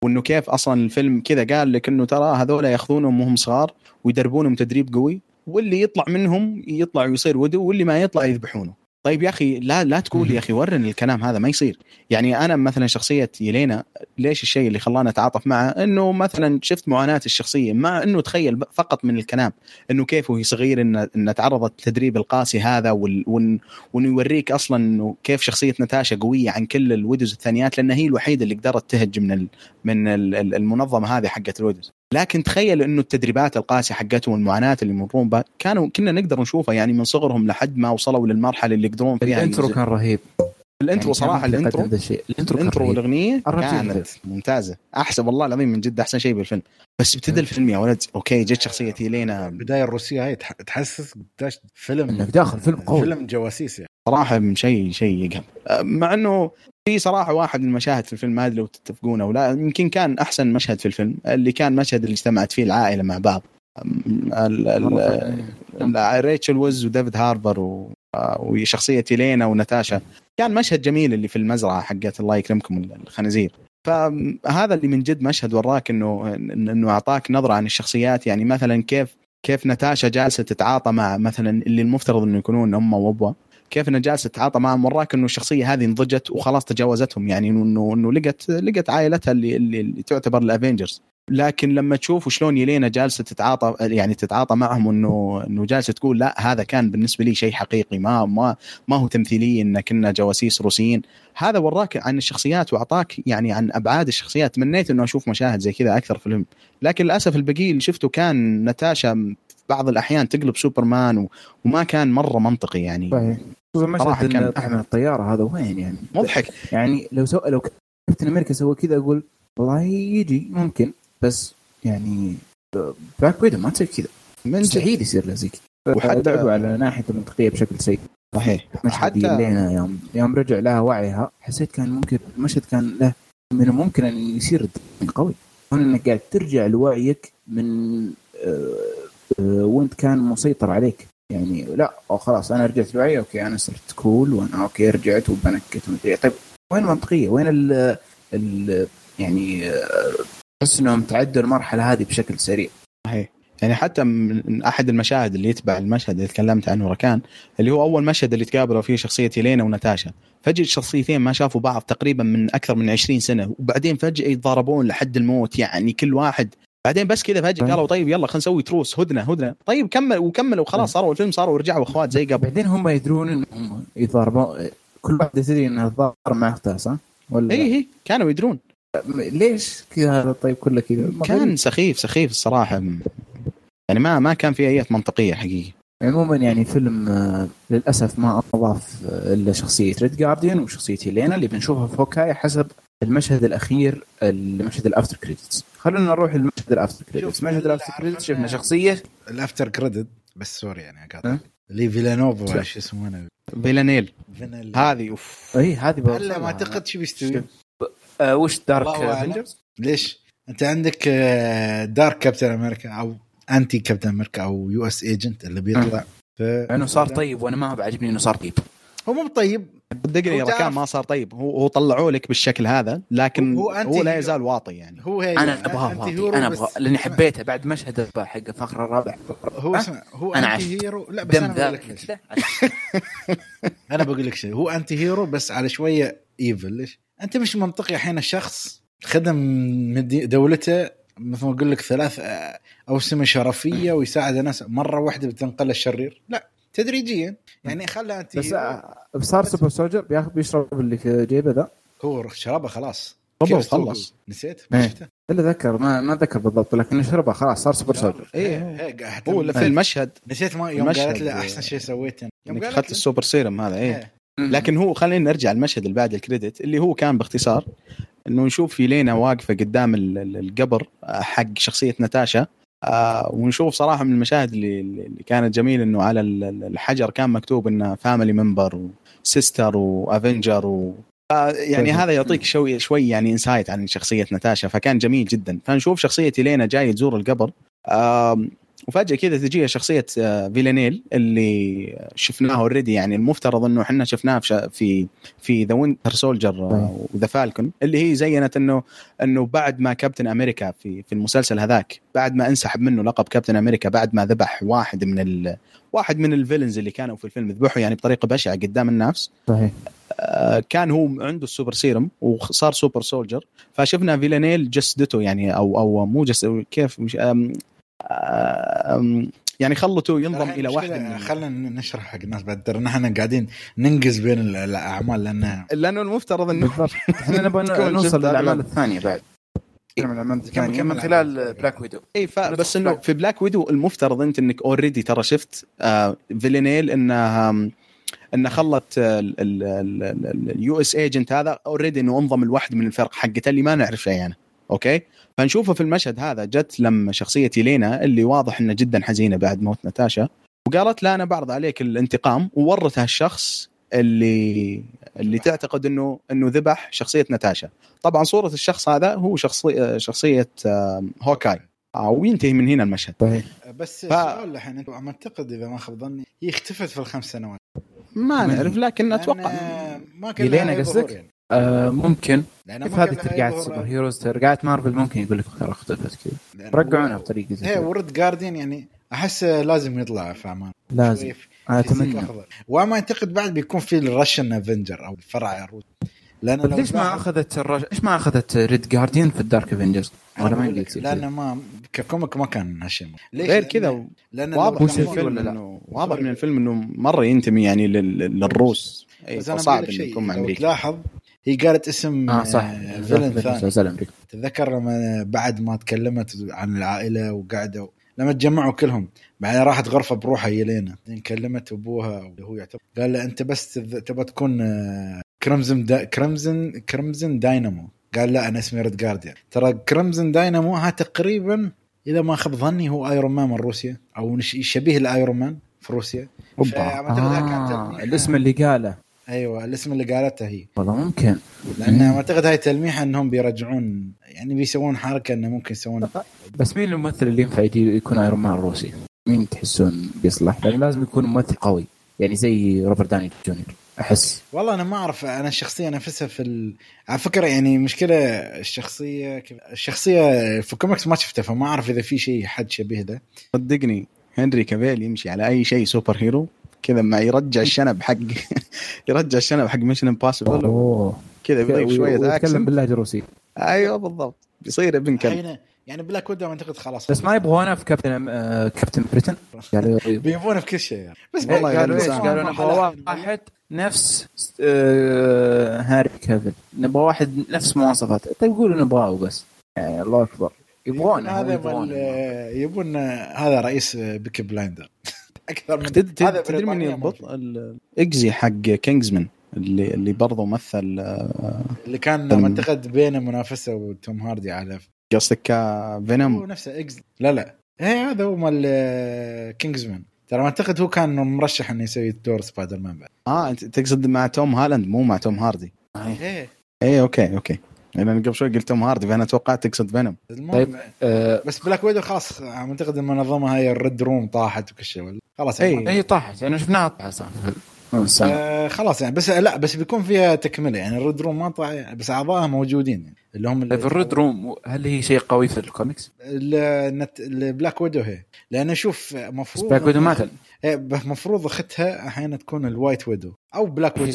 وإنه كيف أصلا الفيلم كذا قال لك إنه ترى هذول يأخذونهم وهم صغار ويدربونهم تدريب قوي، واللي يطلع منهم يطلع ويصير ودو، واللي ما يطلع يذبحونه. طيب يا أخي لا تقول يا أخي ورني الكلام هذا ما يصير. يعني أنا مثلا شخصية يلينا ليش الشيء اللي خلاني أتعاطف معه إنه مثلا شفت معاناة الشخصية، مع إنه تخيل فقط من الكلام إنه كيف وهي صغير إن تعرضت للتدريب القاسي هذا، ونوريك أصلا إنه كيف شخصية ناتاشا قوية عن كل الودوز الثانيات، لأن هي الوحيدة اللي قدرت تهج من المنظمة هذه حقت الودوز. لكن تخيل إنه التدريبات القاسية حقتهم والمعاناة اللي مرون بها كنا نقدر نشوفها يعني من صغرهم لحد ما وصلوا للمرحلة اللي يقدرون فيها. الانترو كان رهيب. الانترو صراحة الانترو والأغنية كانت ممتازة. أحسن والله العظيم من جد أحسن شيء بالفيلم. بس بتبدأ الفيلم يا ولد أوكي جت شخصيتي لينا بداية الروسية هاي تحسس بداش فيلم داخل فيلم قوي، فيلم جواسيسي صراحة من شيء يقهم. مع إنه في صراحة واحد من المشاهد في الفيلم هذا لو تتفقون أو لا يمكن كان أحسن مشهد في الفيلم، اللي كان مشهد اللي اجتمعت فيه العائلة مع بعض، ريتشل ووز وديفيد هاربر وشخصية يلينا وناتاشا. كان مشهد جميل اللي في المزرعة حقت الله يكرمكم الخنازير. فهذا اللي من جد مشهد وراك إنه أعطاك نظرة عن الشخصيات. يعني مثلا كيف ناتاشا جالسة تتعاطى مع مثلا اللي المفترض إنه يكونون أمه وأبوه، كيف إنه جالسة تتعاطى معهم. وراك إنه الشخصية هذه نضجت وخلاص تجاوزتهم، يعني إنه لقت عائلتها اللي تعتبر الأفينجرز. لكن لما تشوف شلون يلينا جالسة تتعاطى معهم، إنه جالسة تقول لا هذا كان بالنسبة لي شيء حقيقي، ما هو تمثيلي إن كنا جواسيس روسيين. هذا وراك عن الشخصيات وأعطاك يعني عن أبعاد الشخصيات. تمنيت إنه أشوف مشاهد زي كذا أكثر في الفيلم، لكن للأسف البقية اللي شفته كان ناتاشا بعض الأحيان تقلب سوبرمان وما كان مرة منطقي. يعني صراحة كان أحمل الطيارة هذا وين يعني مضحك. يعني لو كابتن أمريكا سوى كذا أقول والله يجي ممكن، بس يعني باك ويدو ما تصير كذا، مستحيل يصير له زي كذا. وحتى على ناحية المنطقية بشكل سيء صحيح. حتى لينا يوم رجع لها وعيها حسيت كان ممكن المشهد كان له من الممكن أن يصير قوي، هنا إنك قاعد ترجع لوعيك من وانت كان مسيطر عليك. يعني لا أو خلاص أنا رجعت لوعي أوكي أنا صرت كول وأنا أوكي رجعت وبنكت ومدري. طيب وين منطقية وين ال يعني بس إنهم تعدوا المرحلة هذه بشكل سريع. صحيح. يعني حتى من أحد المشاهد اللي يتبع المشهد اللي تكلمت عنه ركان، اللي هو أول مشهد اللي تقابله فيه شخصية يلينا وناتاشا، فجأة الشخصيتين ما شافوا بعض تقريبا من أكثر من 20 سنة، وبعدين فجأة يتضاربون لحد الموت. يعني كل واحد بعدين بس كذا فجأة قالوا طيب يلا خلينا نسوي تروس هدنة. طيب كملوا وخلاص صاروا الفيلم صاروا ورجعوا إخوات زي قبل. بعدين هم يدرون إنهم يتضاربون، كل واحد يدري إنه الضارب مع أخته صح ولا؟ إيه كانوا يدرون. ليش كذا طيب كله كذا كان سخيف الصراحة. يعني ما كان فيه أي منطقية حقيقي. عموما يعني فيلم للأسف ما أضاف إلا شخصية ريد جاردين وشخصية يلينا اللي بنشوفها في هوكاي حسب المشهد الأخير، المشهد الأفتر كريديتس. خلونا نروح المشهد الأفتر كريديتس. مشهد الأفتر كريديتس شفنا شخصية الأفتر كريديت بس سوري يعني أقاطع لي فيلانوفا إيش اسمه فيلانيل هذه أوف أي هذه هلا ما أعتقد شو بيستوي وش دارك. ليش انت عندك دارك كابتن امريكا او انتي كابتن امريكا او يو اس ايجنت اللي بيطلع انه صار طيب، وانا ما بعجبني انه صار طيب. هو مو طيب صدقني ركان، ما صار طيب. هو طلعوا لك بالشكل هذا لكن هو لا يزال واطي. يعني هو انا ابغاه واطي، انا ابغاه لاني حبيته بعد مشهد الذبح حق فخر الرابع. هو انتي هيرو لا بس انا بقول لك انا بقول لك شيء، هو انتي هيرو بس على شويه ايفل. ليش أنت مش منطقي حين الشخص خدم من دولته مثل ما أقول لك 3 أوسمة شرفية ويساعد الناس، مرة واحدة بتنقل الشرير لا تدريجيا. يعني خلى أنت بس صار سوبر سولجر بياخذ بيشرب اللي جيبه ذا هو شربه خلاص خلص نسيت ما شفته إلا ذكر ما ذكر بالضبط لكن شربه خلاص صار سوبر سولجر. إيه هو في المشهد نسيت ما يوم قالت له أحسن شيء سويته إنك أخذت السوبر سيرم هذا. إيه لكن هو خلينا نرجع المشهد اللي بعد الكريدت اللي هو كان باختصار انه نشوف يلينا واقفه قدام القبر حق شخصيه ناتاشا، ونشوف صراحه من المشاهد اللي كانت جميله انه على الحجر كان مكتوب انه فاميلي ممبر وسيستر وافنجر يعني هذا يعطيك شوي يعني انسايت عن شخصيه ناتاشا، فكان جميل جدا. فنشوف شخصيه يلينا جاي تزور القبر، وفجأة كده تجيها شخصية فيلانيل اللي شفناها اوريدي، يعني المفترض انه احنا شفناها في ذا وينتر سولجر وذا فالكون، اللي هي زينت انه بعد ما كابتن امريكا في المسلسل هذاك، بعد ما انسحب منه لقب كابتن امريكا، بعد ما ذبح واحد من الفيلنز اللي كانوا في الفيلم، ذبحه يعني بطريقة بشعة قدام الناس. صحيح. كان هو عنده السوبر سيرم وصار سوبر سولجر، فشفنا فيلانيل جسدته يعني او مو جسد، كيف مش يعني خلته ينضم الى واحده من خلينا نشرح حق الناس بعد، نحن قاعدين ننجز بين الاعمال لانه المفترض انه احنا نبغى نوصل للاعمال الثانيه بعد. كان من خلال بلاك ويدو. اي بس انه في بلاك ويدو المفترض انك اوريدي ترى شفت فيلينيل انه خلت اليو اس ايجنت هذا اوريدي انه انضم الواحد من الفرق حقته اللي ما نعرف شيء يعني. اوكي، فنشوفه في المشهد هذا جت لما شخصية يلينا اللي واضح انه جدا حزينة بعد موت ناتاشا، وقالت لا انا بعرض عليك الانتقام، وورثها الشخص اللي تعتقد انه ذبح شخصية ناتاشا. طبعا صورة الشخص هذا هو شخصية هوكاي، وينتهي من هنا المشهد. طيب. بس سؤال الحين، انت اعتقد اذا ما خاب ظني هي اختفت في 5 سنوات ما نعرف، لكن اتوقع يلينا قصدك ممكن في هذه ترقعات سوبر هيروز، ترقعات مارفل، ممكن يقول لك اختفت كذا، رجعونها بطريقه زي ريد جاردين، يعني احس لازم يطلع في امان، لازم اتمنى. وما اعتقد بعد بيكون في الراشن افنجر او الفرع الروس، لان ليش ما اخذت ايش ما اخذت ريد جاردين في الدارك افنجرز؟ انا ما قلت لان ما ككومك ما كان شيء غير كذا، لان واضح من الفيلم انه مره ينتمي يعني للروس، صعب انه يكون مع امريكا. تلاحظ هي قالت اسم فيلن ثاني، تذكر لما بعد ما تكلمت عن العائلة وقعدوا لما تجمعوا كلهم، بعدين راحت غرفة بروحها يلينا، كلمت أبوها اللي هو يعتبر، قال له أنت بس تبى تكون كرمزن داينامو، قال لا أنا اسمي ريد جاردين. ترى كرمزن داينامو ها تقريبا إذا ما خاب ظني هو ايرون مان من روسيا، أو شبيه لأيرون مان في روسيا. الاسم اللي قاله، ايوه الاسم اللي قالته هي والله ممكن، لان اعتقد هاي تلميحه انهم بيرجعون، يعني بيسوون حركه انه ممكن يسوون. بس مين الممثل اللي ينفع يكون ايرون مان الروسي؟ مين تحسون بيصلح؟ لأن لازم يكون ممثل قوي يعني زي روبرت داني جونيور احس. والله انا ما اعرف، انا الشخصيه نفسها على فكره يعني مشكله الشخصيه في كوميكس ما شفتها، فما اعرف اذا في شيء حد شبيه ده. صدقني هنري كافيل يمشي على اي شيء سوبر هيرو كذا، ما يرجع الشنب حق ميشن امبوسيبل كذا، بيضيف شويه اكشن، يتكلم باللهجه الروسيه. ايوه بالضبط، بيصير ابن كلب يعني بلا كود، ما اعتقد خلاص. بس ما يبغونه في كابتن بريتن يعني بيبغونه في كل شيء يعني. بس والله قالوا نبغى واحد نفس هاري كافيل، نبغى واحد نفس مواصفاته. طيب يقولوا نبغاه بس يعني الله اكبر، يبغون هذا رئيس بيكي بلايندر اكثر من هذا. تدري من يضبط الاجزي حق كينجزمان اللي برضه مثل اللي كان معتقد بينه منافسه وتوم هاردي على قصدك فينوم، هو نفسه اجزي. لا هذا هو مال كينجزمان، ترى معتقد هو كان مرشح انه يسوي دور سبايدر مان بعد. انت تقصد مع توم هالاند مو مع توم هاردي؟ ايه اوكي يعني قبل شوي قلت توم هاردي، فأنا توقعت تقصد فينوم. طيب بس بلاك ويدو خلاص أعتقد المنظمة هاي الريد روم طاحت وكل شيء خلاص. أي طاحت يعني شفناها طاحت خلاص يعني. بس لا بس بيكون فيها تكملة يعني، الريد روم ما طاح بس أعضائها موجودين يعني اللي هم في الريد روم. هل هي شيء قوي في الكوميكس البلاك ويدو هي؟ لأن شوف مفروض بلاك ويدو مثلا مفروض اختها احيانا تكون الوايت ويدو او بلاك ويدو،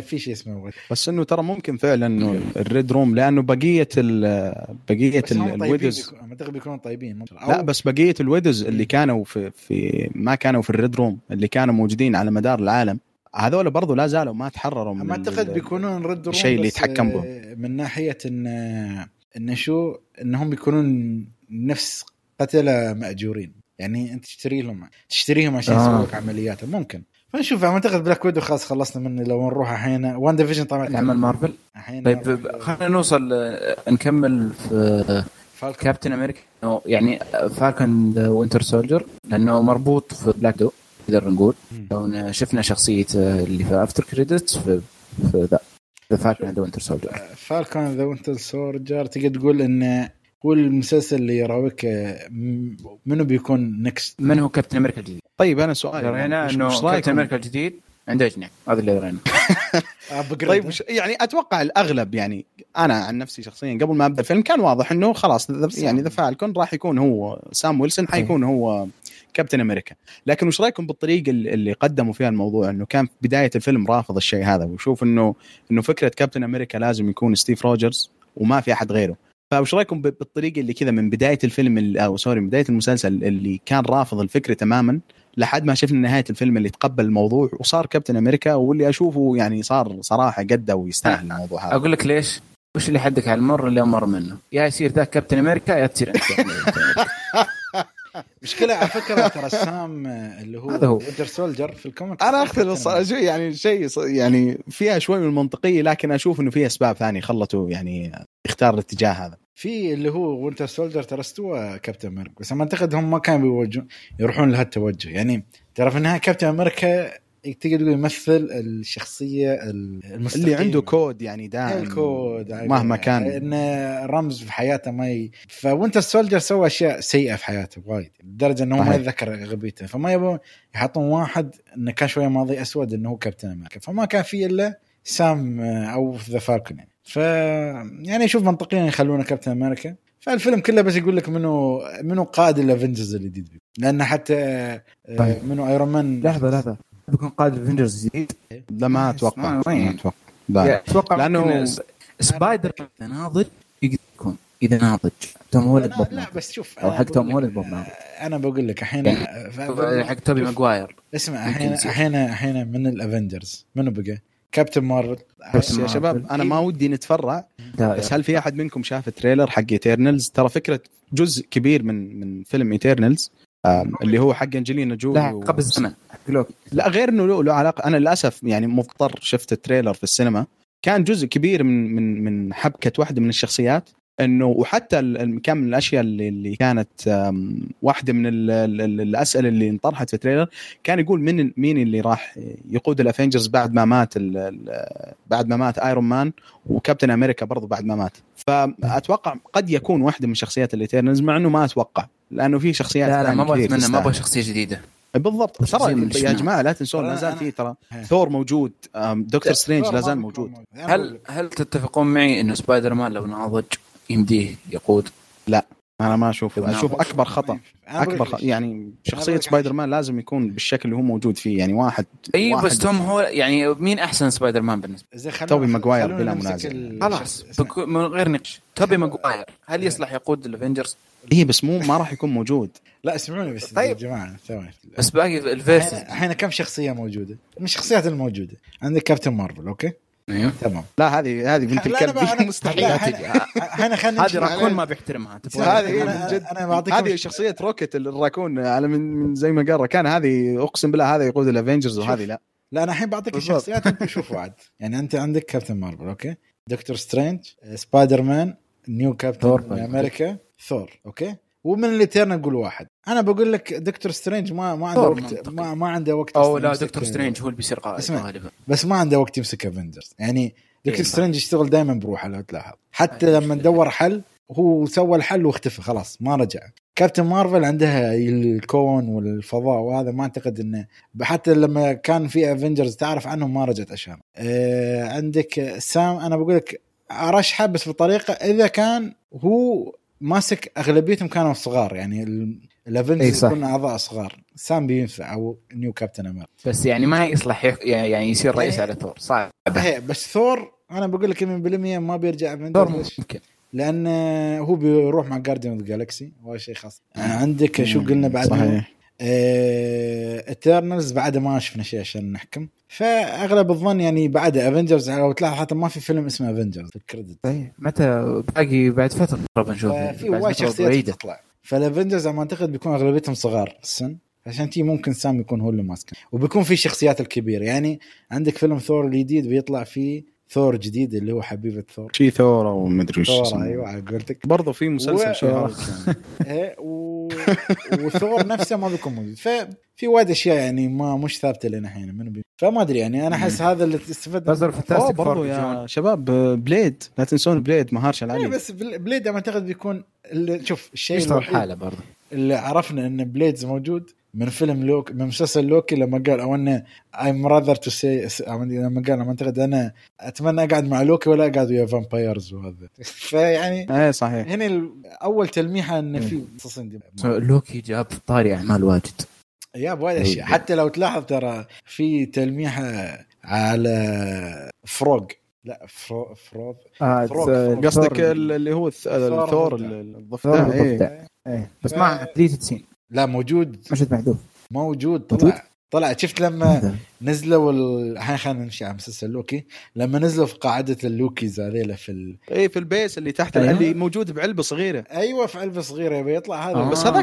في شيء اسمه وايت. بس انه ترى ممكن فعلا انه الريد روم، لانه بقيه الويدوز ما تقدر يكونوا طيبين. لا بس بقيه الويدوز اللي كانوا في ما كانوا في الريد روم، اللي كانوا موجودين على مدار العالم، هذول برضو لا زالوا ما تحرروا من اعتقد بيكونون ريد روم الشيء اللي يتحكم به من ناحيه ان شو انهم بيكونون نفس قتله مأجورين، يعني انت تشتري لهم عشان يسوي لك عمليات ممكن. فنشوف. اعتقد بلاك ويدو خلاص خلصنا منه. لو نروح الحين وان ديفيجن طبعا نعمل مارفل. طيب خلينا نوصل نكمل في كابتن امريكا يعني فالكون وينتر سولجر لانه مربوط في بلاك دو نقدر نقول. لو شفنا شخصيه اللي في افتر كريديتس في ذا فالكون ذا وينتر سولجر. فالكون ذا وينتر سولجر تقدر تقول ان هو المسلسل اللي يراويك منو بيكون نكست، من هو كابتن امريكا الجديد. طيب انا سؤال رأينا انه كابتن امريكا الجديد عنده جناح، هذا اللي رأينا. طيب يعني اتوقع الاغلب يعني انا عن نفسي شخصيا قبل ما ابدا الفيلم كان واضح انه خلاص يعني ذا فالكون راح يكون هو سام ويلسون حيكون هو كابتن امريكا. لكن وش رايكم بالطريقه اللي قدموا فيها الموضوع؟ انه كان بدايه الفيلم رافض الشيء هذا وشوف انه فكره كابتن امريكا لازم يكون ستيف روجرز وما في احد غيره. فايش رايكم بالطريقه اللي كذا من بدايه الفيلم او سوري بدايه المسلسل اللي كان رافض الفكره تماما لحد ما شفنا نهايه الفيلم اللي تقبل الموضوع وصار كابتن امريكا، واللي اشوفه يعني صار صراحه قده ويستاهل الموضوع هذا. اقول لك ليش، وش اللي حدك على المر اللي امر منه، يا يصير ذاك كابتن امريكا يا تصير انت. مشكله على فكره الرسام اللي هو وينتر سولجر في الكوميك انا اختلف يعني شيء يعني فيها شوي من المنطقيه، لكن اشوف انه فيها اسباب ثانيه خلته يعني اختار الاتجاه هذا. في اللي هو وينتر سولجر ترستوا كابتن امريكا، بس انا اعتقد هم ما كانوا بيوجهون يروحون لهذا التوجه. يعني تعرف انها كابتن امريكا تقدر يمثل الشخصيه اللي عنده كود يعني دائم الكود مهما كان انه رمز في حياته ما فوينتر سولجر سوى اشياء سيئه في حياته وايد لدرجه انه ما يتذكر غبيته، فما يبون يحطون واحد انه كان شويه ماضي اسود انه هو كابتن امريكا، فما كان فيه الا سام او ذا فالكون يعني. ف يعني اشوف منطقيا يخلونه كابتن امريكا. فالفيلم كله بس يقول لك منو قائد الافنجرز الجديد، لان حتى منو ايرون مان. لحظه بيكون قائد الافنجرز الجديد؟ لا ما اتوقع اتوقع لانه سبايدر ناضج يكون اذا ناضج توم هولد بوب. لا بس شوف حق توم هولد بوب انا بقول لك الحين حق توبي ماجواير. اسمع الحين من الافنجرز منو بقى؟ كابتن مارفل. بس يا شباب انا ما ودي نتفرع، بس هل في احد منكم شاف التريلر حق ايترنلز؟ ترى فكره جزء كبير من فيلم ايترنلز اللي هو حق انجلينا جولي قبل الزمن. لا غير انه له علاقه، انا للاسف يعني مضطر شفت التريلر في السينما، كان جزء كبير من من من حبكه واحده من الشخصيات انه، وحتى كان من الاشياء اللي كانت واحده من الاسئله اللي انطرحت في التريلر كان يقول مين اللي راح يقود الافنجرز بعد ما مات ايرون مان وكابتن امريكا برضو بعد ما مات. فاتوقع قد يكون واحده من شخصيات الايترنز، مع انه ما اتوقع لانه في شخصيات لا ما بتمنى ما ابغى شخصيه جديده بالضبط. ترى يا جماعه لا تنسون لا زال في ترى ثور موجود، دكتور سترينج لا زال موجود. هل تتفقون معي انه سبايدر مان لو ناضج يمديه يقود؟ لا انا ما اشوف اكبر خطا يعني شخصيه سبايدر مان لازم يكون بالشكل اللي هو موجود فيه يعني واحد. اي بس توم هو يعني مين احسن سبايدر مان بالنسبه لي؟ توبي ماجواير بلا منازع خلاص من غير نقاش. توبي ماجواير هل يصلح يقود الافنجرز؟ ايه بس مو ما راح يكون موجود. لا اسمعوني بس يا جماعه ثواني بس باقي الفيرس الحين كم شخصيه موجوده من الشخصيات الموجوده عندك؟ كابتن مارفل اوكي ايوه تمام. لا هذه بنت الكلب مستحيل تجي. انا خلينا هذه راكون ما بيحترمها هذه من جد. انا بعطيك هذه شخصيه روكيت الراكون على من زي ما قال كان هذه اقسم بالله هذا يقود الافنجرز وهذه لا انا الحين بعطيك الشخصيات انت شوف عاد. يعني انت عندك كابتن مارفل اوكي، دكتور سترينج، سبايدر مان، نيو كابتن امريكا، ثور اوكي، ومن الاترن نقول واحد. انا بقول لك دكتور سترينج ما عنده وقت ما عنده وقت او لا دكتور سترينج هو اللي بيصير قائد غالبا، بس ما عنده وقت يمسك افنجرز. يعني دكتور سترينج يشتغل دائما بروحه لو تلاحظ، حتى لما ندور حل هو سوى الحل واختفى خلاص ما رجع. كابتن مارفل عندها الكون والفضاء وهذا ما اعتقد انه حتى لما كان في افنجرز تعرف عنهم ما رجعت اشياء. عندك سام انا بقول لك ارشحه بس بطريقه اذا كان هو ماسك اغلبيتهم كانوا صغار يعني الافنجرز كنا اعضاء صغار سام بينفع او نيو كابتن امريكا، بس يعني ما يصلح يعني يصير رئيس على ثور صعب. بس ثور انا بقول لك 100% ما بيرجع افنجرز لان هو بيروح مع جاردين اوف جالاكسي وهذا شيء خاص. عندك شو قلنا بعد ايترنالز بعد ما شفنا شيء عشان نحكم، فاغلب الظن يعني بعد افنجرز لو تلاحظ حتى ما في فيلم اسمه افنجرز في الكريدت. متى باقي بعد فتره نشوف في وايد شخصيات تطلع، فالافنجرز انا اعتقد بيكون اغلبيتهم صغار السن عشان تي ممكن سام يكون هو اللي ماسكه، وبيكون في شخصيات الكبيره. يعني عندك فيلم ثور الجديد بيطلع فيه ثور جديد اللي هو حبيبه ثور، شي ثور وما ادري وش اسمه. ايوه على قولتك. برضه في مسلسل شهر ايه وثور نفسه ما بيكون موجود، ففي وايد اشياء يعني ما مش ثابته لنا هنا من فما ادري. يعني انا احس هذا اللي استفدنا برضه يا شباب. بليد لا تنسون، بليد مهار شلعلي. بس بليد ما اعتقد بيكون شوف الشيء اللي حاله برضه اللي عرفنا ان بليدز موجود من فيلم لوك، من مسلسل لوكي، لما قال او انا I'm rather to say لما قال ما اعتقد انا اتمنى اقعد مع لوكي ولا اقعد ويا فامبايرز وهذا. فيعني اي صحيح هنا اول تلميحه ان في قصصين لوكي جاب طاري اعمال واجد يا ابو هذا الشيء. حتى لو تلاحظ ترى في تلميحه على فروغ، لا فروغ قصدك اللي هو الثور الضفدع. ايه بس مع 93 لا موجود، مشهد محذوف موجود طلع شفت لما نزلوا خلينا نمشي على مسلسل لوكي، لما نزلوا في قاعده اللوكيز هذيله في في البيس اللي تحت أيوة. اللي موجود بعلبه صغيره. ايوه في علبه صغيره بيطلع هذا بس هذا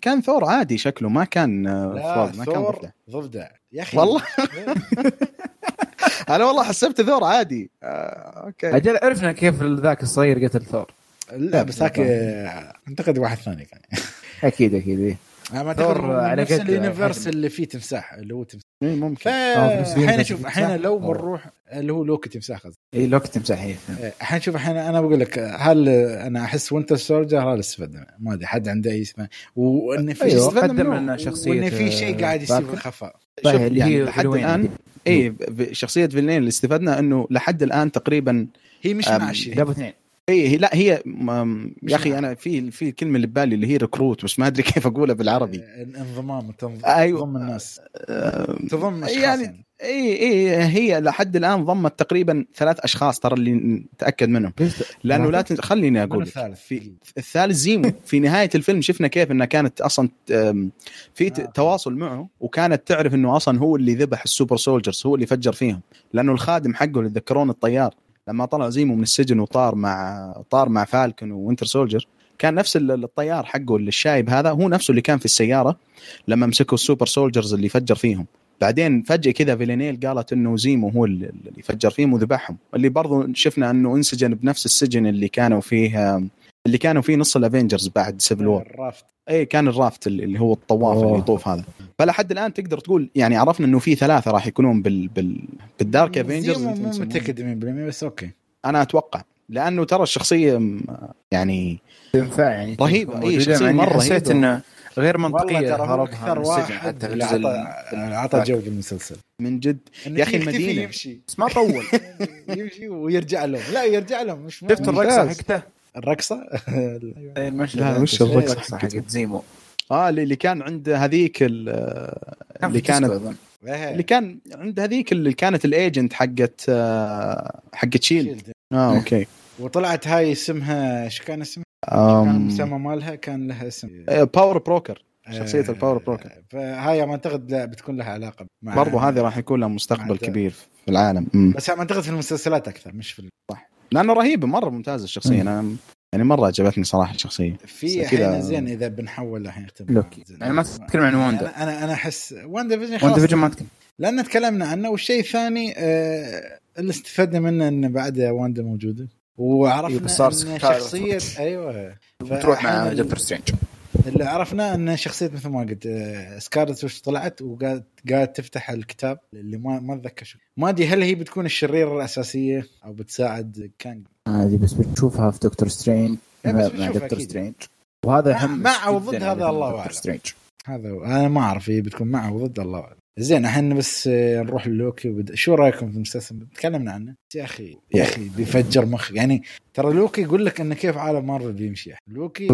كان ثور عادي شكله، ما كان فروغ، ما كان ضفدع يا اخي والله. انا والله حسبت ثور عادي. اوكي اجل عرفنا كيف ذاك الصغير قتل ثور. لا بس هاك اعتقد واحد ثاني كان اكيد ايه ما تقدر على نفس اليونيفرس اللي فيه تمساح اللي هو تمساح ممكن. الحين شوف الحين لو بنروح اللي هو لوكي تمساح قصدي اي لوكي تمساح. الحين شوف الحين انا بقول لك هل انا احس وينتر سولجر هل استفدنا ما ادري حد عنده اي اسمه وان في استفدنا من شخصيه وان في شيء قاعد يصير خفاء. شوف يعني لحد الان اي شخصيه فيلانيل اللي استفدنا انه لحد الان تقريبا هي مش ماشيه جابوا اثنين. ايه لا هي يا اخي انا في الكلمه اللي ببالي اللي هي ركروت بس ما ادري كيف اقولها بالعربي. انضمام أيوة. تضم الناس تضم اشخاص يعني. ايه هي لحد الان ضمت تقريبا 3 أشخاص ترى اللي نتاكد منهم لانه لا خليني اقول في الثالث زيمو في نهايه الفيلم شفنا كيف انها كانت اصلا في تواصل معه وكانت تعرف انه اصلا هو اللي ذبح السوبر سولجرز، هو اللي فجر فيهم لانه الخادم حقه اللي تذكرون الطيار لما طلع زيمو من السجن وطار مع فالكون وينتر سولجر كان نفس الطيار حقه اللي الشايب هذا هو نفسه اللي كان في السيارة لما مسكوا السوبر سولجرز اللي فجر فيهم. بعدين فجأة كذا فيلانيل قالت انه زيمو هو اللي فجر فيهم وذبحهم، اللي برضو شفنا انه انسجن بنفس السجن اللي كانوا فيه نص الافينجرز بعد سيفل وور. الرافت اي كان الرافت اللي هو الطواف اللي يطوف هذا. فلا حد الان تقدر تقول يعني عرفنا انه في 3 راح يكونون بالدارك افينجرز. مو متاكد 100% بس اوكي انا اتوقع لانه ترى الشخصيه يعني تنفع يعني رهيبه. اي شخصيه مره حسيت انه غير منطقيه هربها من السجن حتى عطى جو المسلسل من جد يا اخي. المدينه يمشي بس ما طول يمشي ويرجع لهم لا يرجع لهم مش شفت الرقصه حقته الرقصة المشهد وش الرقصة حقت زيمو اللي كان عند هذيك اللي كانت الايجنت حقت شيلد اوكي وطلعت هاي اسمها ايش كان اسمها مسمى مالها كان لها اسم باور بروكر شخصية الباور بروكر. فهاي ما أعتقد لا بتكون لها علاقة برضه هذه راح يكون لها مستقبل كبير في العالم بس ما أعتقد في المسلسلات أكثر مش في صح لأنه رهيبة مرة ممتازة الشخصية. أنا يعني مرة عجبتني صراحة الشخصية في حين زين إذا بنحول الحين يعني ما تتكلم عن واندا. أنا أحس واندا فيجن خلاص ما تكلم لأن تكلمنا عنه. والشيء الثاني اللي استفدنا منه إن بعد واندا موجودة وعرفنا إن شخصية أيوة بتروح مع دكتور سترينج اللي عرفنا إن شخصية مثل ما قلت سكارلت وش طلعت وقالت تفتح الكتاب اللي ما أتذكر شو ما دي هل هي بتكون الشريرة الأساسية أو بتساعد كانج هذه بس بتشوفها في دكتور سترينج مع دكتور سترينج وهذا هم مع وضد هذا الله أعلم. هذا أنا ما أعرف هي بتكون مع وضد الله أعلم. زين احنا بس نروح للوكي شو رايكم في المسلسل تكلمنا عنه يا اخي بيفجر مخ. يعني ترى لوكي يقول لك انه كيف عالم مارفل بيمشي لوكي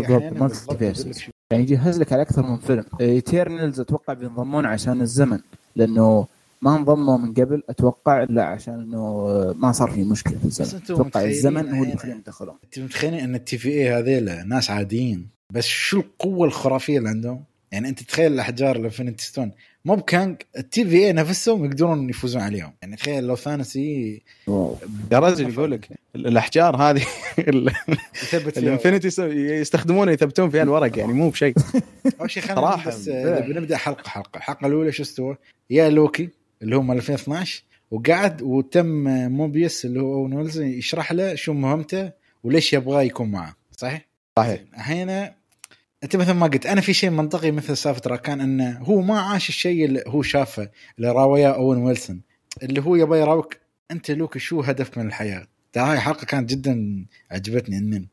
يعني يجهز لك على اكثر من فيلم. ايترنالز اتوقع بينضمون عشان الزمن لانه ما انضموا من قبل اتوقع الا عشان انه ما صار في مشكله في الزمن. اتوقع الزمن هو اللي خليهم دخلوا. انت متخيلين ان التي في اي هذيله ناس عاديين بس شو القوه الخرافيه اللي عندهم. يعني انت تخيل الاحجار الانفينيتي ستون مو بكانج التي في اي نفسهم يقدرون يفوزون عليهم. يعني تخيل لو ثانسي يا رجل يقولك الاحجار هذه الانفينيتي يستخدمونها يثبتون فيها الورق يعني مو بشيء. اول شيء خلينا بس بنبدا حلقه. الحلقه الاولى شو استوى يا لوكي اللي هم 2012 وقعد وتم موبيس اللي هو أوين ويلسون يشرح له شو مهمته وليش يبغى يكون معه. صحيح هنا انت مثل ما قلت انا في شيء منطقي مثل سالفه ركان انه هو ما عاش الشيء اللي هو شافه اللي راويه أوين ويلسون اللي هو يبغى يراوك انت لوك شو هدف من الحياه. هاي حلقه كانت جدا عجبتني ان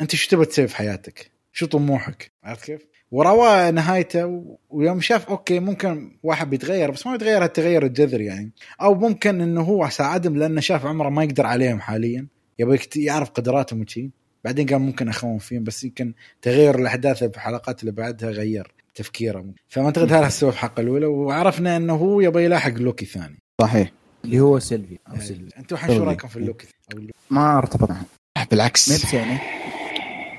انت شو تبغى تسوي في حياتك شو طموحك عرفت كيف وروى نهايته ويوم شاف أوكي ممكن واحد بيتغير بس ما يتغير هالتغير الجذري يعني أو ممكن إنه هو ساعدهم لأنه شاف عمره ما يقدر عليهم حاليا يبغى يعرف قدراتهم وشي بعدين قام ممكن أخوهم فيهم بس يمكن تغير الأحداث في الحلقات اللي بعدها غير تفكيره فما أعتقد هذا السبب حق الأولى وعرفنا إنه هو يبغى يلاحق لوكي ثاني صحيح اللي هو سيلفي. أنتوا شو رأيكم في اللوكي؟ ما ارتبط معه بالعكس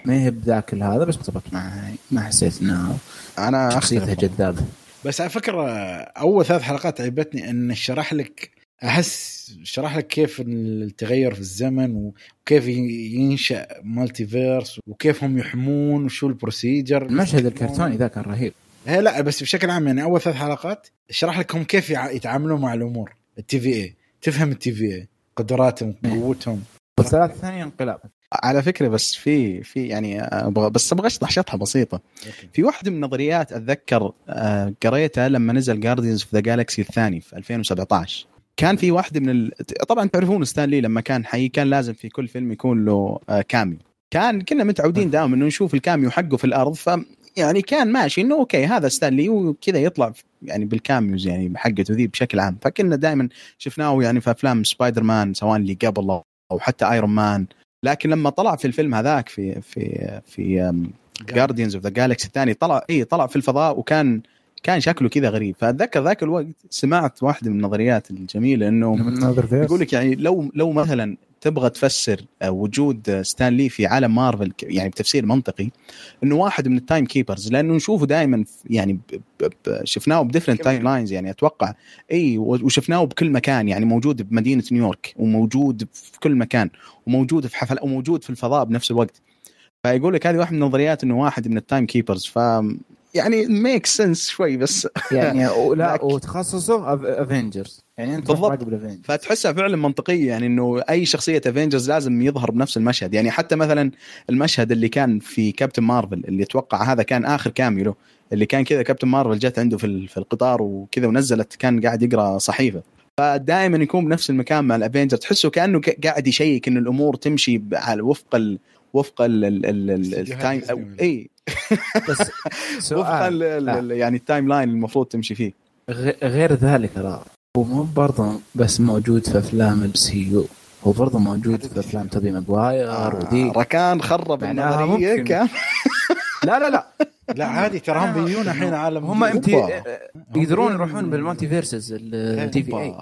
ما هي بذاك هذا بس ارتبط معها ما حسيت انه انا شخصيتها جذابه. بس على فكره اول ثلاث حلقات عيبتني ان شرح لك احس شرح لك كيف التغير في الزمن وكيف ينشا مالتي فيرس وكيف هم يحمون وشو البروسيجر. المشهد الكرتوني ذا كان رهيب. لا بس بشكل عام يعني اول ثلاث حلقات شرح لك هم كيف يتعاملوا مع الامور التي في اي تفهم التي في اي قدراتهم قوتهم والثلاث ثانيه انقلاب على فكرة. بس في يعني بس أبغى أشطح شطحة بسيطة في واحدة من النظريات أتذكر قريتها لما نزل Guardians of the Galaxy الثاني في 2017 كان في واحدة من طبعا تعرفون ستانلي لما كان حي كان لازم في كل فيلم يكون له كاميو. كنا متعودين دائما إنه نشوف الكاميو حقه في الأرض يعني كان ماشي إنه أوكي هذا ستانلي وكذا يطلع يعني بالكاميوز يعني حقته ذي بشكل عام. فكنا دائما شفناه يعني في أفلام سبايدر مان سواء اللي قبله أو حتى آيرون مان. لكن لما طلع في الفيلم هذاك في Guardians of the Galaxy الثاني طلع في الفضاء وكان شكله كذا غريب. فأتذكر ذاك الوقت سمعت واحدة من النظريات الجميلة إنه يقولك يعني لو مثلا تبغى تفسر وجود ستانلي في عالم مارفل يعني بتفسير منطقي إنه واحد من التايم كيبرز لأنه نشوفه دائما يعني شفناه بديفرنت تايم لاينز يعني أتوقع وشفناه بكل مكان يعني موجود بمدينة نيويورك وموجود في كل مكان وموجود في حفل وموجود في الفضاء بنفس الوقت. فيقولك هذه واحد من النظريات إنه واحد من التايم كيبرز يعني ميك سنس شوي بس يعني لا وتخصصه افنجرز يعني انت بالضبط فتحسها فعلا منطقيه يعني انه اي شخصيه افنجرز لازم يظهر بنفس المشهد. يعني حتى مثلا المشهد اللي كان في كابتن مارفل اللي اتوقع هذا كان اخر كاميو له اللي كان كذا كابتن مارفل جت عنده في القطار وكذا ونزلت كان قاعد يقرا صحيفه. فدائما يكون بنفس المكان مع الافنجرز تحسه كانه قاعد يشيك ان الامور تمشي على وفق التايم او اي بس وفقا يعني التايم لاين المفروض تمشي فيه. غير ذلك ترى ومو برضه بس موجود في افلام السيو هو برضه موجود في افلام توبي ماجواير ودي ركان خرب النظريه كان لا عادي تراهم بيجون الحين عالم هم يقدرون يروحون بالمالتي فيرسز التي في اي.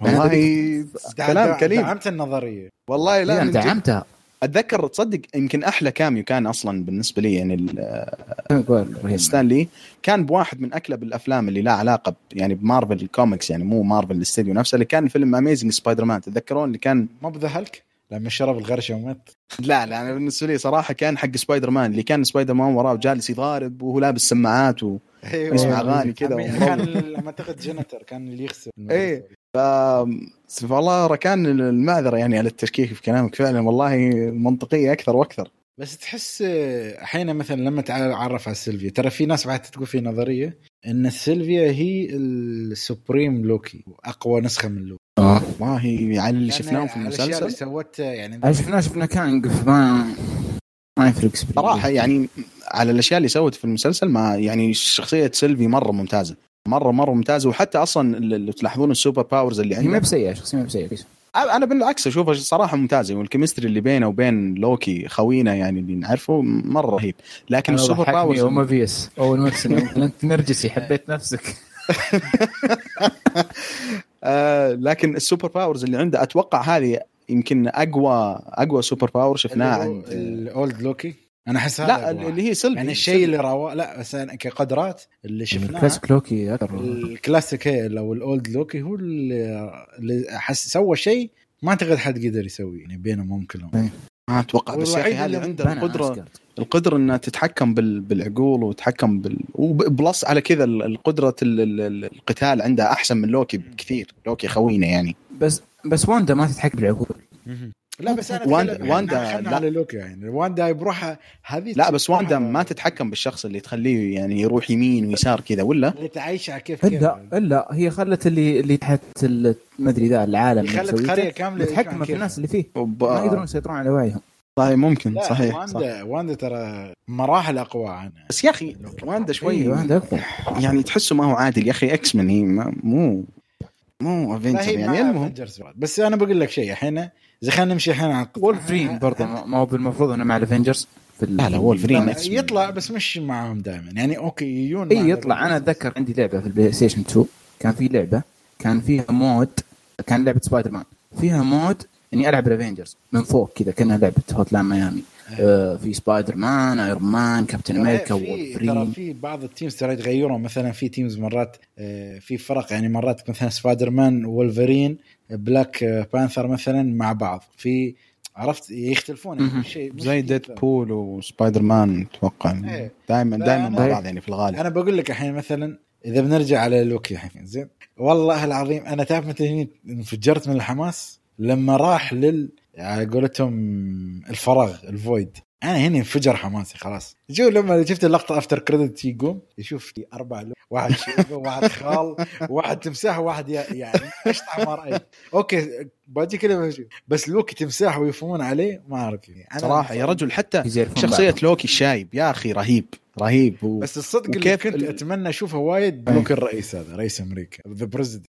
والله كلام كليم دعمت النظريه والله لا دعمتها. أتذكر تصدق يمكن أحلى كاميو كان أصلاً بالنسبة لي يعني ستانلي كان بواحد من أكلب الأفلام اللي لا علاقة يعني بمارفل الكوميكس يعني مو مارفل الاستديو نفسه اللي كان فيلم أميزنج سبايدر مان تذكرون اللي كان ما بذهلك لما شرب الغرشة ومات. لا أنا بالنسبة لي صراحة كان حق سبايدر مان اللي كان سبايدر مان وراه جالس يضارب وهو لابس سماعات ويسمع أغاني كده كان لما تقد جنتر كان اللي يخسر والله ركان المعذرة يعني على التشكيك في كلامك فعلا والله منطقية أكثر وأكثر. بس تحس أحيانا مثلا لما تعرف على سيلفيا ترى في ناس بعد تقول في نظرية أن سيلفيا هي السوبريم لوكي أقوى نسخة من لوكي. والله يعني اللي شفناه في المسلسل سوت يعني شفنا كانج ما يفرق صراحة يعني على الأشياء اللي سوت في المسلسل ما يعني شخصية سيلفي مرة ممتازة مرة ممتازة. وحتى أصلا اللي تلاحظون السوبر باورز اللي عندها ما بسيئة شخصية ما بسيئة أنا بالعكس أشوفها صراحة ممتازة والكيمستري اللي بينه وبين لوكي خوينا يعني اللي نعرفه مرة رهيب. لكن السوبر باورز وما فيس أول مرسل أنت نرجسي حبيت نفسك لكن السوبر باورز اللي عنده أتوقع هذه يمكن أقوى سوبر باور شفناها عند الأولد لوكي انا حس لا اللي هي سلبي يعني الشيء اللي لا مثلا كقدرات اللي شفناها الكلاسيك لوكي اكثر الكلاسيك او الاولد لوكي هو اللي حس سوى شيء ما اعتقد حد قدر يسويه يعني بينه ممكن ما اتوقع بس هذا اللي عنده القدره انها تتحكم بالعقول وتتحكم وبلس على كذا القدره القتال عندها احسن من لوكي بكثير. لوكي خوينا يعني بس واندا ما تتحكم بالعقول لا بس أنا واندا لا لوكي يعني واندا يروح هذه لا بس واندا ما تتحكم بالشخص اللي تخليه يعني يروح يمين ويسار كذا ولا تعيش على كيف لا هي خلت اللي تحت ما ادري ذا العالم خلت قريه كامله تتحكم في الناس اللي فيه ما يقدرون يسيطرون على وعيهم. طيب ممكن صحيح واندا ترى مراحل اقوى عنها بس يا اخي واندا شوي يعني تحسه ما هو عادل يا اخي اكس من هي مو افنتشر يعني المهم بس انا بقول لك شيء الحين زي خلينا نمشي الحين عن وولفرين برضه ما هو بالمفروض انه مع الافنجرز في لا وولفرين يطلع بس مش معهم دائما يعني اوكي يجون اي يطلع. انا اتذكر عندي لعبه في البلاي ستيشن 2 كان فيها مود كان لعبه سبايدر مان فيها مود اني العب الافنجرز من فوق كذا كانها لعبه هوتلاين ميامي في سبايدر مان ايرون مان كابتن امريكا وولفرين. في بعض التيمز ترى يتغيرون مثلا في تيمز مرات في فرق يعني مرات مثلا سبايدر مان وولفرين بلاك بانثر مثلا مع بعض في عرفت يختلفون يعني شيء زي ديدبول وسبايدر مان اتوقع دائما مع بعض يعني في الغالب. انا بقول لك الحين مثلا اذا بنرجع على لوكي الحين زين والله العظيم انا تعرف متى انفجرت من الحماس لما راح على قولتهم الفراغ الفويد انا هنا انفجر حماسي خلاص. جو لما شفت اللقطه افتر كريدت يقوم يشوف في 4 واحد شيبه واحد خال واحد تمساح واحد يعني ايش تعمر اي اوكي باجي كلمه بس لوكي تمساح ويفهمون عليه ما اعرف يعني صراحه يا رجل حتى شخصيه لوكي الشايب يا اخي رهيب بس الصدق اللي كنت اتمنى اشوفه وايد لوكي الرئيس هذا رئيس امريكا ذا بريزيدنت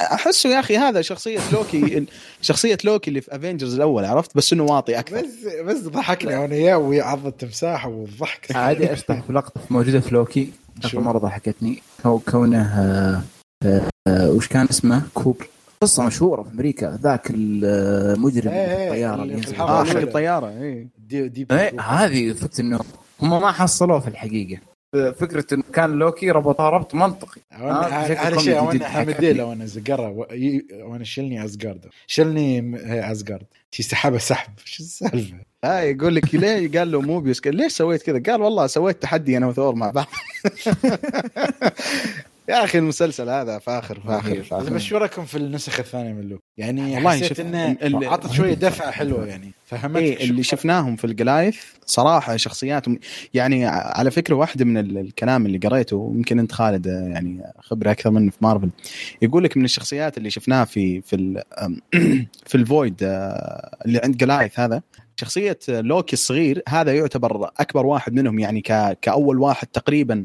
احسه يا اخي هذا شخصيه لوكي اللي في افنجرز الاول عرفت بس انه واطي اكثر بس ضحكني وانا اياه ويعض التمساح والضحك عادي اشطح في لقطه موجوده في لوكي مرة ضحكتني كونه وش كان اسمه كوبر قصه مشهوره في امريكا ذاك المجرم الطياره اللي في اخر الطياره دي هذه فكرت انه هم ما حصلوه في الحقيقه فكرة إن كان لوكي ربط منطقي على شيء وانا حمديله وانا زقره وانا شلني أزغارد تسحبه سحب شو السالفة هاي يقول لك ليه قال له موبيوس ليش سويت كذا قال والله سويت تحدي أنا وثور مع بعض يا أخي المسلسل هذا فاخر بس شو رأيكم في النسخة الثانية من لوكي يعني والله حسيت إنه عطت شوية دفعة حلوة يعني فهمت إيه اللي شفناهم في الجلايث صراحة شخصياتهم يعني على فكرة واحدة من الكلام اللي قريته وممكن أنت خالد يعني خبرة أكثر منه في مارفل يقول لك من الشخصيات اللي شفناها في الفويد اللي عند جلايث هذا شخصية لوكي الصغير هذا يعتبر أكبر واحد منهم يعني كأول واحد تقريبا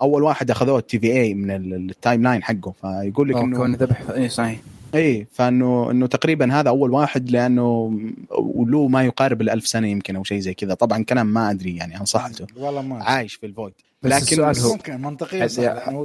أول واحد أخذوه TVA من التايم لاين حقه فيقول لك إنه ذبح إيه صحيح إيه فإنه تقريبا هذا أول واحد لأنه ولو ما يقارب 1000 سنة يمكن أو شيء زي كذا طبعا كلام ما أدري يعني عن صحته والله ما عايش في الفويد لكن ممكن منطقيا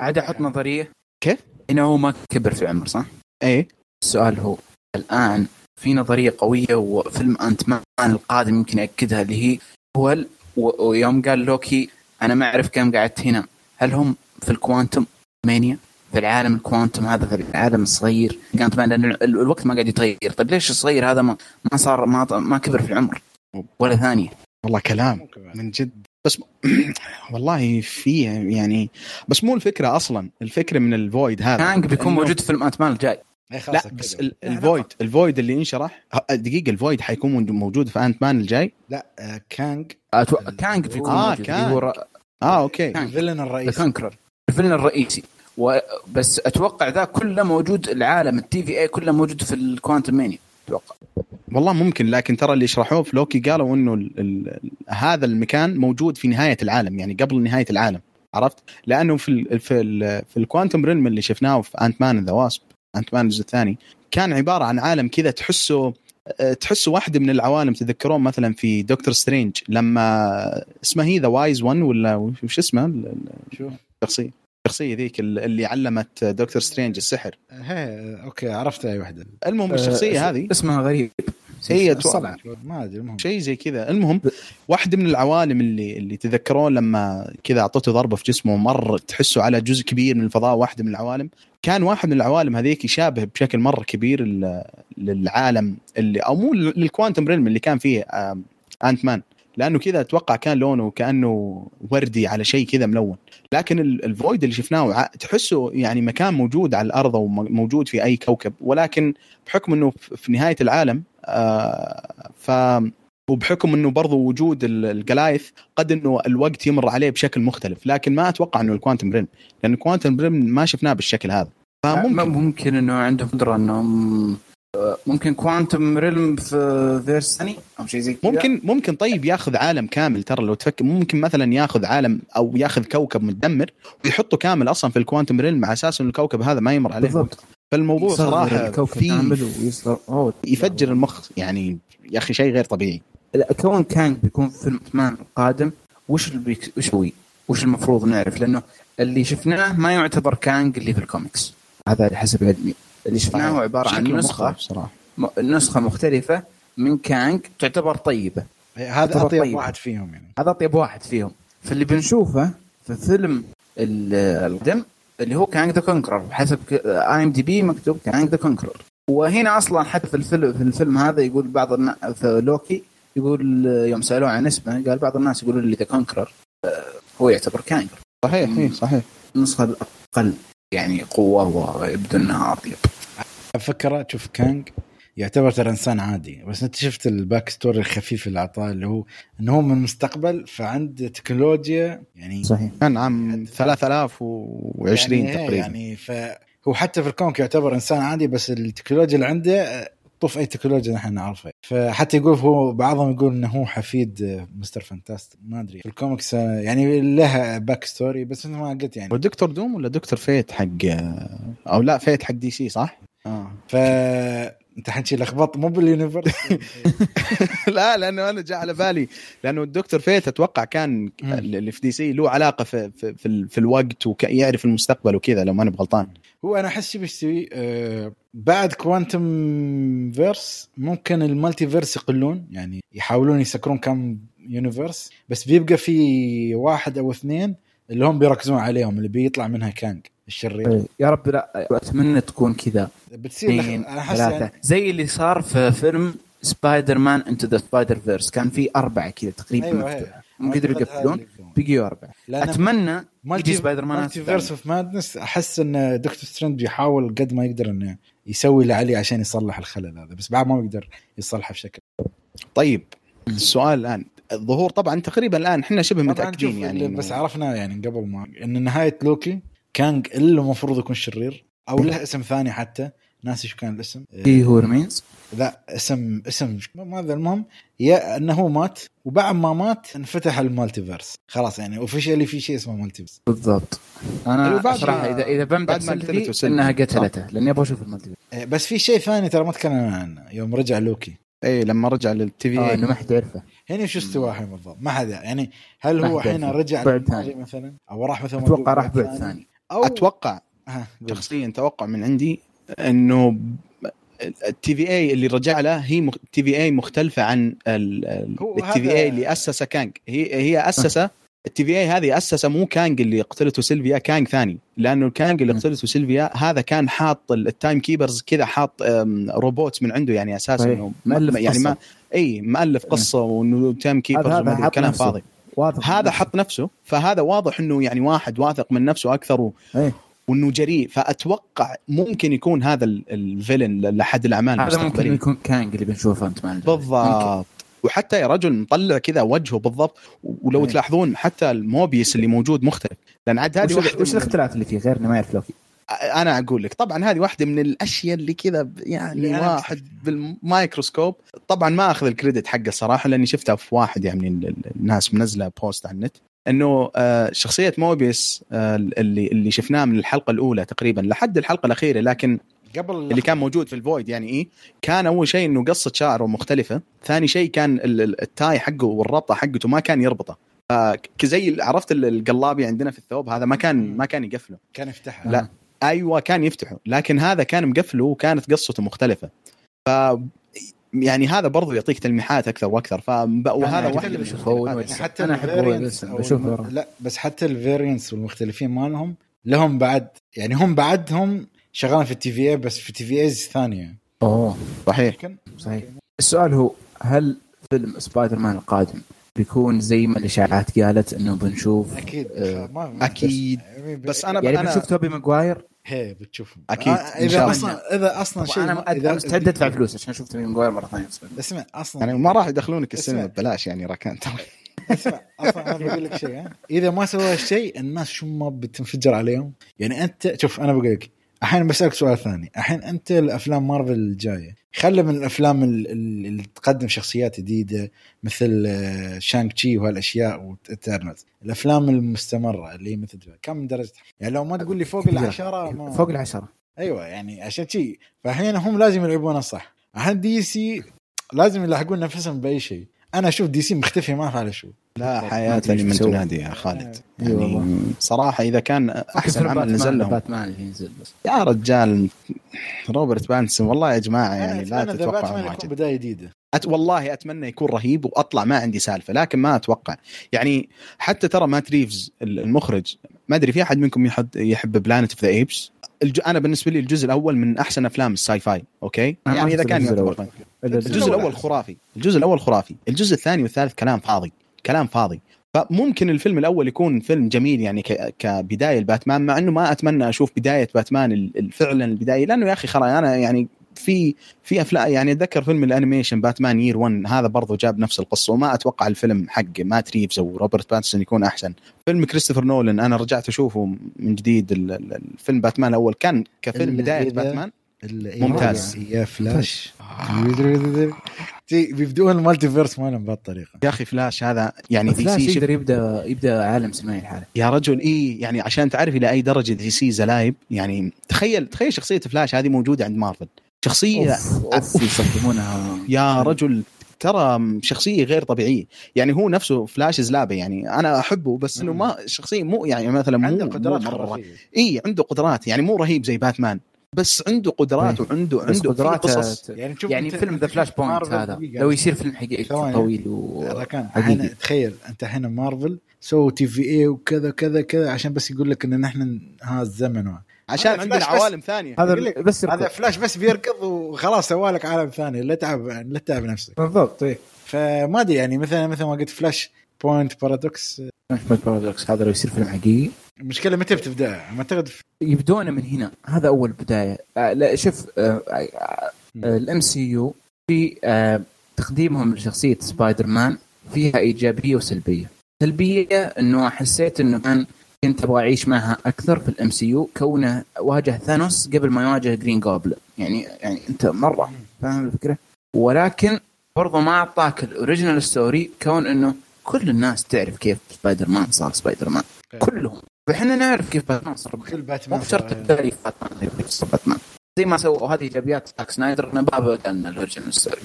عاد أحط نظرية كيف إنه ما كبر في عمر صح إيه السؤال هو الآن في نظرية قوية وفيلم أنت مان القادم يمكن أكدها اللي هي هو ويوم قال لوكي أنا ما أعرف كم قعدت هنا هل هم في الكوانتم مانيا في العالم الكوانتم هذا في العالم الصغير كانت معنا الوقت ما قاعد يتغير طيب ليش الصغير هذا ما صار ما كبر في العمر ولا ثانية والله كلام من جد بس والله فيه يعني بس مو الفكرة أصلا الفكرة من الفويد هذا كانج بيكون موجود في فيلم أنت مان الجاي لا بس الفويد اللي انشرح دقيقة الفويد حيكون موجود في أنت مان الجاي لا كانج في اوكي الفيلن الرئيسي الفيلن الرئيسي بس اتوقع ذا كله موجود العالم TVA كله موجود في الكوانتم مانيا اتوقع والله ممكن لكن ترى اللي شرحوه في لوكي قالوا انه هذا المكان موجود في نهاية العالم يعني قبل نهاية العالم عرفت لانه في الكوانتم ريلم اللي شفناه في أنت مان ذا واسب أنت مان الجزء الثاني كان عبارة عن عالم كذا تحسه واحدة من العوالم تذكرون مثلا في دكتور سترينج لما اسمه هي ذا وايز ون ولا وش اسمه الشخصية ذيك اللي علمت دكتور سترينج السحر اوكي عرفتها اي واحدة المهم الشخصية هذه اسمها غريب هي صلعة ما ادري المهم شيء زي كذا. المهم واحده من العوالم اللي تذكرون لما كذا اعطته ضربه في جسمه مره تحسه على جزء كبير من الفضاء. واحده من العوالم كان واحد من العوالم هذيك يشابه بشكل مره كبير للعالم اللي او مو للكوانتم ريلم اللي كان فيه انت مان، لانه كذا اتوقع كان لونه كانه وردي على شيء كذا ملون. لكن الفويد اللي شفناه تحسه يعني مكان موجود على الارض وموجود في اي كوكب، ولكن بحكم انه في نهايه العالم ف وبحكم انه برضو وجود الجلايث قد انه الوقت يمر عليه بشكل مختلف، لكن ما اتوقع انه الكوانتم بريم، لان الكوانتم بريم ما شفناه بالشكل هذا. ممكن انه عندهم قدره انهم ممكن كوانتم ريلم في فيرس ثاني او شيء زي كذا. ممكن طيب ياخذ عالم كامل، ترى لو تفكر ممكن مثلا ياخذ عالم او ياخذ كوكب متدمر ويحطه كامل اصلا في الكوانتم ريلم على اساس ان الكوكب هذا ما يمر عليه بالضبط. فالموضوع صراحه يفجر المخ يعني يا اخي، شيء غير طبيعي. كون كانج بيكون في الفيلم القادم وش المفروض نعرف، لانه اللي شفناه ما يعتبر كانج اللي في الكوميكس، هذا حسب علمي اللي شفناه عبارة عن نسخة مختلفة من كانج تعتبر طيبة. هذا أطيب واحد فيهم يعني. فاللي بنشوفه في فيلم القدم اللي هو كانج ذا كونكرر، حسب IMDb مكتوب كانج ذا كونكرر. وهنا أصلا حتى في الفيلم هذا يقول بعض الناس في لوكي، يقول يوم سألوه عن اسمه قال بعض الناس يقولوا اللي ذا كونكرر هو يعتبر كانج. صحيح النسخة الأقل يعني قوة ويبدو أنها أطيب. أفكر أشوف كانج يعتبر ترى إنسان عادي، بس أنت شفت الباك ستوري الخفيف اللي عطاه اللي هو أنه من المستقبل فعند تكنولوجيا يعني صحيح. كان عام 3020 تقريبا يعني، فهو حتى في الكون يعتبر إنسان عادي، بس التكنولوجيا اللي عنده طف أي تكنولوجيا نحن نعرفها. فحتى يقول هو بعضهم يقول أنه هو حفيد مستر فانتاستيك، ما أدري في الكوميكس يعني لها باك ستوري بس أنت ما قلت يعني. والدكتور دوم ولا دكتور فيت حق أو لا فيت حق DC صح؟ فأنت حنشي لخبط مو باليونيفرس لا، لأنه أنا جاء على بالي لأنه الدكتور فيت أتوقع كان اللي في DC له علاقة في الوقت ويعرف المستقبل وكذا لو ما أنا بغلطان. هو أنا أحس بيشتوي بعد كوانتم فيرس ممكن المالتي فيرس يقلون يعني، يحاولون يسكرون كم يونيفرس بس بيبقى في واحد أو اثنين اللي هم بيركزون عليهم اللي بيطلع منها كانج الشرير. يا رب لا، أتمنى تكون كذا بتصير يعني زي اللي صار في فيلم سبايدر مان انتو ذا سبايدر فيرس، كان في 4 كذا تقريبا. أيوة مقدر يقفلون بيجيوا 4. أتمنى يجي سبايدر مان مالتي فيرس اوف مادنس. أحس إن دكتور سترينج بيحاول قد ما يقدر إنه يسوي اللي عليه عشان يصلح الخلل هذا، بس بعد ما يقدر يصلحه بشكل. طيب السؤال الآن الظهور طبعا تقريبا الآن إحنا شبه متأكدين يعني، بس عرفنا يعني قبل ما إن نهاية لوكي كان اللي المفروض يكون شرير أو له اسم ثاني حتى ناسي شو كان الاسم. إيه هو رميز؟ لا اسم ماذا. المهم يا أنه مات، وبعد ما مات انفتح المالتيفيرس خلاص يعني اوفيشالي في شيء اسمه مالتيفيرس بالضبط. انا صراحه اذا بمدح سلفي انها قتلته لاني ابغى اشوف المالتيفيرس. بس في شيء ثاني ترى ما تكلمنا عنه يوم رجع لوكي. اي لما رجع للتي في انه ما حد يعرفه هنا شو استواها بالضبط، ما حد يعني هل هو حين رجع مثلا او راح مثلا اتوقع راح بعد ثاني. اتوقع شخصيا توقع من عندي انه التي في اي اللي رجع له هي تي في اي مختلفه عن التي في اي اللي اسسها كانج. هي اسسها التي في اي هذه اسسها مو كانج اللي قتلته سيلفيا، كانج ثاني. لانه الكانج اللي قتلته سيلفيا هذا كان حاط التايم كيبرز كذا، حاط روبوت من عنده يعني اساسا انه يعني ما اي مؤلف قصه وانه تايم كيبرز كلام فاضي. هذا حط نفسه، فهذا واضح انه يعني واحد واثق من نفسه اكثر وأنه جريء. فأتوقع ممكن يكون هذا الفيلن لحد الأعمال. هذا ممكن يكون كانج اللي بنشوفه أنت معنا بالضبط. وحتى يا رجل مطلع كذا وجهه بالضبط، ولو تلاحظون حتى الموبيس اللي موجود مختلف. لأن عاد هذه وش الاختلاف اللي فيه غير ما يعرف لوكي؟ أنا أقول لك طبعا هذه واحدة من الأشياء اللي كذا يعني واحد بالمايكروسكوب. طبعا ما أخذ الكريدت حقه صراحة لأني شفتها في واحد يعني الناس منزلة بوست على النت انه شخصيه موبيس اللي شفناه من الحلقه الاولى تقريبا لحد الحلقه الاخيره، لكن قبل اللي كان موجود في الفويد يعني ايه، كان اول شيء انه قصه شعره مختلفه، ثاني شيء كان التاي حقه والربطه حقته ما كان يربطه كزي عرفت القلابي عندنا في الثوب هذا ما كان يقفله، كان يفتحه. لا ايوه كان يفتحه، لكن هذا كان مقفله وكانت قصته مختلفه. ف يعني هذا برضو يعطيك تلميحات اكثر واكثر. وهذا واحد حتى انا لا بس حتى الفاريانس والمختلفين مالهم لهم بعد يعني هم بعدهم شغالين في التي في اي بس في التي في ايز ثانيه. اوه صحيح صحيح. السؤال هو هل فيلم سبايدر مان القادم بيكون زي ما الاشاعات قالت انه بنشوف؟ اكيد اكيد بس انا شفت توبي ماجواير هي بتشوفه اكيد ان شاء الله. اذا اصلا شيء انا مستعد ادفع فلوس عشان شفت توبي ماجواير مره ثانيه. اسمع اصلا يعني ما راح يدخلونك السينما ببلاش يعني ركان ترى. اسمع اصلا انا بقول لك شيء، اذا ما سوى شيء الناس شو ما بتنفجر عليهم. يعني انت شوف انا بقول لك الحين بسألك سؤال ثاني الحين، أنت الأفلام مارفل الجاية خلي من الأفلام اللي تقدم شخصيات جديدة مثل شانغ تشي وهالأشياء وترنز، الأفلام المستمرة اللي مثل كم درجة يعني لو ما تقول لي فوق 10 ما... فوق 10 أيوة يعني عشان شيء. فحين هم لازم يلعبون الصح. الحين دي سي لازم يلاحقون نفسهم بأي شيء. أنا أشوف دي سي مختفي ما على شو لا حياة لمن تنادي يا خالد. يعني صراحة إذا كان أحسن عمل نزل لهم باتمان اللي ينزل بس يا رجال روبرت باتسون والله يا جماعة يعني لا تتوقع واجد بداية جديدة. والله أتمنى يكون رهيب وأطلع ما عندي سالفة لكن ما أتوقع. يعني حتى ترى مات ريفز المخرج ما أدري في أحد منكم يحب بلانت أوف ذا إيبس؟ أنا بالنسبة لي الجزء الأول من أحسن أفلام الساي فاي. أوكي يعني إذا كان الجزء الأول خرافي، الجزء الأول خرافي، الجزء الثاني والثالث كلام فاضي كلام فاضي. فممكن الفيلم الأول يكون فيلم جميل يعني كبداية الباتمان، مع أنه ما أتمنى أشوف بداية باتمان فعلا البداية لأنه يا أخي خلاص أنا يعني في أفلام يعني أتذكر فيلم الأنيميشن باتمان يير 1 هذا برضو جاب نفس القصة وما أتوقع الفيلم حق مات ريفز وروبرت باتسون يكون أحسن. فيلم كريستوفر نولان أنا رجعت أشوفه من جديد الفيلم باتمان الأول كان كفيلم بداية باتمان ممتاز يا فلاش. بيبدؤون المالتيفيرس مالهم بالطريقة يا أخي. فلاش هذا يعني دي سي يقدر يبدأ عالم سينمائي الحالة يا رجل. إيه يعني عشان تعرف إلى أي درجة دي سي زلايب. يعني تخيل شخصية فلاش هذه موجودة عند مارفل شخصية يسمونها يا رجل ترى شخصية غير طبيعية. يعني هو نفسه فلاش زلابة يعني أنا أحبه بس إنه ما شخصية مو يعني مثلا عنده قدرات خرافية. إيه عنده قدرات يعني مو رهيب زي باتمان بس عنده قدرات وعنده قدرات قصص. يعني فيلم ذا فلاش بوينت هذا لو يصير فيلم حقيقي طويل حقيقي تخيل أنت هنا مارفل سو تي في اي وكذا كذا كذا عشان بس يقول لك إن نحن ها الزمن عشان عندنا عوالم ثانية. هذا فلاش بس بيركض وخلاص سوالك عالم ثاني لا تعب نفسك بالضبط. إيه فما أدري يعني مثلا ما قلت فلاش بوينت بارادوكس هذا لو يصير فيلم حقيقي المشكلة متى بتبدأ؟ ما تقدر يبدونه من هنا. هذا أول بداية. لا شوف الMCU في تقديمهم لشخصية سبايدر مان فيها إيجابية وسلبية. سلبية إنه حسيت إنه كان كنت أبغى أعيش معها أكثر في الMCU كونه واجه ثانوس قبل ما يواجه جرين غوبلن. يعني أنت مرة فاهم الفكرة. ولكن برضو ما أعطاك الأوريجينال ستوري كون إنه كل الناس تعرف كيف سبايدر مان صار سبايدر مان كلهم. وحنا نعرف كيف باتمان صار كل باتمان بشرط التاليف باتمان زي ما سووا هذه إيجابيات زاك سنايدر نبابة كان الورجن السوري.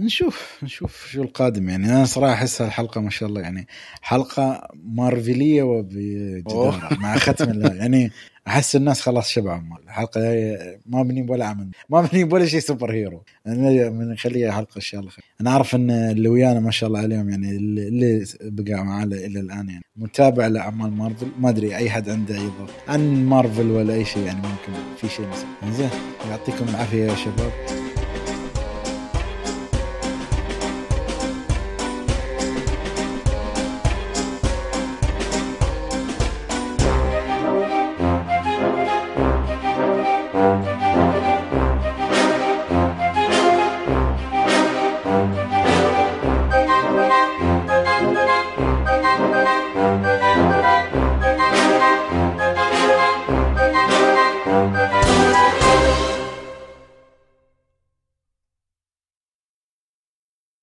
نشوف شو القادم. يعني أنا صراحة أحس الحلقة ما شاء الله يعني حلقة مارفلية وبجدارة مع ختم الله. يعني أحس الناس خلاص شبعوا من الحلقة ما بنيم ولا عمل ما بنيم ولا شيء سوبر هيرو. أنا من خليها حلقة إن شاء الله خير. أنا أعرف أن اللي ويانا ما شاء الله عليهم يعني اللي بقى معنا إلى الآن يعني متابع لأعمال مارفل ما أدري أي حد عنده يضاف عن مارفل ولا أي شيء يعني ممكن في شيء مثلا. زين يعطيكم العافية يا شباب.